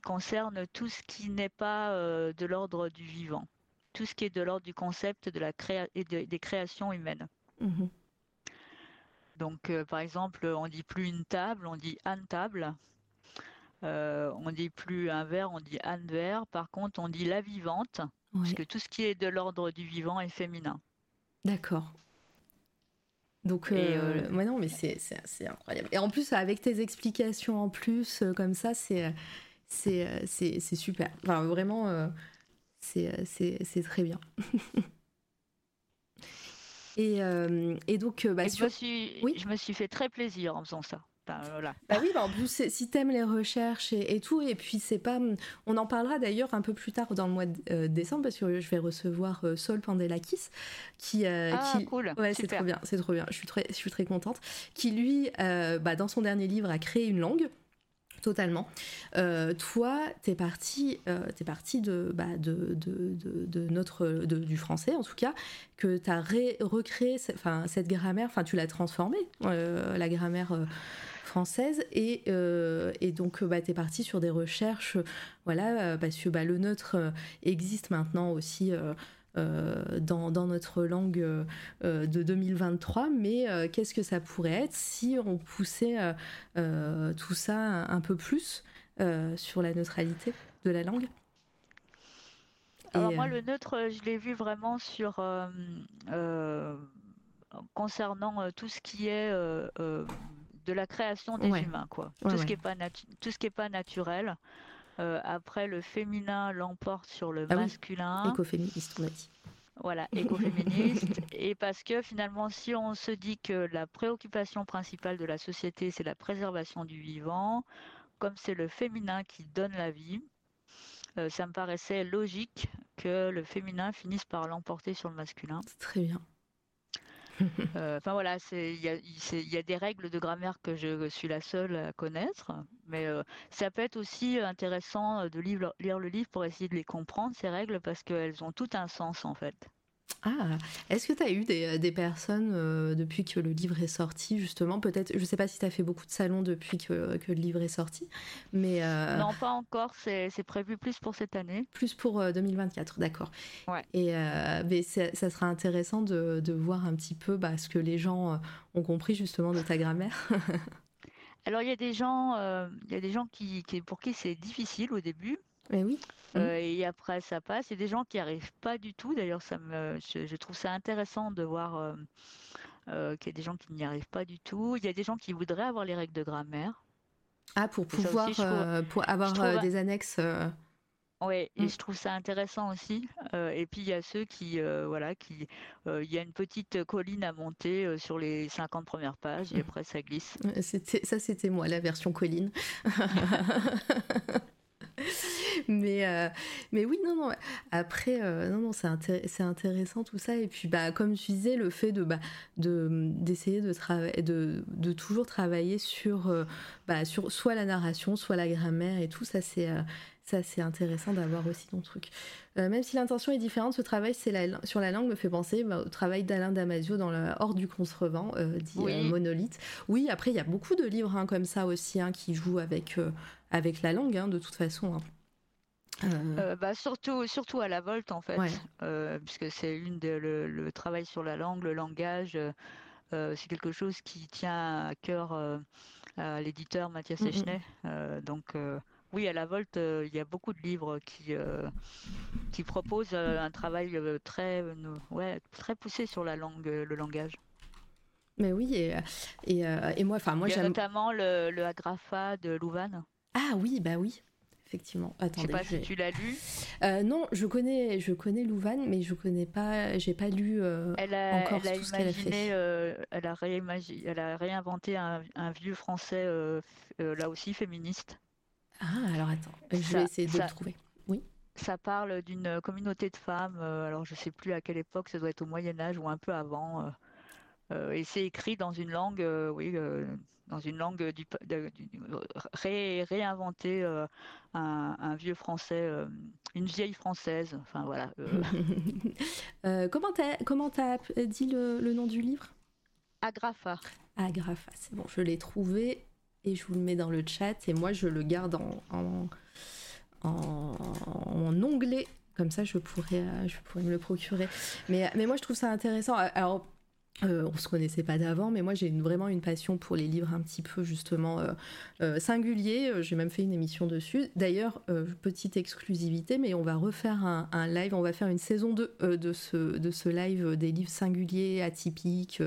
concerne tout ce qui n'est pas de l'ordre du vivant, tout ce qui est de l'ordre du concept de la des créations humaines. Mmh. Donc, par exemple, on ne dit plus une table, on dit un table. On ne dit plus un verre, on dit un verre. Par contre, on dit la vivante, oui. Parce que tout ce qui est de l'ordre du vivant est féminin. D'accord. Donc, non, mais c'est incroyable. Et en plus, avec tes explications en plus, comme ça, c'est super. Enfin, vraiment, c'est très bien. Et donc, je me suis fait très plaisir en faisant ça. Voilà. Bah oui, bah en plus, si t'aimes les recherches et tout, et puis c'est pas... On en parlera d'ailleurs un peu plus tard dans le mois de décembre, parce que je vais recevoir Saul Pandelakis, qui... cool, ouais, super. C'est trop bien, je suis très contente, qui lui, dans son dernier livre, a créé une langue, totalement. Toi, t'es parti du français, en tout cas, que t'as recréé cette grammaire, tu l'as transformée, la grammaire française, et donc t'es parti sur des recherches, parce que le neutre existe maintenant aussi dans notre langue de 2023, mais qu'est-ce que ça pourrait être si on poussait tout ça un peu plus sur la neutralité de la langue? Alors moi, le neutre, je l'ai vu vraiment sur concernant tout ce qui est de la création des humains, quoi. Tout ce qui est pas naturel. Après, le féminin l'emporte sur le masculin. Oui. Écoféministe, on a dit. Voilà, écoféministe. Et parce que finalement, si on se dit que la préoccupation principale de la société, c'est la préservation du vivant, comme c'est le féminin qui donne la vie, ça me paraissait logique que le féminin finisse par l'emporter sur le masculin. C'est très bien. Il y a des règles de grammaire que je suis la seule à connaître, mais ça peut être aussi intéressant de lire le livre pour essayer de les comprendre, ces règles, parce qu'elles ont tout un sens, en fait. Ah, est-ce que tu as eu des personnes depuis que le livre est sorti, justement, peut-être, je ne sais pas si tu as fait beaucoup de salons depuis que le livre est sorti, mais... Non, pas encore, c'est prévu plus pour cette année. Plus pour 2024, d'accord. Ouais. Et mais ça sera intéressant de voir un petit peu ce que les gens ont compris, justement, de ta grammaire. Alors, il y a des gens pour qui c'est difficile au début. Mais oui. Et après ça passe, il y a des gens qui arrivent pas du tout, d'ailleurs je trouve ça intéressant de voir qu'il y a des gens qui n'y arrivent pas du tout, il y a des gens qui voudraient avoir les règles de grammaire. Ah, pour pouvoir aussi, pour avoir des annexes. Oui, et je trouve ça intéressant aussi. Et puis il y a ceux qui, il y a une petite colline à monter sur les 50 premières pages et après ça glisse. C'était moi, la version colline. Mais oui, non. Après, c'est intéressant tout ça. Et puis, comme tu disais, le fait d'essayer de toujours travailler sur soit la narration, soit la grammaire et tout, ça c'est intéressant d'avoir aussi ton truc. Même si l'intention est différente, ce travail sur la langue me fait penser au travail d'Alain Damasio dans le Hors du Contrevent, dit Monolithe. Oui, après, il y a beaucoup de livres comme ça aussi qui jouent avec la langue, de toute façon. Surtout à La Volte, en fait, puisque c'est le travail sur la langue, le langage, c'est quelque chose qui tient à cœur à l'éditeur Mathias Echenay. Oui, à La Volte, il y a beaucoup de livres qui proposent un travail très poussé sur la langue, le langage. Mais oui, et moi j'aime notamment le Agrafa de Louvain. Ah oui, bah oui. Effectivement. Attendez, je sais pas si tu l'as lu. Non, je connais Louvain, mais je connais pas, j'ai pas lu encore tout ce qu'elle a fait. Elle a réinventé un vieux français là aussi féministe. Ah, alors attends, je vais essayer de le trouver. Oui. Ça parle d'une communauté de femmes. Alors je sais plus à quelle époque, ça doit être au Moyen Âge ou un peu avant. Et c'est écrit dans une langue, dans une langue réinventée, un vieux français, une vieille française. Enfin voilà. Comment t'as dit le nom du livre? Agrafa. Agrafa, c'est bon, je l'ai trouvé et je vous le mets dans le chat et moi je le garde en onglet, comme ça je pourrais me le procurer. Mais moi je trouve ça intéressant. Alors on se connaissait pas d'avant, mais moi j'ai vraiment une passion pour les livres un petit peu justement singuliers. J'ai même fait une émission dessus. D'ailleurs, petite exclusivité, mais on va refaire un live, on va faire une saison 2 de ce live des livres singuliers, atypiques,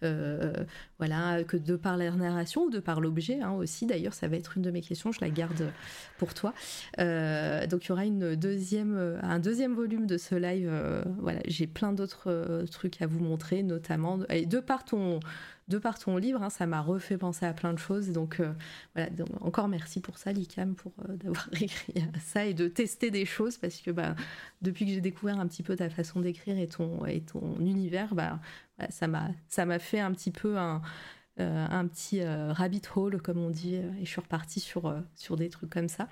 que de par la narration ou de par l'objet aussi. D'ailleurs, ça va être une de mes questions, je la garde pour toi. Donc il y aura un deuxième volume de ce live. J'ai plein d'autres trucs à vous montrer, notamment et de par ton de par ton livre, hein, ça m'a refait penser à plein de choses, donc voilà, donc, encore merci pour ça Li-Cam, pour d'avoir écrit ça et de tester des choses, parce que bah, depuis que j'ai découvert un petit peu ta façon d'écrire et ton univers, bah, voilà, ça m'a fait un petit peu un petit rabbit hole comme on dit, et je suis repartie sur des trucs comme ça,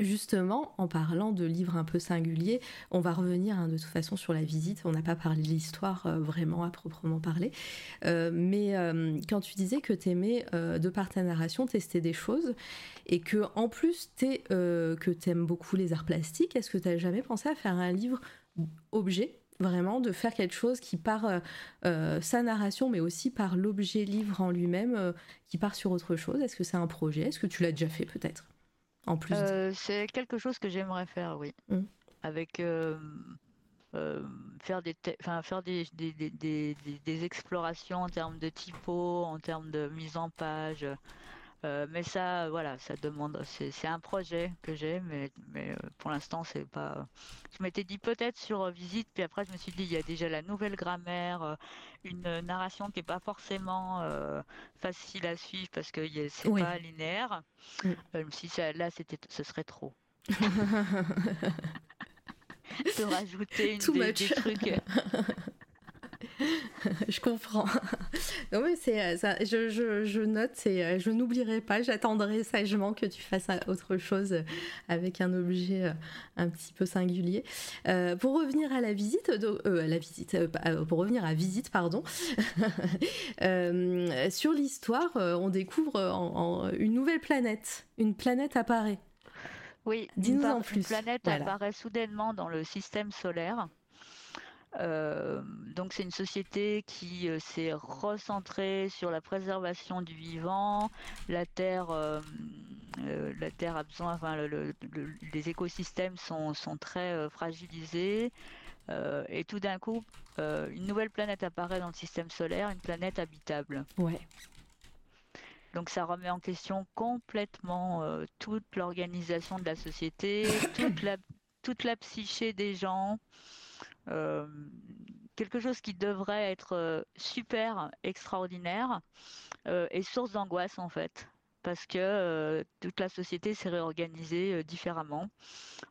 justement, en parlant de livres un peu singuliers, on va revenir hein, de toute façon sur La Visite. On n'a pas parlé de l'histoire vraiment à proprement parler. Mais quand tu disais que t'aimais, de par ta narration, tester des choses et que, en plus, que t'aimes beaucoup les arts plastiques, est-ce que t'as jamais pensé à faire un livre objet ? Vraiment de faire quelque chose qui part sa narration mais aussi par l'objet livre en lui-même, qui part sur autre chose. Est-ce que c'est un projet ? Est-ce que tu l'as déjà fait peut-être ? En plus c'est quelque chose que j'aimerais faire, oui. Mmh. Avec faire des explorations en termes de typo, en termes de mise en page. Mais ça, voilà, ça demande. C'est un projet que j'ai, mais pour l'instant, c'est pas. Je m'étais dit peut-être sur Visite, puis après, je me suis dit, il y a déjà la nouvelle grammaire, une narration qui n'est pas forcément facile à suivre parce que c'est oui. Pas linéaire. Oui. Même si ce serait trop. De rajouter des trucs. Je comprends. Non mais c'est ça. Je note et je n'oublierai pas. J'attendrai sagement que tu fasses autre chose avec un objet un petit peu singulier. Pour revenir à La Visite, pour revenir à Visite, pardon. Sur l'histoire, on découvre une nouvelle planète. Une planète apparaît. Oui. Dis-nous en plus. Une planète apparaît soudainement dans le système solaire. Donc c'est une société qui s'est recentrée sur la préservation du vivant. La Terre a besoin. Enfin, les écosystèmes sont très fragilisés. Et tout d'un coup, une nouvelle planète apparaît dans le système solaire, une planète habitable. Ouais. Donc ça remet en question complètement toute l'organisation de la société, toute la psyché des gens. Quelque chose qui devrait être super extraordinaire et source d'angoisse en fait, parce que toute la société s'est réorganisée différemment.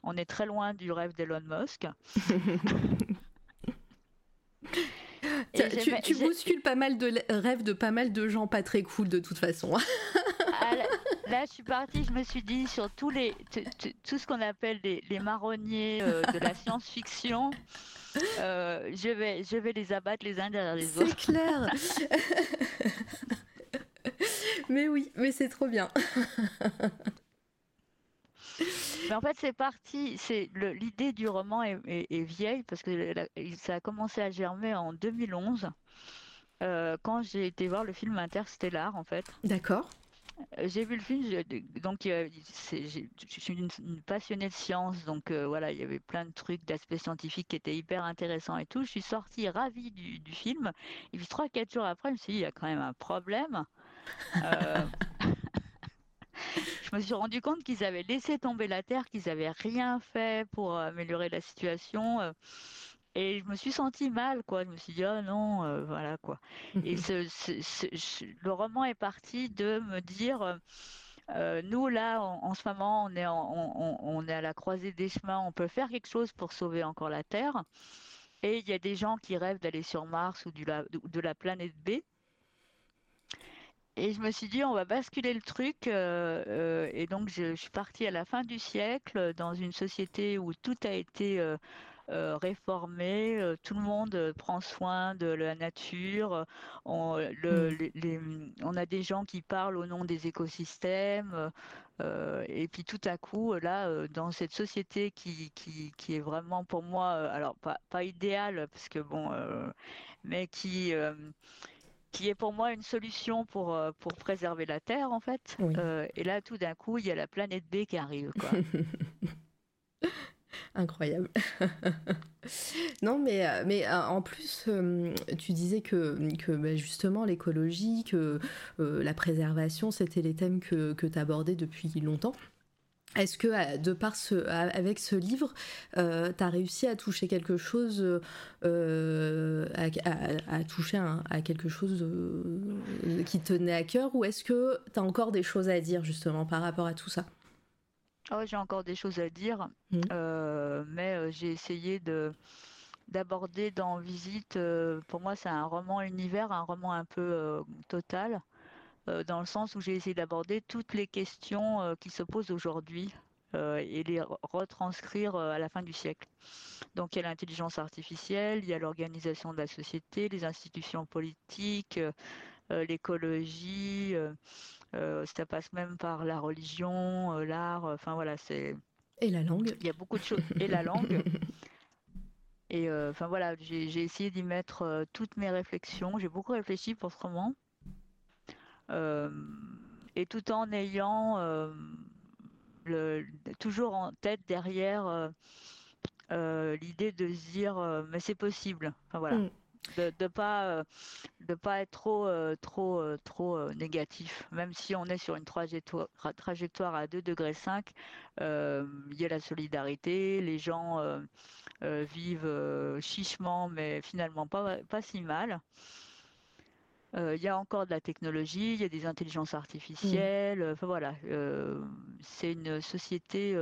On est très loin du rêve d'Elon Musk. Tu bouscules pas mal de rêves de pas mal de gens pas très cool de toute façon. Là, je suis partie, je me suis dit, sur tout ce qu'on appelle les marronniers de la science-fiction, je vais les abattre les uns derrière les autres. C'est clair. Mais oui, mais c'est trop bien. Mais en fait, c'est parti. L'idée du roman est vieille, parce que ça a commencé à germer en 2011, quand j'ai été voir le film Interstellar, en fait. D'accord. J'ai vu le film, je suis une passionnée de science, donc voilà, il y avait plein de trucs d'aspects scientifiques qui étaient hyper intéressants et tout. Je suis sortie ravie du film, et puis 3-4 jours après, je me suis dit, il y a quand même un problème. Je me suis rendu compte qu'ils avaient laissé tomber la Terre, qu'ils n'avaient rien fait pour améliorer la situation. Et je me suis sentie mal, quoi. Je me suis dit, oh non, voilà, quoi. Et le roman est parti de me dire, nous, là, en ce moment, on est à la croisée des chemins, on peut faire quelque chose pour sauver encore la Terre. Et il y a des gens qui rêvent d'aller sur Mars ou de la planète B. Et je me suis dit, on va basculer le truc. Et donc, je suis partie à la fin du siècle, dans une société où tout a été... réformé, tout le monde prend soin de la nature, on a des gens qui parlent au nom des écosystèmes, et puis tout à coup, là, dans cette société qui est vraiment pour moi, alors pas idéale, parce que bon, mais qui est pour moi une solution pour préserver la Terre, en fait. Oui. Et là, tout d'un coup, il y a la planète B qui arrive, quoi. Incroyable. Non, mais en plus, tu disais que bah, justement l'écologie, que la préservation, c'était les thèmes que tu abordais depuis longtemps. Est-ce que de par avec ce livre, t'as réussi à toucher quelque chose, à toucher à quelque chose qui te tenait à cœur, ou est-ce que t'as encore des choses à dire justement par rapport à tout ça ? Oh, j'ai encore des choses à dire, mais j'ai essayé d'aborder dans Visite. Pour moi, c'est un roman univers, un roman un peu total. Dans le sens où j'ai essayé d'aborder toutes les questions qui se posent aujourd'hui et les retranscrire à la fin du siècle. Donc il y a l'intelligence artificielle, il y a l'organisation de la société, les institutions politiques, l'écologie, ça passe même par la religion, l'art, enfin voilà, c'est... Et la langue. Il y a beaucoup de choses. Et la langue. Et enfin voilà, j'ai essayé d'y mettre toutes mes réflexions. J'ai beaucoup réfléchi pour ce roman. Et tout en ayant toujours en tête derrière l'idée de se dire mais c'est possible, enfin, voilà. De pas être trop négatif, même si on est sur une trajectoire à 2,5 degrés, il y a la solidarité, les gens vivent chichement mais finalement pas si mal. Il y a encore de la technologie, il y a des intelligences artificielles, enfin voilà, c'est une société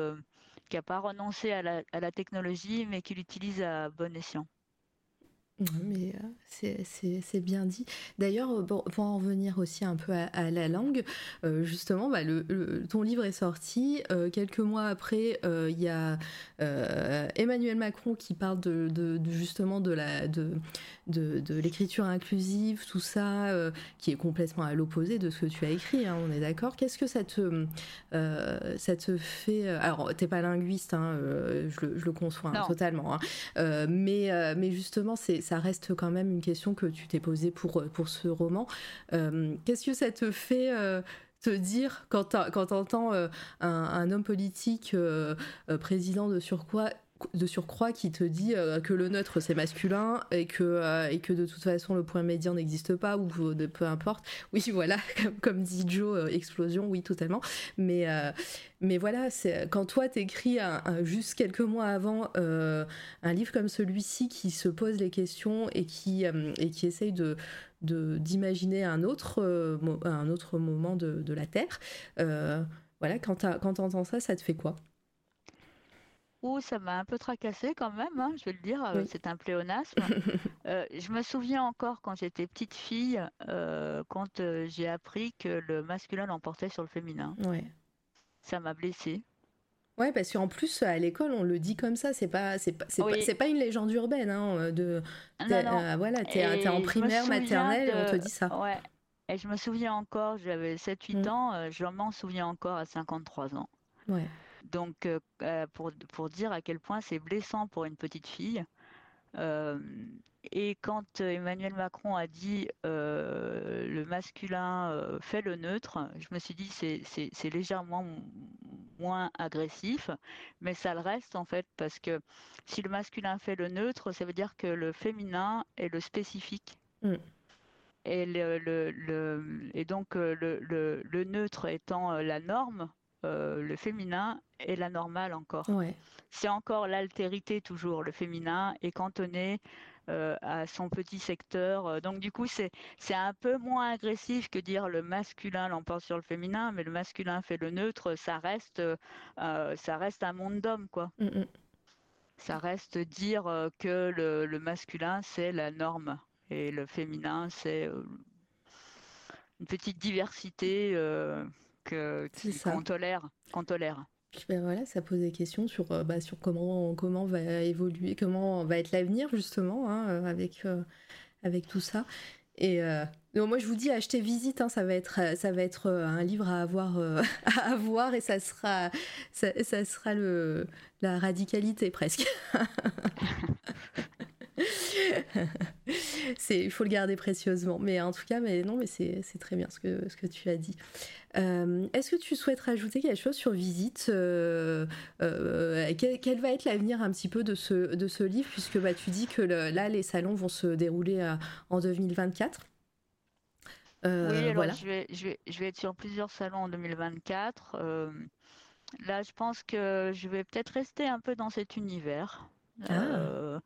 qui n'a pas renoncé à la technologie, mais qui l'utilise à bon escient. Mais c'est bien dit. D'ailleurs, pour en revenir aussi un peu à la langue, justement, bah, ton livre est sorti. Quelques mois après, il y a Emmanuel Macron qui parle justement de l'écriture inclusive, tout ça, qui est complètement à l'opposé de ce que tu as écrit, hein, on est d'accord. Qu'est-ce que ça te fait... Alors, t'es pas linguiste, hein, je le conçois totalement, hein, mais justement, ça reste quand même une question que tu t'es posée pour ce roman. Qu'est-ce que ça te fait te dire quand t'entends un homme politique, président de surcroît, qui te dit que le neutre c'est masculin et que de toute façon le point médian n'existe pas, ou peu importe. Oui, voilà, comme dit Joe, explosion, oui, totalement. Mais voilà, c'est quand toi t'écris juste quelques mois avant un livre comme celui-ci qui se pose les questions et qui essaye d'imaginer un autre moment de la Terre. Voilà, quand t'entends ça, ça te fait quoi ? Ouh, ça m'a un peu tracassée quand même, hein, je vais le dire, oui. C'est un pléonasme. Je me souviens encore quand j'étais petite fille, quand j'ai appris que le masculin l'emportait sur le féminin. Ouais. Ça m'a blessée. Ouais, parce qu'en plus à l'école on le dit comme ça, c'est pas une légende urbaine, hein, non. Voilà, t'es en primaire, maternelle, et on te dit ça. Ouais. Et je me souviens encore, j'avais 7-8 ans, je m'en souviens encore à 53 ans. Ouais. Donc, pour dire à quel point c'est blessant pour une petite fille. Et quand Emmanuel Macron a dit le masculin fait le neutre, je me suis dit c'est légèrement moins agressif, mais ça le reste en fait, parce que si le masculin fait le neutre, ça veut dire que le féminin est le spécifique. Mmh. Et, donc le neutre étant la norme, le féminin et la normale encore. Ouais. C'est encore l'altérité toujours. Le féminin est cantonné à son petit secteur. Donc du coup, c'est un peu moins agressif que dire le masculin l'emporte sur le féminin, mais le masculin fait le neutre, ça reste un monde d'hommes, quoi. Mm-hmm. Ça reste dire que le masculin, c'est la norme, et le féminin, c'est une petite diversité... qu'on tolère. Ben voilà, ça pose des questions sur comment va évoluer, comment va être l'avenir justement, hein, avec tout ça. Et donc moi je vous dis achetez Visite, hein, ça va être un livre à avoir et ça sera la radicalité presque. Il faut le garder précieusement, mais en tout cas, c'est très bien ce que tu as dit. Est-ce que tu souhaites rajouter quelque chose sur Visite, quel va être l'avenir un petit peu de ce livre, puisque bah, tu dis que les salons vont se dérouler en 2024. Oui, alors voilà. Je vais être sur plusieurs salons en 2024. Là, je pense que je vais peut-être rester un peu dans cet univers. Alors,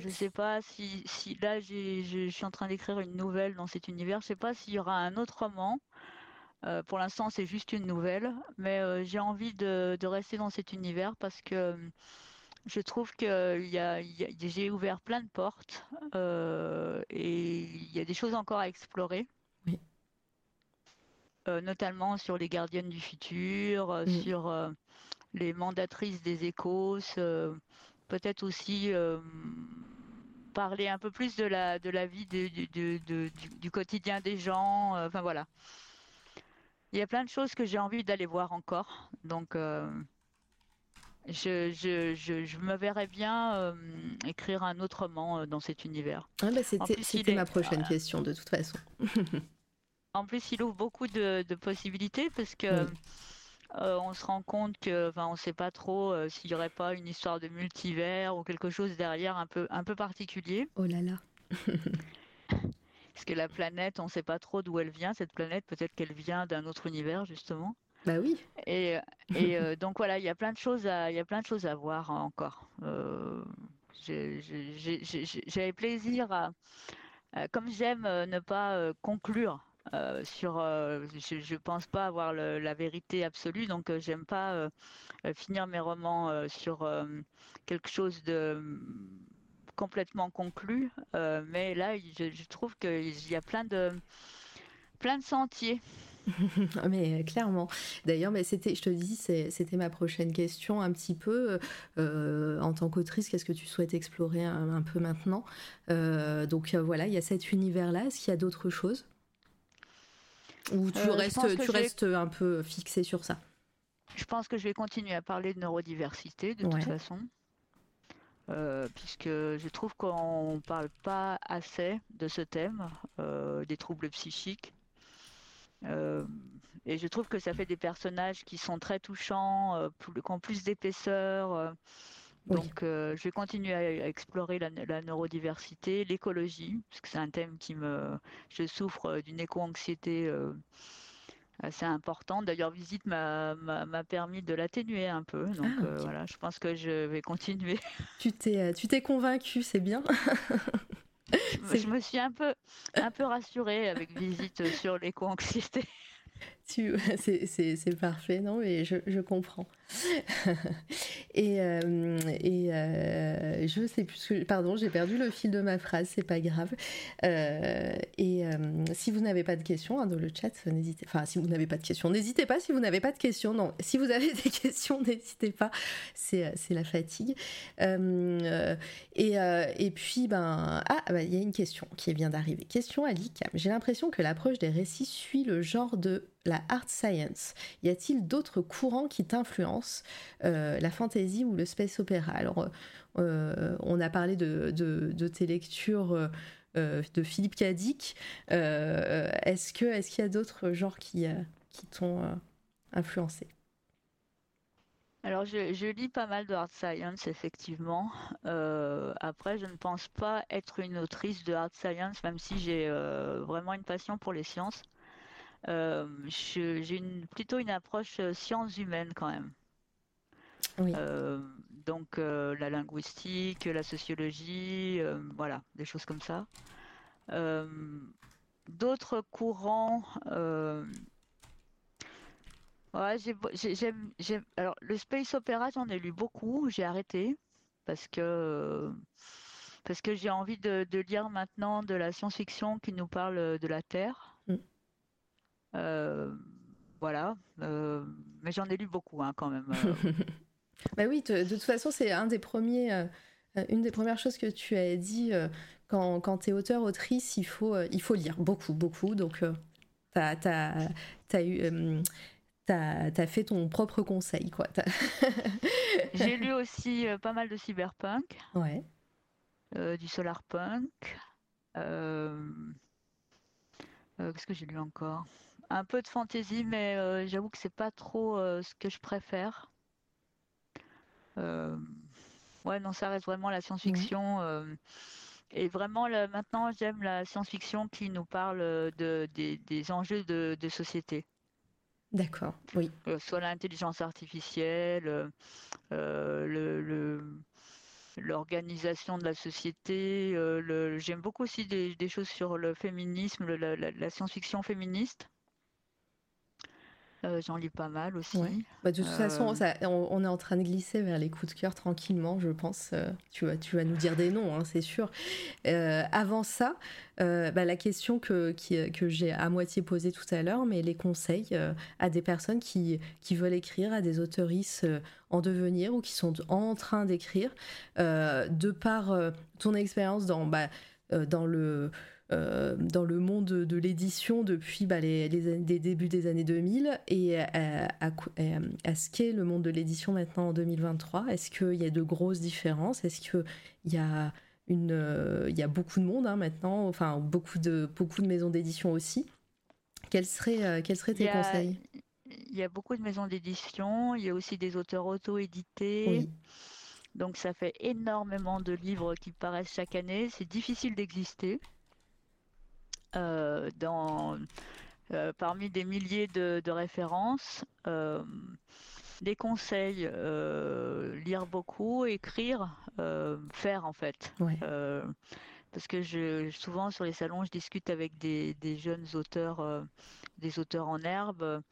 je sais pas si là, je suis en train d'écrire une nouvelle dans cet univers. Je sais pas s'il y aura un autre roman. Pour l'instant, c'est juste une nouvelle. Mais j'ai envie de rester dans cet univers parce que je trouve que j'ai ouvert plein de portes et il y a des choses encore à explorer. Oui. Notamment sur les gardiennes du futur, sur les mandatrices des Écosses, peut-être aussi parler un peu plus de la vie du quotidien des gens. Enfin voilà, il y a plein de choses que j'ai envie d'aller voir encore. Donc je me verrais bien écrire un autre roman dans cet univers. C'était ma prochaine question de toute façon. En plus, il ouvre beaucoup de possibilités parce que on se rend compte que, on ne sait pas trop s'il n'y aurait pas une histoire de multivers ou quelque chose derrière un peu particulier. Oh là là. Parce que la planète, on ne sait pas trop d'où elle vient. Cette planète, peut-être qu'elle vient d'un autre univers justement. Bah oui. Et donc voilà, il y a plein de choses à voir encore. J'avais plaisir comme j'aime ne pas conclure. Je pense pas avoir la vérité absolue, donc j'aime pas finir mes romans sur quelque chose de complètement conclu. Mais là, je trouve qu'il y a plein de sentiers. Mais clairement. D'ailleurs, c'était ma prochaine question un petit peu. En tant qu'autrice, qu'est-ce que tu souhaites explorer un peu maintenant ? Donc voilà, il y a cet univers-là. Est-ce qu'il y a d'autres choses ? Ou tu restes un peu fixée sur ça? Je pense que je vais continuer à parler de neurodiversité de toute façon, puisque je trouve qu'on ne parle pas assez de ce thème, des troubles psychiques. Et je trouve que ça fait des personnages qui sont très touchants, qui ont plus d'épaisseur. Donc je vais continuer à explorer la neurodiversité, l'écologie, parce que c'est un thème je souffre d'une éco-anxiété assez importante. D'ailleurs, Visite m'a permis de l'atténuer un peu, donc voilà, je pense que je vais continuer. Tu t'es convaincue, c'est bien. Je me suis un peu rassurée avec Visite sur l'éco-anxiété. C'est parfait, non, mais je comprends. Je sais plus ce que... Pardon, j'ai perdu le fil de ma phrase, c'est pas grave. Si vous n'avez pas de questions, dans le chat, n'hésitez... Enfin, si vous n'avez pas de questions, n'hésitez pas. Si vous n'avez pas de questions, non. Si vous avez des questions, n'hésitez pas. C'est la fatigue. Il y a une question qui vient d'arriver. Question à Li-Cam. J'ai l'impression que l'approche des récits suit le genre de la hard science. Y a-t-il d'autres courants qui t'influencent, la fantasy ou le space opéra? Alors, on a parlé de tes lectures de Philip K. Dick. Est-ce qu'il y a d'autres genres qui t'ont influencé? Alors, je lis pas mal de hard science, effectivement. Après, je ne pense pas être une autrice de hard science, même si j'ai vraiment une passion pour les sciences. J'ai plutôt une approche sciences humaines quand même. Oui. Donc la linguistique, la sociologie, voilà, des choses comme ça. D'autres courants. Ouais, j'aime. Alors le space opéra, j'en ai lu beaucoup. J'ai arrêté parce que j'ai envie de lire maintenant de la science-fiction qui nous parle de la Terre. Voilà, mais j'en ai lu beaucoup quand même. Bah oui, de toute façon, c'est une des premières choses que tu as dit quand tu es auteur-autrice, il faut lire beaucoup. Donc, t'as fait ton propre conseil, quoi. J'ai lu aussi pas mal de cyberpunk, du solarpunk. Qu'est-ce que j'ai lu encore ? Un peu de fantasy, mais j'avoue que c'est pas trop ce que je préfère. Ouais, non, ça reste vraiment la science-fiction. Et vraiment, maintenant, j'aime la science-fiction qui nous parle des enjeux de société. D'accord, oui. Soit l'intelligence artificielle, l'organisation de la société. J'aime beaucoup aussi des choses sur le féminisme, la science-fiction féministe. J'en lis pas mal aussi. Ouais. Bah, de toute façon, on est en train de glisser vers les coups de cœur tranquillement, je pense. Tu vas nous dire des noms, hein, c'est sûr. Avant ça, la question que j'ai à moitié posée tout à l'heure, mais les conseils à des personnes qui veulent écrire, à des auteurices en devenir ou qui sont en train d'écrire, de par ton expérience dans le monde de l'édition depuis les débuts des années 2000 et à ce qu'est le monde de l'édition maintenant en 2023. Est-ce qu'il y a de grosses différences? Est-ce qu'il y a il y a beaucoup de monde maintenant, enfin beaucoup de maisons d'édition aussi. Quels seraient tes conseils? Il y a beaucoup de maisons d'édition, il y a aussi des auteurs auto-édités. Oui. Donc ça fait énormément de livres qui paraissent chaque année, c'est difficile d'exister. Parmi des milliers de références, des conseils, lire beaucoup, écrire, faire en fait. Ouais. Parce que souvent sur les salons, je discute avec des jeunes auteurs, des auteurs en herbe,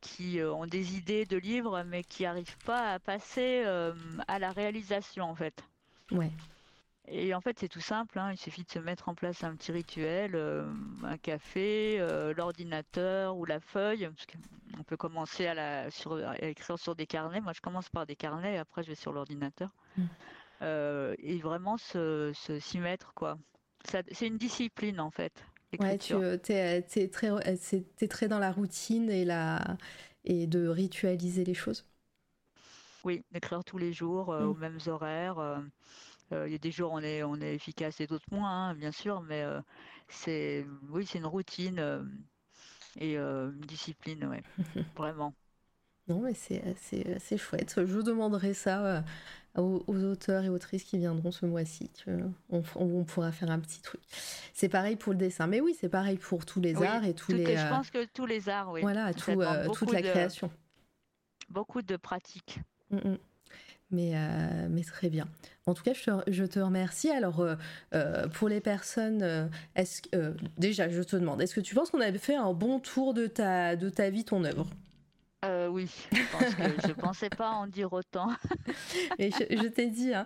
qui ont des idées de livres, mais qui n'arrivent pas à passer à la réalisation en fait. Ouais. Et en fait, c'est tout simple, hein. Il suffit de se mettre en place un petit rituel, un café, l'ordinateur ou la feuille. Parce qu'on peut commencer à écrire sur des carnets. Moi, je commence par des carnets, et après, je vais sur l'ordinateur. Et vraiment, s'y mettre, quoi. Ça, c'est une discipline, en fait. Ouais, t'es très dans la routine et de ritualiser les choses. Oui, d'écrire tous les jours, aux mêmes horaires. Il y a des jours on est efficace et d'autres moins, hein, bien sûr, mais c'est une routine et une discipline, ouais, vraiment. Non, mais c'est chouette. Je demanderai ça aux auteurs et autrices qui viendront ce mois-ci. On pourra faire un petit truc. C'est pareil pour le dessin, mais oui, c'est pareil pour tous les arts et tous les. Je pense que tous les arts, oui. Voilà, toute la création. Beaucoup de pratiques. Mm-mm. Mais très bien. En tout cas, je te remercie. Alors, pour les personnes, déjà, je te demande, est-ce que tu penses qu'on a fait un bon tour de ta vie, ton œuvre? Oui, je pense que je pensais pas en dire autant. Mais je t'ai dit, hein,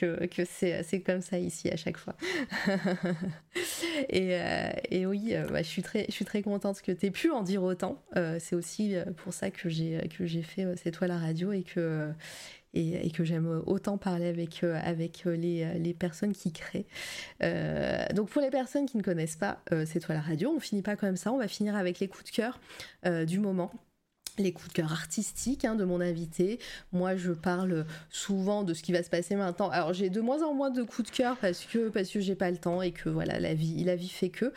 que c'est comme ça ici à chaque fois. Et oui, je suis très contente que t'aies pu en dire autant. C'est aussi pour ça que j'ai fait C'est toi la radio et que j'aime autant parler avec les personnes qui créent. Donc pour les personnes qui ne connaissent pas C'est toi la radio, on finit pas comme ça, on va finir avec les coups de cœur du moment. Les coups de cœur artistiques, hein, de mon invité. Moi, je parle souvent de ce qui va se passer maintenant. Alors, j'ai de moins en moins de coups de cœur parce que j'ai pas le temps et que voilà, la vie fait que.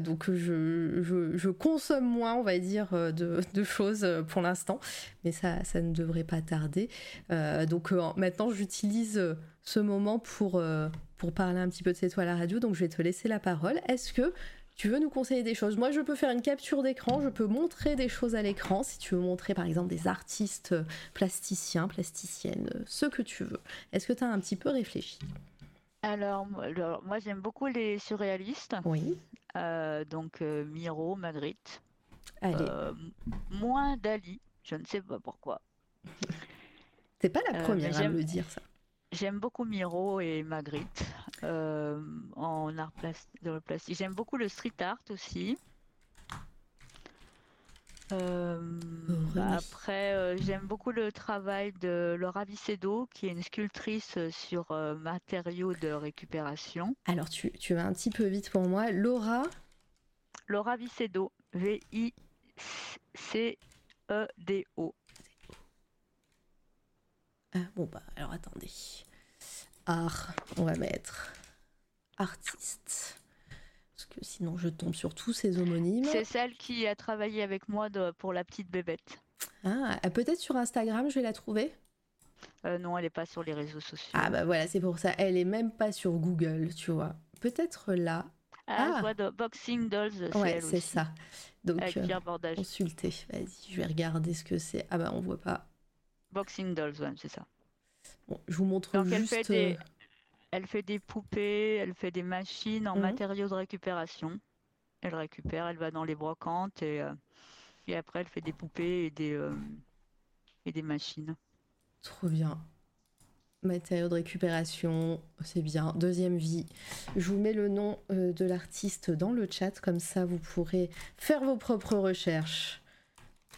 Donc, je consomme moins, on va dire, de choses pour l'instant. Mais ça ne devrait pas tarder. Donc, maintenant, j'utilise ce moment pour parler un petit peu de C'est toi la radio. Donc, je vais te laisser la parole. Est-ce que tu veux nous conseiller des choses? Moi, je peux faire une capture d'écran, je peux montrer des choses à l'écran. Si tu veux montrer, par exemple, des artistes, plasticiens, plasticiennes, ce que tu veux. Est-ce que tu as un petit peu réfléchi? Alors, moi, j'aime beaucoup les surréalistes. Oui. Donc, Miro, Magritte. Allez. Moins Dali, je ne sais pas pourquoi. T'es pas la première à me dire ça. J'aime beaucoup Miro et Magritte en art plastique. J'aime beaucoup le street art aussi. Après, j'aime beaucoup le travail de Laura Vicedo, qui est une sculptrice sur matériaux de récupération. Alors, tu vas un petit peu vite pour moi. Laura Vicedo. V-I-C-E-D-O. Bon alors attendez, art, on va mettre artiste, parce que sinon je tombe sur tous ces homonymes. C'est celle qui a travaillé avec moi pour la petite bébête. Ah, peut-être sur Instagram je vais la trouver. Non, elle n'est pas sur les réseaux sociaux. Ah bah voilà, c'est pour ça, elle n'est même pas sur Google, tu vois. Peut-être là. Ah. Boxing Dolls, c'est ouais, c'est ça. Donc, Pierre Bordage. Consultez. Vas-y, je vais regarder ce que c'est. Ah bah, on voit pas. Boxing Dolls, ouais, c'est ça. Bon, je vous montre donc juste... Elle fait des poupées, elle fait des machines en matériaux de récupération. Elle récupère, elle va dans les brocantes et après elle fait des poupées et des machines. Trop bien. Matériaux de récupération, c'est bien. Deuxième vie. Je vous mets le nom de l'artiste dans le chat, comme ça vous pourrez faire vos propres recherches.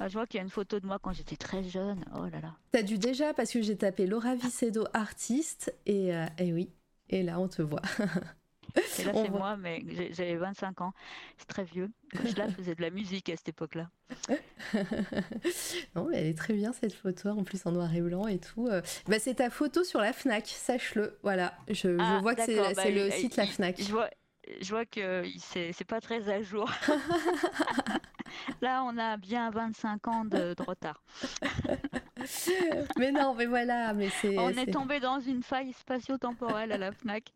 Ah, je vois qu'il y a une photo de moi quand j'étais très jeune. Oh là là. T'as dû déjà, parce que j'ai tapé Laura Vicedo artiste et oui. Et là on te voit. Et là c'est moi, mais j'avais 25 ans. C'est très vieux. Je la faisais de la musique à cette époque-là. Non, mais elle est très bien cette photo, en plus en noir et blanc et tout. Bah, c'est ta photo sur la Fnac, sache-le. Voilà, je vois que c'est le site la Fnac. Je vois que c'est pas très à jour. Là, on a bien 25 ans de retard. Mais non, mais voilà. Mais on est tombé dans une faille spatio-temporelle à la FNAC.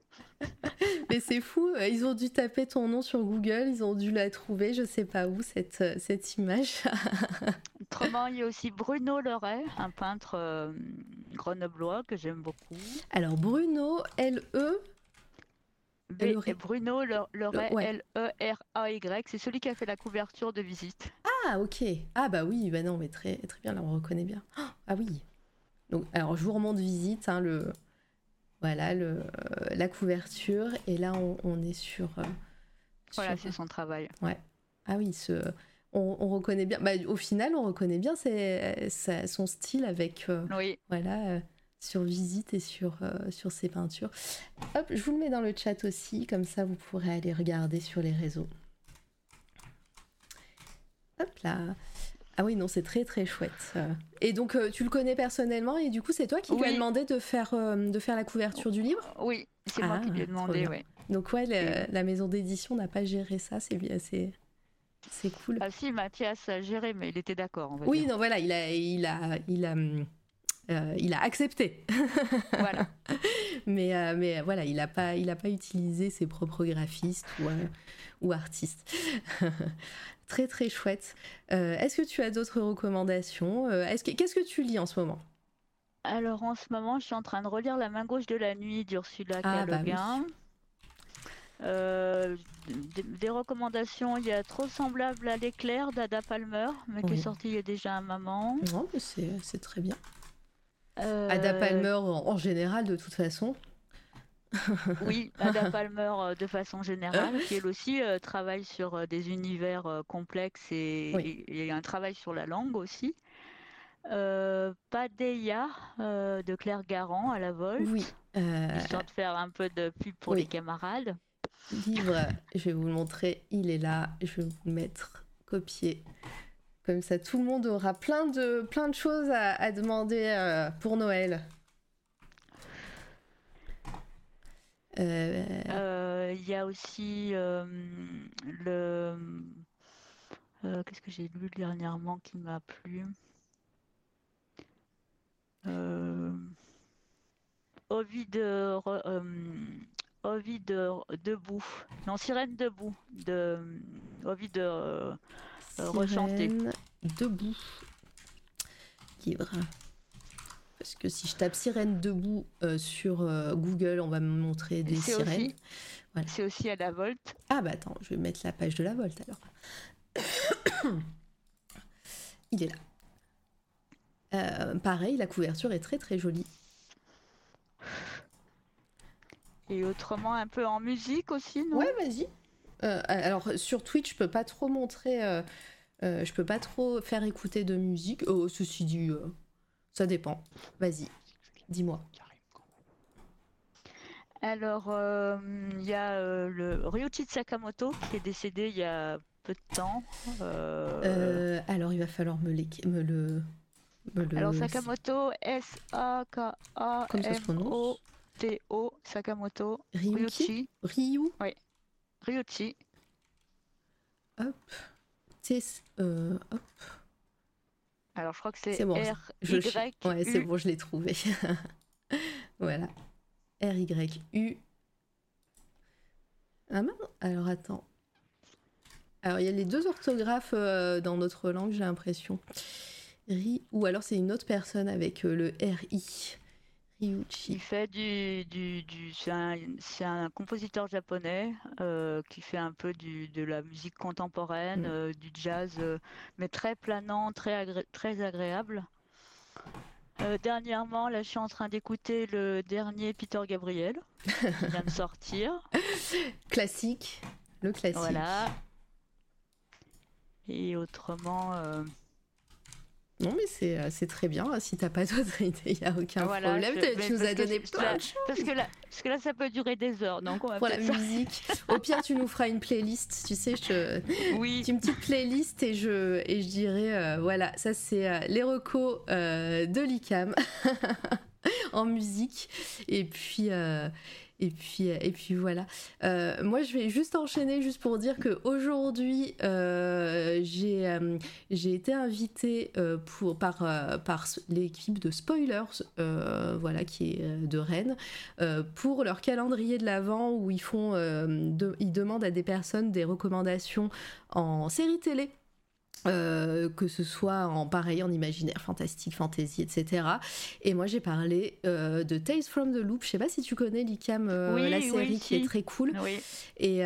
Mais c'est fou, ils ont dû taper ton nom sur Google, ils ont dû la trouver, je sais pas où, cette image. Autrement, il y a aussi Bruno Leray, un peintre grenoblois que j'aime beaucoup. Alors Bruno, Bruno Leray, ouais. L-E-R-A-Y, c'est celui qui a fait la couverture de Visite. Ah, ok. Ah, bah oui, bah non, mais très, très bien, là, on reconnaît bien. Oh, ah oui. Donc, alors, je vous remonte Visite, hein, la couverture, et là, on est sur... voilà, c'est son travail. Ouais. Ah oui, on reconnaît bien... Bah, au final, on reconnaît bien son style avec... oui. Voilà... sur Visite et sur ses peintures. Hop, je vous le mets dans le chat aussi, comme ça vous pourrez aller regarder sur les réseaux. Hop là. Ah oui, non, c'est très très chouette. Et donc tu le connais personnellement et du coup c'est toi qui lui as demandé de faire la couverture du livre ? Oui, c'est moi qui lui ai demandé, ouais. Donc ouais, la maison d'édition n'a pas géré ça, c'est bien, c'est cool. Ah si, Mathias a géré, mais il était d'accord, on va dire. Oui, non, voilà, il a accepté. Voilà. Mais voilà, il a pas utilisé ses propres graphistes ou artistes. Très très chouette. Est-ce que tu as d'autres recommandations ? Qu'est-ce que tu lis en ce moment ? Alors en ce moment, je suis en train de relire La main gauche de la nuit d'Ursula K. Le Guin. Bah oui. Des recommandations, il y a Trop semblable à l'éclair d'Ada Palmer, mais qui est sorti il y a déjà un moment. Non, mais c'est très bien. Ada Palmer en général, de toute façon. Oui, Ada Palmer de façon générale, qui elle aussi travaille sur des univers complexes et un travail sur la langue aussi. Padeia de Claire Garand à La Volte. Oui. Histoire de faire un peu de pub pour les camarades. Livre, je vais vous le montrer, il est là, je vais vous le mettre, copier. Comme ça, tout le monde aura plein de choses à demander pour Noël. Il y a aussi qu'est-ce que j'ai lu dernièrement qui m'a plu ? Ovide debout. Non, Sirène debout de Ovide rechanté. Debout. Livre. Parce que si je tape Sirène debout sur Google, on va me montrer des sirènes. Voilà. C'est aussi à La Volte. Ah bah attends, je vais mettre la page de La Volte alors. Il est là. Pareil, la couverture est très très jolie. Et autrement, un peu en musique aussi, non ? Ouais, vas-y. Alors sur Twitch, je peux pas trop montrer, je peux pas trop faire écouter de musique. Oh, ceci dit, ça dépend. Vas-y, dis-moi. Alors, il y a le Ryuichi Sakamoto qui est décédé il y a peu de temps. Alors, il va falloir Alors Sakamoto, S-A-K-A-M-O-T-O, Sakamoto, Ryuichi. Oui, Ryuichi. Hop. Hop. Alors je crois que c'est bon. R-Y-U. Ouais, c'est bon, je l'ai trouvé. Voilà. R-Y-U. Ah mince, alors attends. Alors il y a les deux orthographes dans notre langue, j'ai l'impression. Ri, ou alors c'est une autre personne avec le RI. Ryuchi. Il fait du c'est un compositeur japonais qui fait un peu de la musique contemporaine, du jazz, mais très planant, très agréable. Dernièrement, là je suis en train d'écouter le dernier Peter Gabriel, qui vient de sortir. Classique, le classique. Voilà. Et autrement... Non mais c'est très bien, si t'as pas d'autres idées, il n'y a aucun problème, tu nous as donné plein de choses. Parce que là ça peut durer des heures, donc on va faire la musique. Au pire tu nous feras une playlist, tu sais, une petite playlist et je dirais, voilà, ça c'est les recos de Li-Cam en musique, et puis voilà. Moi, je vais juste enchaîner, juste pour dire qu'aujourd'hui, j'ai été invitée par l'équipe de Spoilers, voilà, qui est de Rennes, pour leur calendrier de l'Avent, où ils demandent à des personnes des recommandations en séries télé. Que ce soit en imaginaire, fantastique, fantasy, etc. Et moi j'ai parlé de Tales from the Loop, je sais pas si tu connais Li-Cam, la série qui est très cool. Oui. Et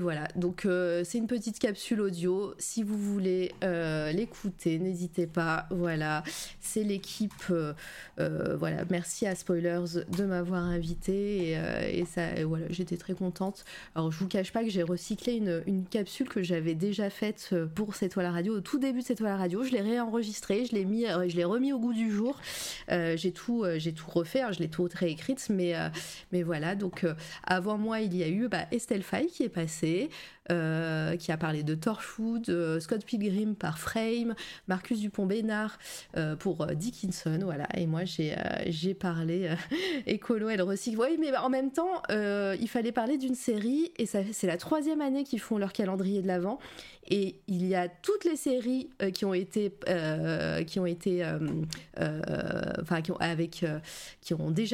voilà, donc c'est une petite capsule audio, si vous voulez l'écouter, n'hésitez pas, voilà, c'est l'équipe, voilà, merci à Spoilers de m'avoir invitée et voilà, j'étais très contente. Alors je vous cache pas que j'ai recyclé une capsule que j'avais déjà faite pour cette toile radio, au tout début de cette toile radio, je l'ai réenregistrée, je l'ai remis au goût du jour, j'ai tout refait, hein, je l'ai tout réécrite, mais voilà, donc avant moi il y a eu Estelle Faye qui est passée, qui a parlé de Torchwood, Scott Pilgrim par Frame, Marcus Dupont-Bénard pour Dickinson, voilà, et moi j'ai parlé écolo et le recycle, oui, mais en même temps il fallait parler d'une série, et ça, c'est la 3e année qu'ils font leur calendrier de l'Avent, et il y a toutes les séries qui ont déjà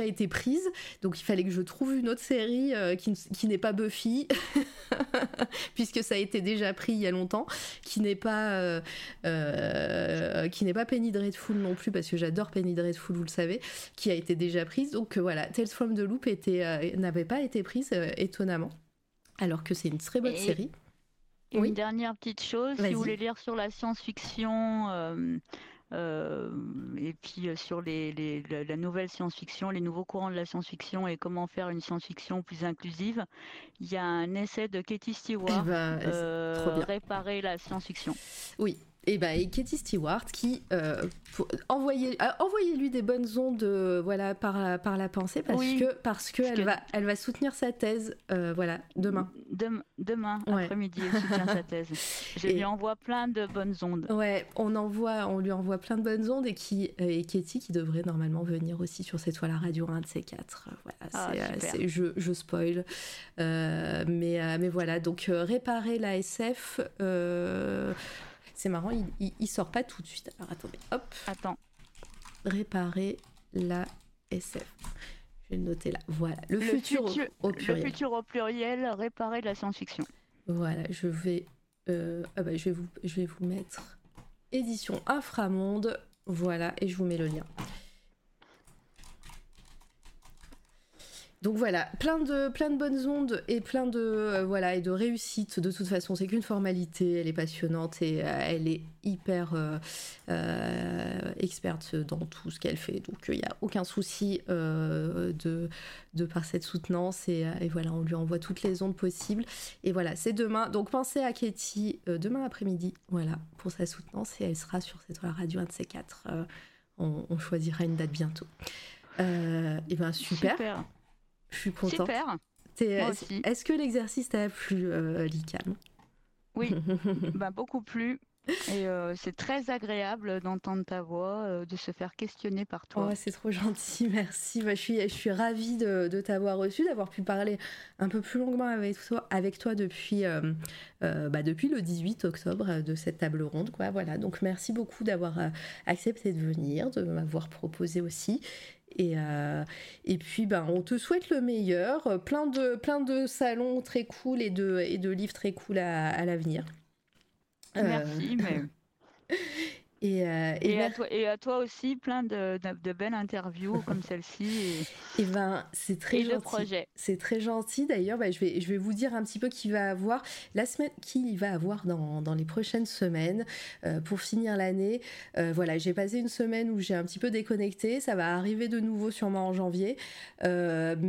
été prises, donc il fallait que je trouve une autre série qui n'est pas Buffy puisque ça a été déjà pris il y a longtemps, qui n'est pas Penny Dreadful non plus, parce que j'adore Penny Dreadful, vous le savez, qui a été déjà prise, donc voilà, Tales from the Loop n'avait pas été prise, étonnamment, alors que c'est une très bonne série. Une dernière petite chose, vas-y. Si vous voulez lire sur la science-fiction et puis sur la nouvelle science-fiction, les nouveaux courants de la science-fiction et comment faire une science-fiction plus inclusive, il y a un essai de Katie Stewart, Réparer la science-fiction. Oui. Et Katie Stewart qui envoyez-lui des bonnes ondes, voilà, par la pensée, parce qu'elle va soutenir sa thèse, voilà, demain. Demain après-midi, elle soutient sa thèse. Je lui envoie plein de bonnes ondes. Ouais, on lui envoie plein de bonnes ondes, et Katie qui devrait normalement venir aussi sur cette toile à radio, un de ces quatre. Voilà, je spoil, mais voilà, donc réparer la SF. C'est marrant, il sort pas tout de suite. Alors attendez, hop. Attends. Réparer la SF. Je vais le noter là. Voilà. Le futur au pluriel. Le futur au pluriel, réparer la science-fiction. Voilà, je vais vous mettre édition Inframonde. Voilà, et je vous mets le lien. Donc voilà, plein de bonnes ondes et plein de et de réussites. De toute façon, c'est qu'une formalité. Elle est passionnante et elle est hyper experte dans tout ce qu'elle fait. Donc il n'y a aucun souci de par cette soutenance, et voilà, on lui envoie toutes les ondes possibles. Et voilà, c'est demain. Donc pensez à Katie demain après-midi. Voilà, pour sa soutenance, et elle sera sur cette radio 1 de ces 4. On choisira une date bientôt. Super. Je suis contente. Super. Est-ce que l'exercice t'a plu, Li-Cam ? Oui, beaucoup plu. Et c'est très agréable d'entendre ta voix, de se faire questionner par toi. Oh, c'est trop gentil, merci. Bah, je suis ravie de t'avoir reçue, d'avoir pu parler un peu plus longuement avec toi depuis le 18 octobre de cette table ronde, quoi. Voilà. Donc merci beaucoup d'avoir accepté de venir, de m'avoir proposé aussi. Et puis on te souhaite le meilleur, plein de salons très cool et de livres très cool à l'avenir. Merci, mais... à toi aussi, plein de belles interviews comme celle-ci. Et c'est très gentil. Le projet. C'est très gentil. D'ailleurs, je vais vous dire un petit peu qui va avoir dans les prochaines semaines pour finir l'année. Voilà, j'ai passé une semaine où j'ai un petit peu déconnecté. Ça va arriver de nouveau sûrement en janvier. En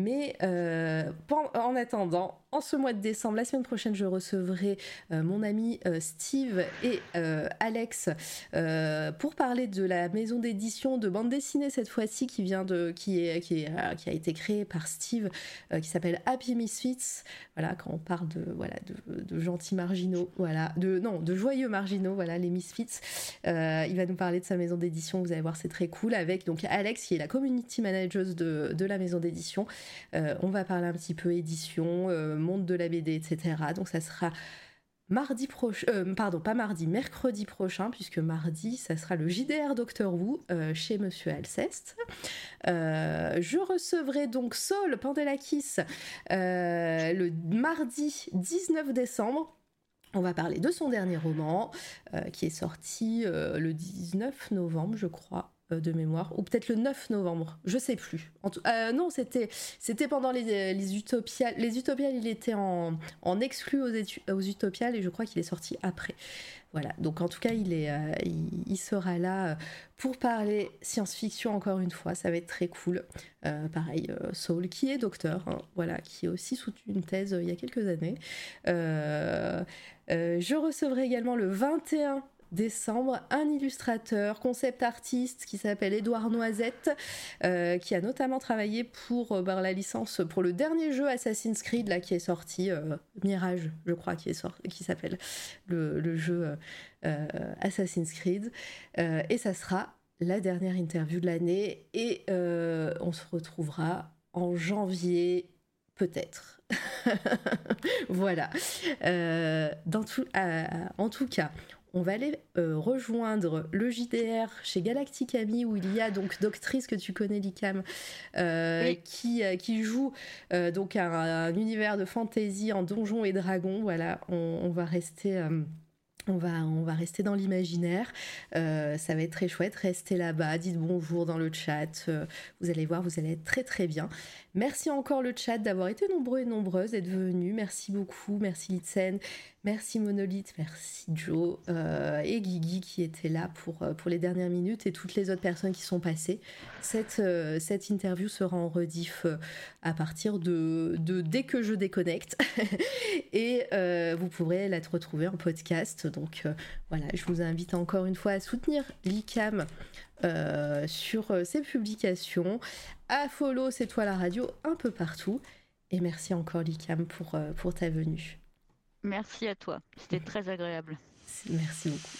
attendant, en ce mois de décembre, la semaine prochaine, je recevrai mon ami Steve et Alex pour parler de la maison d'édition de bande dessinée cette fois-ci qui a été créée par Steve, qui s'appelle Happy Misfits. Voilà, quand on parle de gentils marginaux, de joyeux marginaux, voilà, les Misfits. Il va nous parler de sa maison d'édition. Vous allez voir, c'est très cool. Avec donc Alex, qui est la community manager de la maison d'édition. On va parler un petit peu édition. Monde de la BD, etc. Donc ça sera mercredi prochain, puisque mardi ça sera le JDR Doctor Who chez Monsieur Alceste. Je recevrai donc Saul Pandelakis le mardi 19 décembre. On va parler de son dernier roman qui est sorti le 19 novembre, je crois, de mémoire, ou peut-être le 9 novembre, je sais plus. Non, c'était pendant les Utopiales. Les Utopiales, il était en exclu aux Utopiales, et je crois qu'il est sorti après. Voilà, donc en tout cas, il sera là pour parler science-fiction encore une fois, ça va être très cool. Pareil, Saul, qui est docteur, hein, voilà, qui a aussi soutenu une thèse il y a quelques années. Je recevrai également le 21 décembre, un illustrateur, concept artiste qui s'appelle Édouard Noisette, qui a notamment travaillé pour la licence pour le dernier jeu Assassin's Creed là qui est sorti, Mirage, je crois, qui s'appelle le jeu Assassin's Creed, et ça sera la dernière interview de l'année, et on se retrouvera en janvier peut-être. Voilà. En tout cas, on va aller rejoindre le JDR chez Galactic Ami, où il y a donc Doctrice, que tu connais, Li-Cam, oui, qui joue donc un univers de fantasy en donjons et dragons. Voilà, on va rester dans l'imaginaire. Ça va être très chouette. Restez là-bas, dites bonjour dans le chat. Vous allez voir, vous allez être très très bien. Merci encore le chat d'avoir été nombreux et nombreuses d'être venus. Merci beaucoup. Merci Litsen. Merci Monolith, merci Joe et Guigui qui étaient là pour les dernières minutes, et toutes les autres personnes qui sont passées. Cette interview sera en rediff à partir de dès que je déconnecte, et vous pourrez la retrouver en podcast. Donc voilà, je vous invite encore une fois à soutenir Li-Cam sur ses publications, à follow C'est Toi la Radio un peu partout, et merci encore Li-Cam pour ta venue. Merci à toi, c'était très agréable. Merci beaucoup.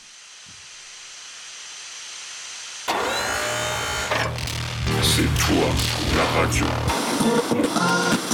C'est toi, la radio.